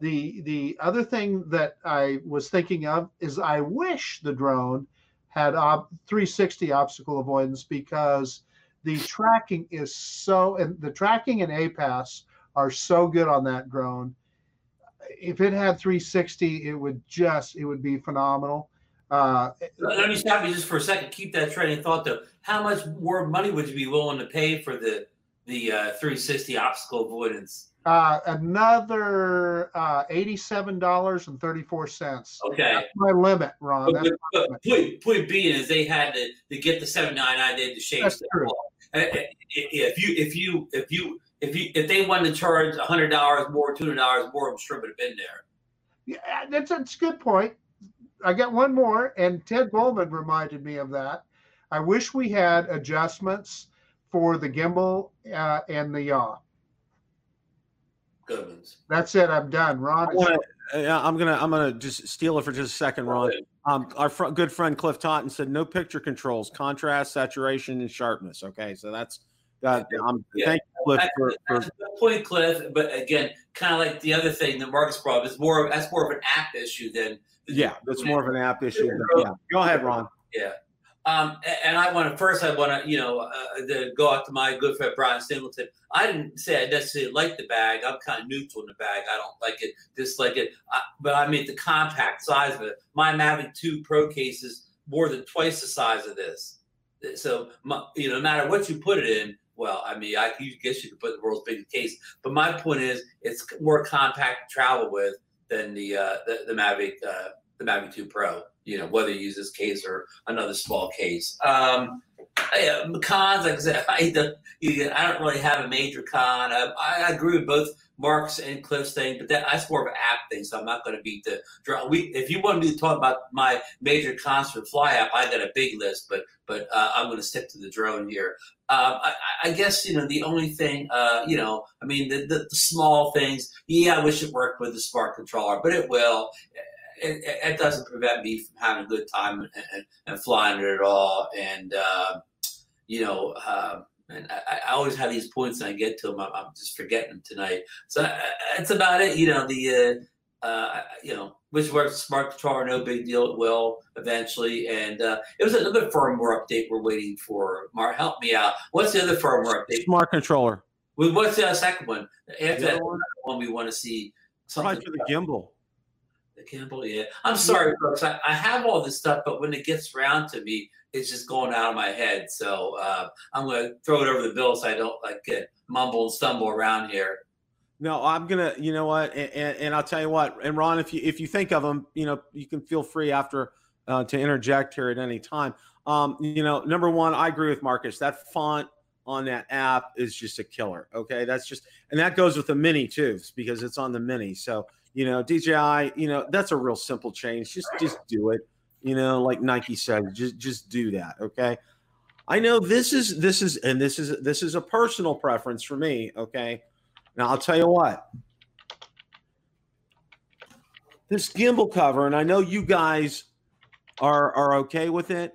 the the other thing that I was thinking of is I wish the drone had three sixty obstacle avoidance, because the tracking is so, and the tracking and A P A S are so good on that drone. If it had three sixty, it would just, it would be phenomenal. Uh, Let me stop you just for a second. Keep that train of thought, though. How much more money would you be willing to pay for the the uh, three sixty obstacle avoidance? Uh, another uh, eighty-seven dollars and thirty-four cents. Okay. That's my limit, Ron. But, That's but, my limit. Point, point being is they had to, to get the seven ninety-nine. They had to shave stuff off. If you, if you, if you, if you, if they wanted to charge a hundred dollars more, two hundred dollars more, I'm sure it would have been there. Yeah, that's, that's a good point. I got one more, and Ted Bowman reminded me of that. I wish we had adjustments for the gimbal uh, and the yaw. Good ones. That's it. I'm done, Ron. I'm gonna, I'm gonna, I'm gonna just steal it for just a second, Ron. Um, our fr good friend Cliff Totten said no picture controls, contrast, saturation, and sharpness. Okay, so that's. Uh, I'm, yeah. Thank you, Cliff. That's, for, for, that's the point, Cliff. But again, kind of like the other thing that Marcus brought up, is more of, that's more of an app issue than. Yeah, that's more of an app issue. Than, yeah. Go ahead, Ron. Yeah. Um, and I want to first, I want to, you know, uh, the, go out to my good friend Brian Singleton. I didn't say I necessarily like the bag. I'm kind of neutral in the bag. I don't like it, dislike it. I, but I mean the compact size of it. My Mavic two Pro case is more than twice the size of this. So, my, you know, no matter what you put it in, well, I mean, I guess you could put the world's biggest case. But my point is, it's more compact to travel with than the uh, the, the Mavic uh, the Mavic two Pro. You know, whether you use this case or another small case. Um, yeah, cons, like I said, I don't really have a major con. I, I agree with both Mark's and Cliff's thing, but that, that's more of an app thing, so I'm not going to beat the draw. We, if you want me to talk about my major cons for Fly app, I got a big list, but but uh, I'm going to stick to the drone here. Um, I, I guess, you know, the only thing, uh, you know, I mean, the, the, the small things, yeah, I wish it worked with the smart controller, but it will. It, it doesn't prevent me from having a good time and, and, and flying it at all. And, uh, you know, uh, and I, I always have these points, and I get to them. I'm, I'm just forgetting them tonight. So that's about it. You know, the, uh, uh, you know, which works, smart controller, no big deal. It will eventually. And uh, it was another firmware update we're waiting for. Mark, help me out. What's the other firmware update? Smart controller. What's the second one? After that one, we want to see something. Probably the gimbal. The gimbal, yeah. I'm sorry, yeah. Folks. I, I have all this stuff, but when it gets around to me, it's just going out of my head. So uh, I'm going to throw it over the bill so I don't like get mumble and stumble around here. No, I'm gonna. You know what? And, and, and I'll tell you what. And Ron, if you if you think of them, you know, you can feel free after uh, to interject here at any time. Um, you know, number one, I agree with Marcus. That font on that app is just a killer. Okay, that's just, and that goes with the Mini too, because it's on the Mini. So. You know, D J I, you know, that's a real simple change. Just just do it. You know, like Nike said, just just do that. Okay. I know this is this is and this is this is a personal preference for me. Okay. Now I'll tell you what. This gimbal cover, and I know you guys are are okay with it.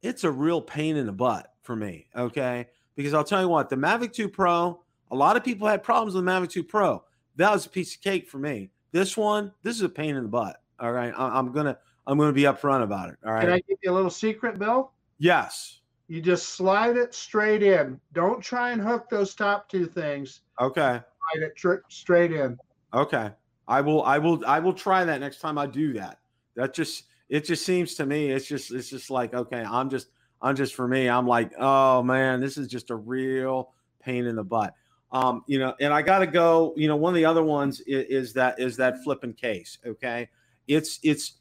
It's a real pain in the butt for me. Okay. Because I'll tell you what, the Mavic two Pro, a lot of people had problems with the Mavic two Pro. That was a piece of cake for me. This one, this is a pain in the butt. All right, I, I'm gonna, I'm gonna be upfront about it. All right. Can I give you a little secret, Bill? Yes. You just slide it straight in. Don't try and hook those top two things. Okay. Slide it tr straight in. Okay. I will, I will, I will try that next time I do that. That just, it just seems to me, it's just, it's just like, okay, I'm just, I'm just for me, I'm like, oh man, this is just a real pain in the butt. Um, you know, and I got to go, you know, one of the other ones is, is that is that flipping case. OK, it's it's,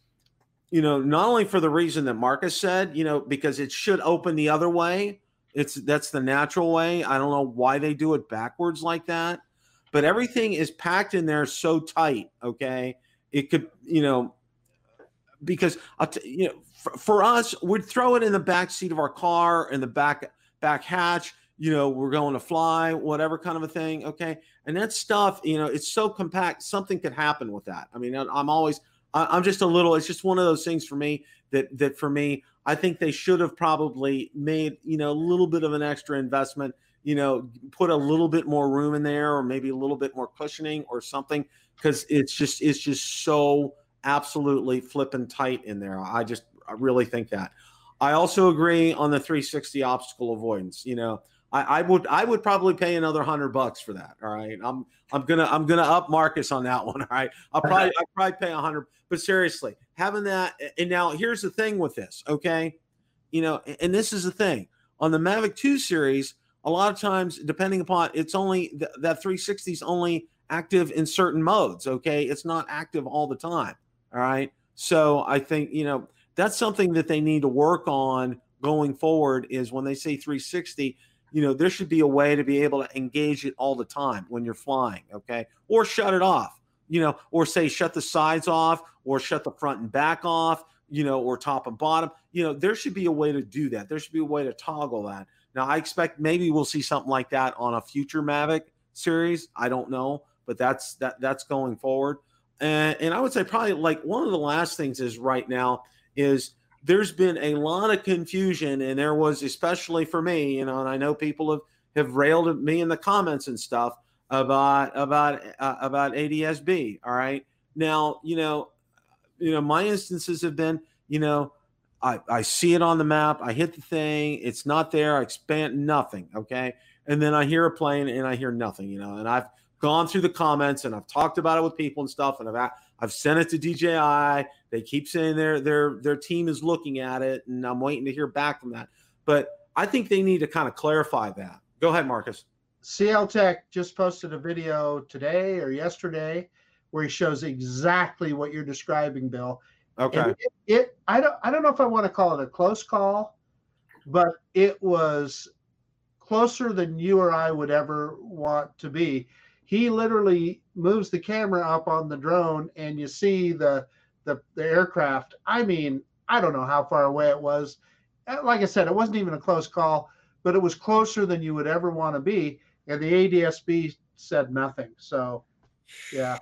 you know, not only for the reason that Marcus said, you know, because it should open the other way. It's that's the natural way. I don't know why they do it backwards like that, but everything is packed in there so tight. OK, it could, you know, because, I'll t you know, for, for us, we'd throw it in the back seat of our car, in the back back hatch. you know, we're going to fly, whatever kind of a thing. Okay. And that stuff, you know, it's so compact. Something could happen with that. I mean, I'm always, I'm just a little, it's just one of those things for me that, that for me, I think they should have probably made, you know, a little bit of an extra investment, you know, put a little bit more room in there, or maybe a little bit more cushioning or something. Cause it's just, it's just so absolutely flipping tight in there. I just, I really think that. I also agree on the three sixty obstacle avoidance. You know, I, I would, I would probably pay another hundred bucks for that. All right. I'm, I'm going to, I'm going to up Marcus on that one. All right. I'll probably, I'll probably pay a hundred, but seriously, having that. And now here's the thing with this. Okay. You know, and this is the thing on the Mavic two series, a lot of times, depending upon it's only th that three sixty is only active in certain modes. Okay. It's not active all the time. All right. So I think, you know, that's something that they need to work on going forward is when they say three sixty, you know, there should be a way to be able to engage it all the time when you're flying. Okay. Or shut it off, you know, or say, shut the sides off or shut the front and back off, you know, or top and bottom, you know, there should be a way to do that. There should be a way to toggle that. Now I expect maybe we'll see something like that on a future Mavic series. I don't know, but that's, that that's going forward. And, and I would say probably like one of the last things is right now, is there's been a lot of confusion, and there was, especially for me, you know, and I know people have, have railed at me in the comments and stuff about, about, uh, about A D S B. All right. Now, you know, you know, my instances have been, you know, I, I see it on the map. I hit the thing. It's not there. I expand nothing. Okay. And then I hear a plane and I hear nothing, you know, and I've gone through the comments and I've talked about it with people and stuff. And I've I've sent it to D J I. They keep saying their, their, their team is looking at it, and I'm waiting to hear back from that. But I think they need to kind of clarify that. Go ahead, Marcus. C L Tech just posted a video today or yesterday where he shows exactly what you're describing, Bill. Okay. And it, it, I don't, I don't know if I want to call it a close call, but it was closer than you or I would ever want to be. He literally moves the camera up on the drone and you see the, the, the aircraft. I mean, I don't know how far away it was. Like I said, it wasn't even a close call, but it was closer than you would ever want to be. And the A D S B said nothing. So, yeah.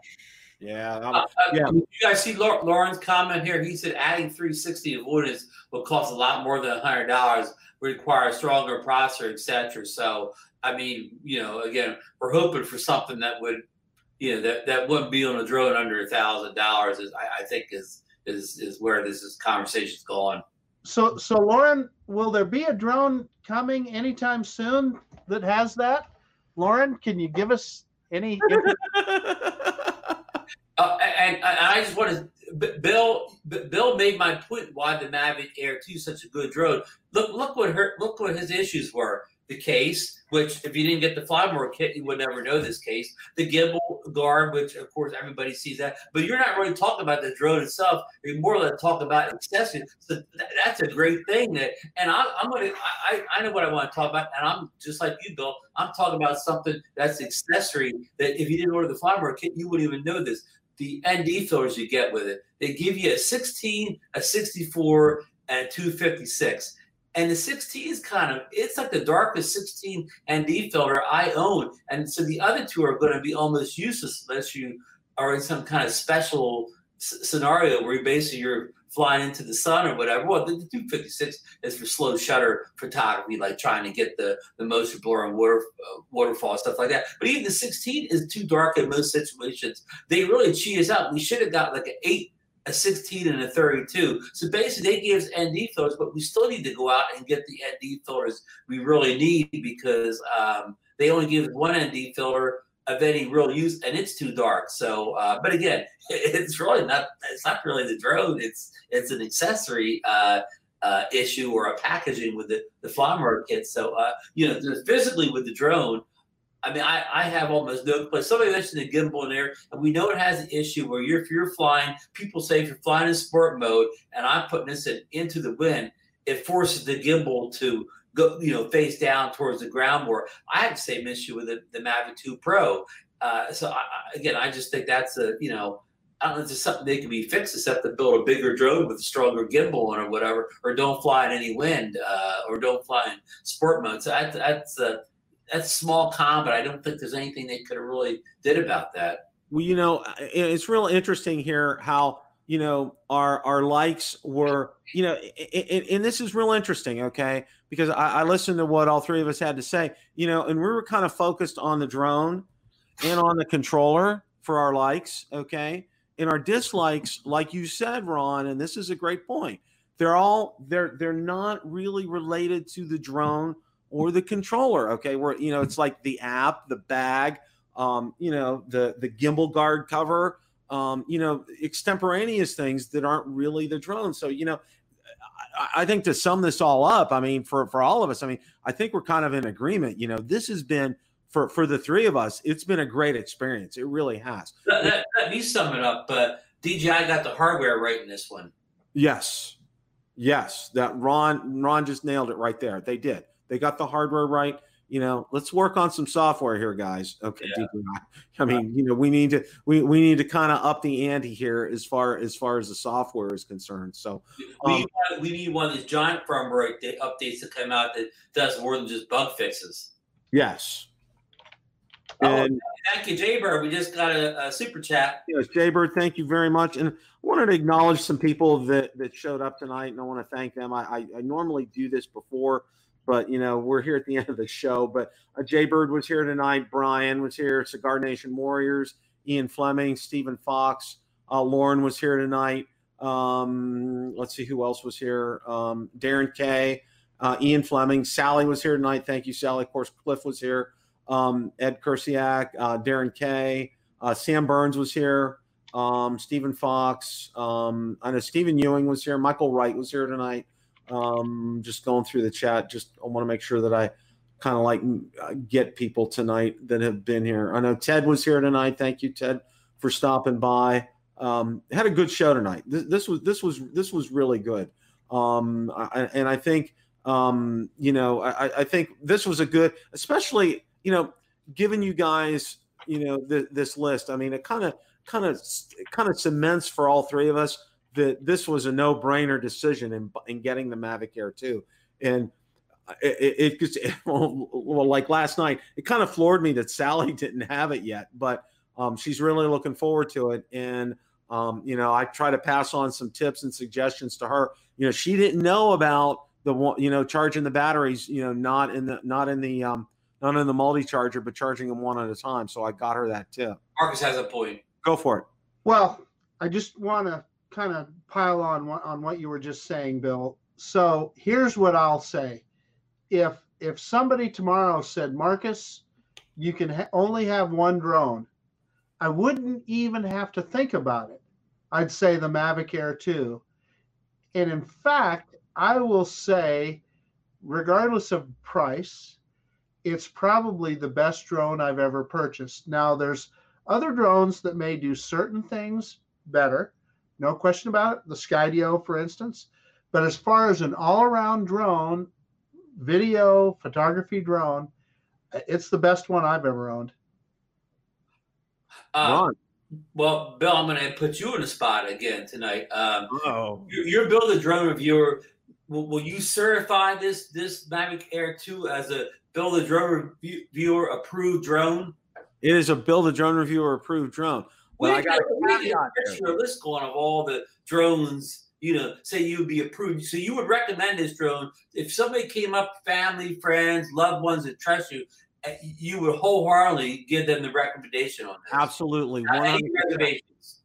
Yeah. Uh, yeah. You guys see Lauren's comment here? He said adding three sixty avoidance will cost a lot more than a hundred dollars, require a stronger processor, et cetera. So, I mean, you know, again, we're hoping for something that would, you know, that, that wouldn't be on a drone under a thousand dollars. I think is is is where this is conversation's going. So, so Lauren, will there be a drone coming anytime soon that has that? Lauren, can you give us any? uh, and, and I just want to. Bill, Bill made my point why the Mavic Air two is such a good drone. Look, look what her, look what his issues were. The case, which if you didn't get the Flymore kit, you would never know this case. The gimbal guard, which of course everybody sees that, but you're not really talking about the drone itself. You're more like talking about accessories. So th that's a great thing. That, and I, I'm gonna, I, I know what I want to talk about, and I'm just like you, Bill. I'm talking about something that's accessory that if you didn't order the Flymore kit, you wouldn't even know this. The N D filters you get with it, they give you a sixteen, a sixty-four, and a two fifty-six. And the sixteen is kind of, it's like the darkest sixteen N D filter I own. And so the other two are going to be almost useless unless you are in some kind of special scenario where you basically you're flying into the sun or whatever. Well, the, the two fifty-six is for slow shutter photography, like trying to get the, the motion blur and water, uh, waterfall, stuff like that. But even the sixteen is too dark in most situations. They really cheat us out. We should have got like an eight, a sixteen and a thirty-two. So basically they gave us N D filters, but we still need to go out and get the N D filters we really need because um, they only give us one N D filter of any real use and it's too dark. So, uh, but again, it's really not, it's not really the drone. It's, it's an accessory uh, uh, issue or a packaging with the, the Flymore kit. So, uh, you know, physically with the drone, I mean, I, I have almost no place. Somebody mentioned the gimbal in there, and we know it has an issue where you're, if you're flying, people say if you're flying in sport mode, and I'm putting this in, into the wind, it forces the gimbal to go, you know, face down towards the ground more. I have the same issue with the, the Mavic two Pro. Uh, so, I, again, I just think that's a, you know, I don't know if there's something that can be fixed except to build a bigger drone with a stronger gimbal on or whatever, or don't fly in any wind, uh, or don't fly in sport mode. So that, that's uh, that's small con, but I don't think there's anything they could have really did about that. Well, you know, it's real interesting here how, you know, our our likes were, you know, it, it, and this is real interesting, okay, because I, I listened to what all three of us had to say, you know, and we were kind of focused on the drone and on the controller for our likes, okay, and our dislikes, like you said, Ron, and this is a great point, they're all they're they're not really related to the drone or the controller, okay, where, you know, it's like the app, the bag, um, you know, the the gimbal guard cover. Um, you know, extemporaneous things that aren't really the drone. So, you know, I, I think to sum this all up, I mean, for, for all of us, I mean, I think we're kind of in agreement. You know, this has been, for, for the three of us, it's been a great experience. It really has. Let, let, let me sum it up. Uh, D J I got the hardware right in this one. Yes. Yes. That Ron, Ron just nailed it right there. They did. They got the hardware right. You know, let's work on some software here, guys. Okay, yeah. I mean, you know, we need to we, we need to kind of up the ante here as far as far as the software is concerned. So um, we, need, we need one of these giant firmware updates to come out that does more than just bug fixes. Yes. And oh, thank you, Jaybird. We just got a, a super chat. Yes, Jaybird, thank you very much. And I wanted to acknowledge some people that that showed up tonight, and I want to thank them. I I, I normally do this before. But, you know, we're here at the end of the show. But uh, Jaybird was here tonight. Brian was here. Cigar Nation Warriors. Ian Fleming. Stephen Fox. Uh, Lauren was here tonight. Um, let's see who else was here. Um, Darren Kay. Uh, Ian Fleming. Sally was here tonight. Thank you, Sally. Of course, Cliff was here. Um, Ed Kursiak. Uh, Darren Kay. Uh, Sam Burns was here. Um, Stephen Fox. Um, I know Stephen Ewing was here. Michael Wright was here tonight. Um, just going through the chat. Just I want to make sure that I kind of like uh, get people tonight that have been here. I know Ted was here tonight. Thank you, Ted, for stopping by. Um, had a good show tonight. This, this was this was this was really good. Um, I, and I think um, you know I, I think this was a good, especially you know giving you guys you know th this list. I mean, it kind of kind of kind of cements for all three of us that this was a no-brainer decision in, in getting the Mavic Air two. And it just, well, like last night, it kind of floored me that Sally didn't have it yet, but um, she's really looking forward to it. And, um, you know, I try to pass on some tips and suggestions to her. You know, she didn't know about the one, you know, charging the batteries, you know, not in the, not in the, um, not in the multi-charger, but charging them one at a time. So I got her that tip. Marcus has a point. Go for it. Well, I just want to kind of pile on on what you were just saying, Bill. So here's what I'll say. If if somebody tomorrow said, Marcus, you can ha only have one drone, I wouldn't even have to think about it. I'd say the Mavic Air two. And in fact, I will say, regardless of price, it's probably the best drone I've ever purchased. Now, there's other drones that may do certain things better. No question about it, the Skydio, for instance. But as far as an all-around drone, video, photography drone, it's the best one I've ever owned. Uh, well, Bill, I'm going to put you in the spot again tonight. Um, oh. You're, you're Bill the Drone Reviewer. Will, will you certify this this Mavic Air two as a Bill the Drone Reviewer approved drone? It is a Bill the Drone Reviewer approved drone. Well, well, I got a picture list going of all the drones, you know, say you'd be approved. So you would recommend this drone. If somebody came up, family, friends, loved ones that trust you, you would wholeheartedly give them the recommendation on that. Absolutely. Reservations.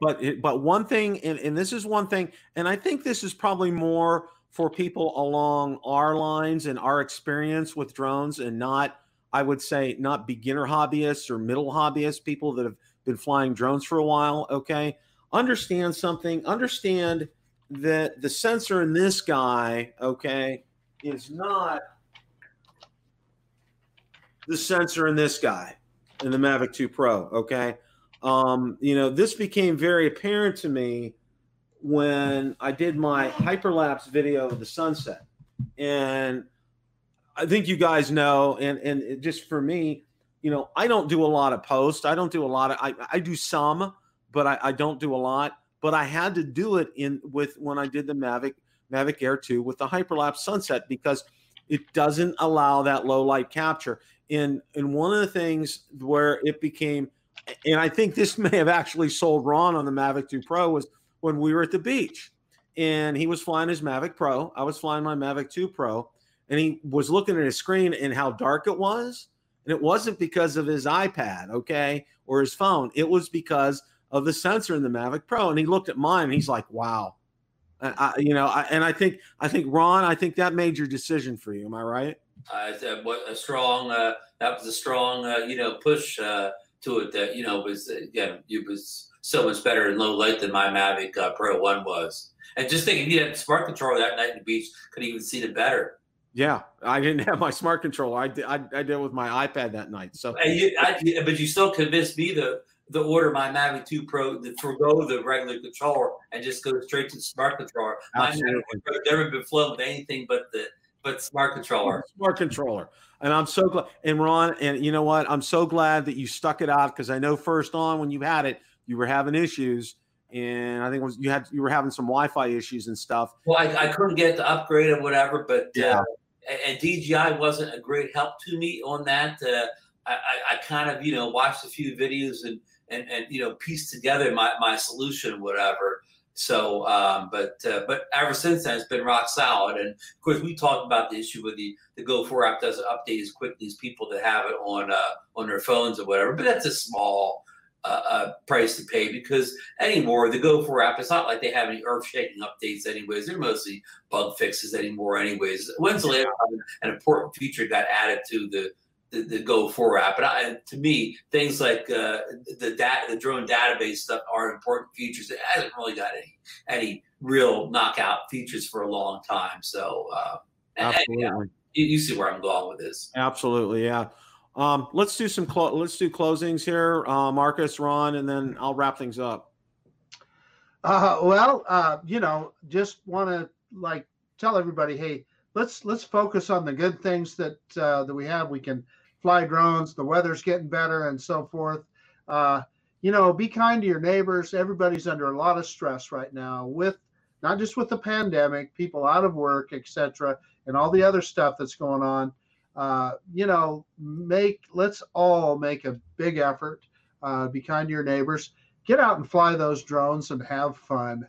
But, it, but one thing, and, and this is one thing, and I think this is probably more for people along our lines and our experience with drones and not, I would say, not beginner hobbyists or middle hobbyists, people that have been flying drones for a while, okay? Understand something. Understand that the sensor in this guy, okay, is not the sensor in this guy, in the Mavic two Pro, okay? Um, you know, this became very apparent to me when I did my hyperlapse video of the sunset. And I think you guys know, and, and it just for me, you know, I don't do a lot of posts. I don't do a lot of, I, I do some, but I, I don't do a lot. But I had to do it in with when I did the Mavic Mavic Air two with the Hyperlapse Sunset, because it doesn't allow that low light capture. And, and one of the things where it became, and I think this may have actually sold Ron on the Mavic two Pro, was when we were at the beach and he was flying his Mavic Pro. I was flying my Mavic two Pro, and he was looking at his screen and how dark it was. And it wasn't because of his iPad, okay, or his phone. It was because of the sensor in the Mavic Pro. And he looked at mine and he's like, wow. I, you know, I, and I think, I think Ron, I think that made your decision for you. Am I right? Uh, I said, what a strong, uh, that was a strong, uh, you know, push uh, to it that, you know, was, uh, yeah, it was so much better in low light than my Mavic uh, Pro one was. And just thinking you had smart controller that night in the beach, could even see it better. Yeah. I didn't have my smart controller. I did, I, I did it with my iPad that night. So, and you, I, but you still convinced me though, the order my Mavic two Pro to forgo the regular controller and just go straight to the smart controller. Absolutely. My Mavic Pro never been flown with anything but the but smart controller. Smart controller, and I'm so glad. And Ron, and you know what? I'm so glad that you stuck it out, because I know first on when you had it, you were having issues, and I think it was you had you were having some Wi-Fi issues and stuff. Well, I, I couldn't get to upgrade or whatever, but yeah, uh, and D J I wasn't a great help to me on that. Uh, I, I kind of you know watched a few videos and. And, and, you know, piece together my, my solution, whatever. So, um, but, uh, but ever since then, it's been rock solid. And of course we talked about the issue with the, the Go four app doesn't update as quickly as people that have it on, uh, on their phones or whatever, but that's a small, uh, uh price to pay, because anymore, the Go four app, it's not like they have any earth shaking updates anyways. They're mostly bug fixes anymore anyways. When's the last time an important feature got added to the, The, the Go four app? And I, to me, things like uh, the dat the drone database stuff are important features. It hasn't really got any any real knockout features for a long time. So uh, absolutely. And, and, you, you see where I'm going with this. Absolutely, yeah. Um, let's do some clo let's do closings here, uh, Marcus, Ron, and then I'll wrap things up. Uh, well, uh, you know, just want to like tell everybody, hey, let's let's focus on the good things that uh, that we have. We can fly drones, the weather's getting better and so forth. Uh, you know, be kind to your neighbors. Everybody's under a lot of stress right now, with not just with the pandemic, people out of work, et cetera, and all the other stuff that's going on. Uh, you know, make let's all make a big effort. Uh, be kind to your neighbors. Get out and fly those drones and have fun.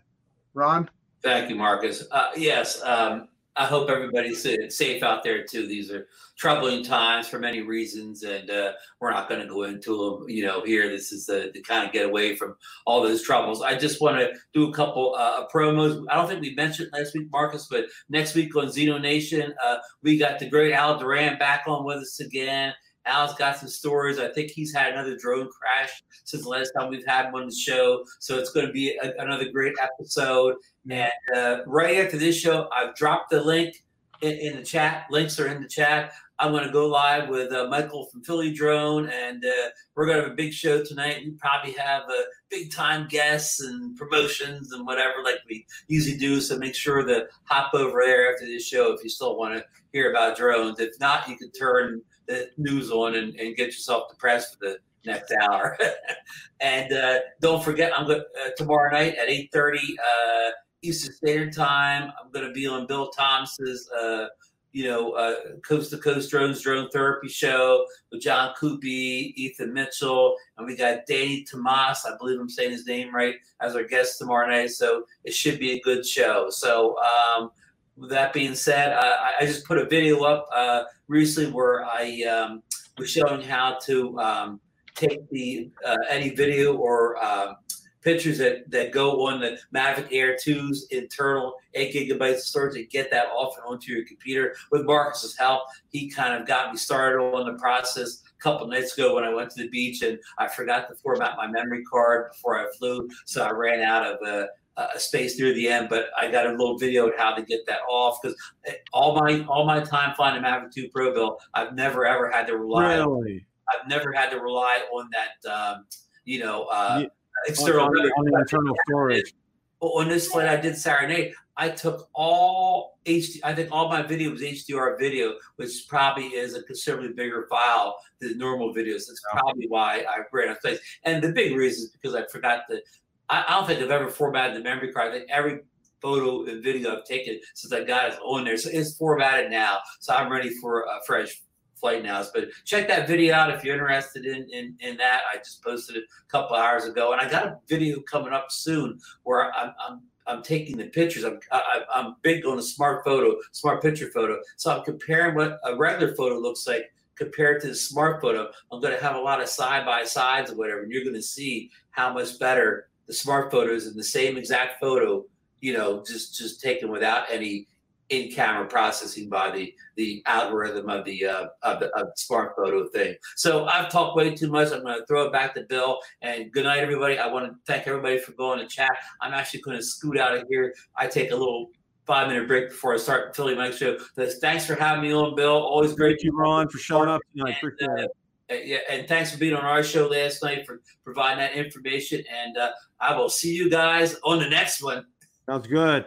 Ron? Thank you, Marcus. Uh, yes. Um, I hope everybody's safe out there too. These are troubling times for many reasons, and uh, we're not going to go into them, you know, here. This is the, the kind of get away from all those troubles. I just want to do a couple uh, promos. I don't think we mentioned last week, Marcus, but next week on Zino Nation, uh, we got the great Al Duran back on with us again. Al's got some stories. I think he's had another drone crash since the last time we've had one on the show. So it's going to be a, another great episode. And uh, right after this show, I've dropped the link in, in the chat. Links are in the chat. I'm going to go live with uh, Michael from Philly Drone, and uh, we're going to have a big show tonight. We probably have uh, big-time guests and promotions and whatever like we usually do, so make sure to hop over there after this show if you still want to hear about drones. If not, you can turn the news on and, and get yourself depressed for the next hour. And uh, don't forget, I'm going uh, tomorrow night at eight thirty uh, Eastern Standard Time, I'm going to be on Bill Thomas's uh, you know, uh, Coast to Coast Drones Drone Therapy Show with John Kupi, Ethan Mitchell, and we got Danny Tomas, I believe I'm saying his name right, as our guest tomorrow night. So it should be a good show. So um, with that being said, I, I just put a video up uh, recently where I um, was showing how to um, take the uh, any video or um, pictures that, that go on the Mavic Air two's internal eight gigabytes of storage and get that off and onto your computer. With Marcus's help, he kind of got me started on the process a couple nights ago when I went to the beach and I forgot to format my memory card before I flew, so I ran out of a, a space near the end. But I got a little video of how to get that off, because all my all my time flying a Mavic two Pro, Bill, I've never ever had to rely. Really? On, I've never had to rely on that. Um, you know. Uh, yeah. External on, on the internal storage. On this flight I did Saturday, I took all H D. I think all my video was H D R video, which probably is a considerably bigger file than normal videos. That's probably why I ran out of space. And the big reason is because I forgot to I, I don't think I've ever formatted the memory card. I think every photo and video I've taken since I got it on there, so it's formatted now. So I'm ready for a fresh flight now. But check that video out if you're interested in in, in that. I just posted it a couple hours ago, and I got a video coming up soon where I'm. I'm I'm taking the pictures. I'm I, I'm big on a smart photo, smart picture photo. So I'm comparing what a regular photo looks like compared to the smart photo. I'm going to have a lot of side by sides or whatever, and you're going to see how much better the smart photo is in the same exact photo. You know, just just taken without any in camera processing by the the algorithm of the uh, of the of the smart photo thing. So I've talked way too much. I'm going to throw it back to Bill, and good night, everybody. I want to thank everybody for going to chat. I'm actually going to scoot out of here. I take a little five minute break before I start Philly Mike's show. So thanks for having me on, Bill. Always great. Thank you, Ron, for showing up tonight. And, uh, yeah, and thanks for being on our show last night for providing that information. And uh, I will see you guys on the next one. Sounds good.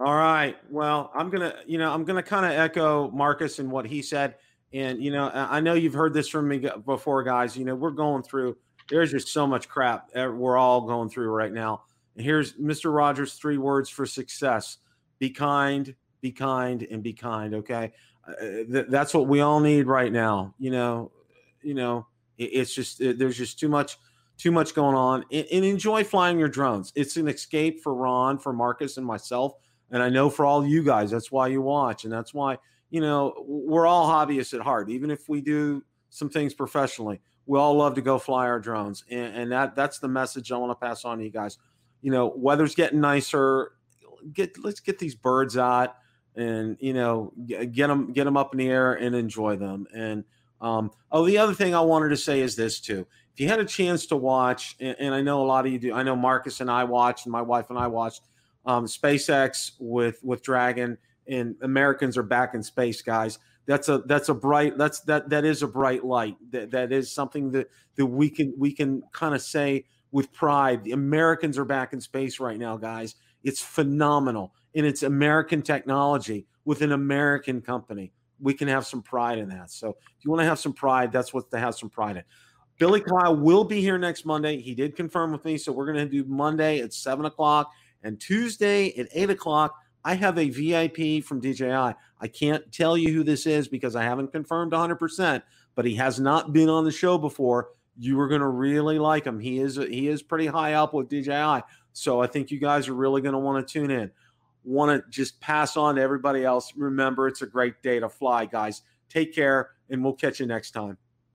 All right. Well, I'm going to, you know, I'm going to kind of echo Marcus and what he said. And, you know, I know you've heard this from me before, guys. You know, we're going through, there's just so much crap we're all going through right now. And here's Mister Rogers' three words for success. Be kind, be kind, and be kind. Okay. Uh, th- that's what we all need right now. You know, you know, it, it's just, it, there's just too much, too much going on. And, and enjoy flying your drones. It's an escape for Ron, for Marcus, and myself. And I know for all you guys, that's why you watch. And that's why, you know, we're all hobbyists at heart. Even if we do some things professionally, we all love to go fly our drones. And, and that that's the message I want to pass on to you guys. You know, weather's getting nicer. Get Let's get these birds out and, you know, get them, get them up in the air and enjoy them. And, um, oh, the other thing I wanted to say is this, too. If you had a chance to watch, and, and I know a lot of you do. I know Marcus and I watched, and my wife and I watched. Um, SpaceX with with Dragon, and Americans are back in space, guys. That's a that's a bright that's that that is a bright light. That that is something that that we can we can kind of say with pride. The Americans are back in space right now, guys. It's phenomenal, and it's American technology with an American company. We can have some pride in that. So if you want to have some pride, that's what to have some pride in. Billy Kyle will be here next Monday. He did confirm with me, so we're going to do Monday at seven o'clock. And Tuesday at eight o'clock, I have a V I P from D J I. I can't tell you who this is because I haven't confirmed one hundred percent, but he has not been on the show before. You are going to really like him. He is he is pretty high up with D J I, so I think you guys are really going to want to tune in. Want to just pass on to everybody else. Remember, it's a great day to fly, guys. Take care, and we'll catch you next time.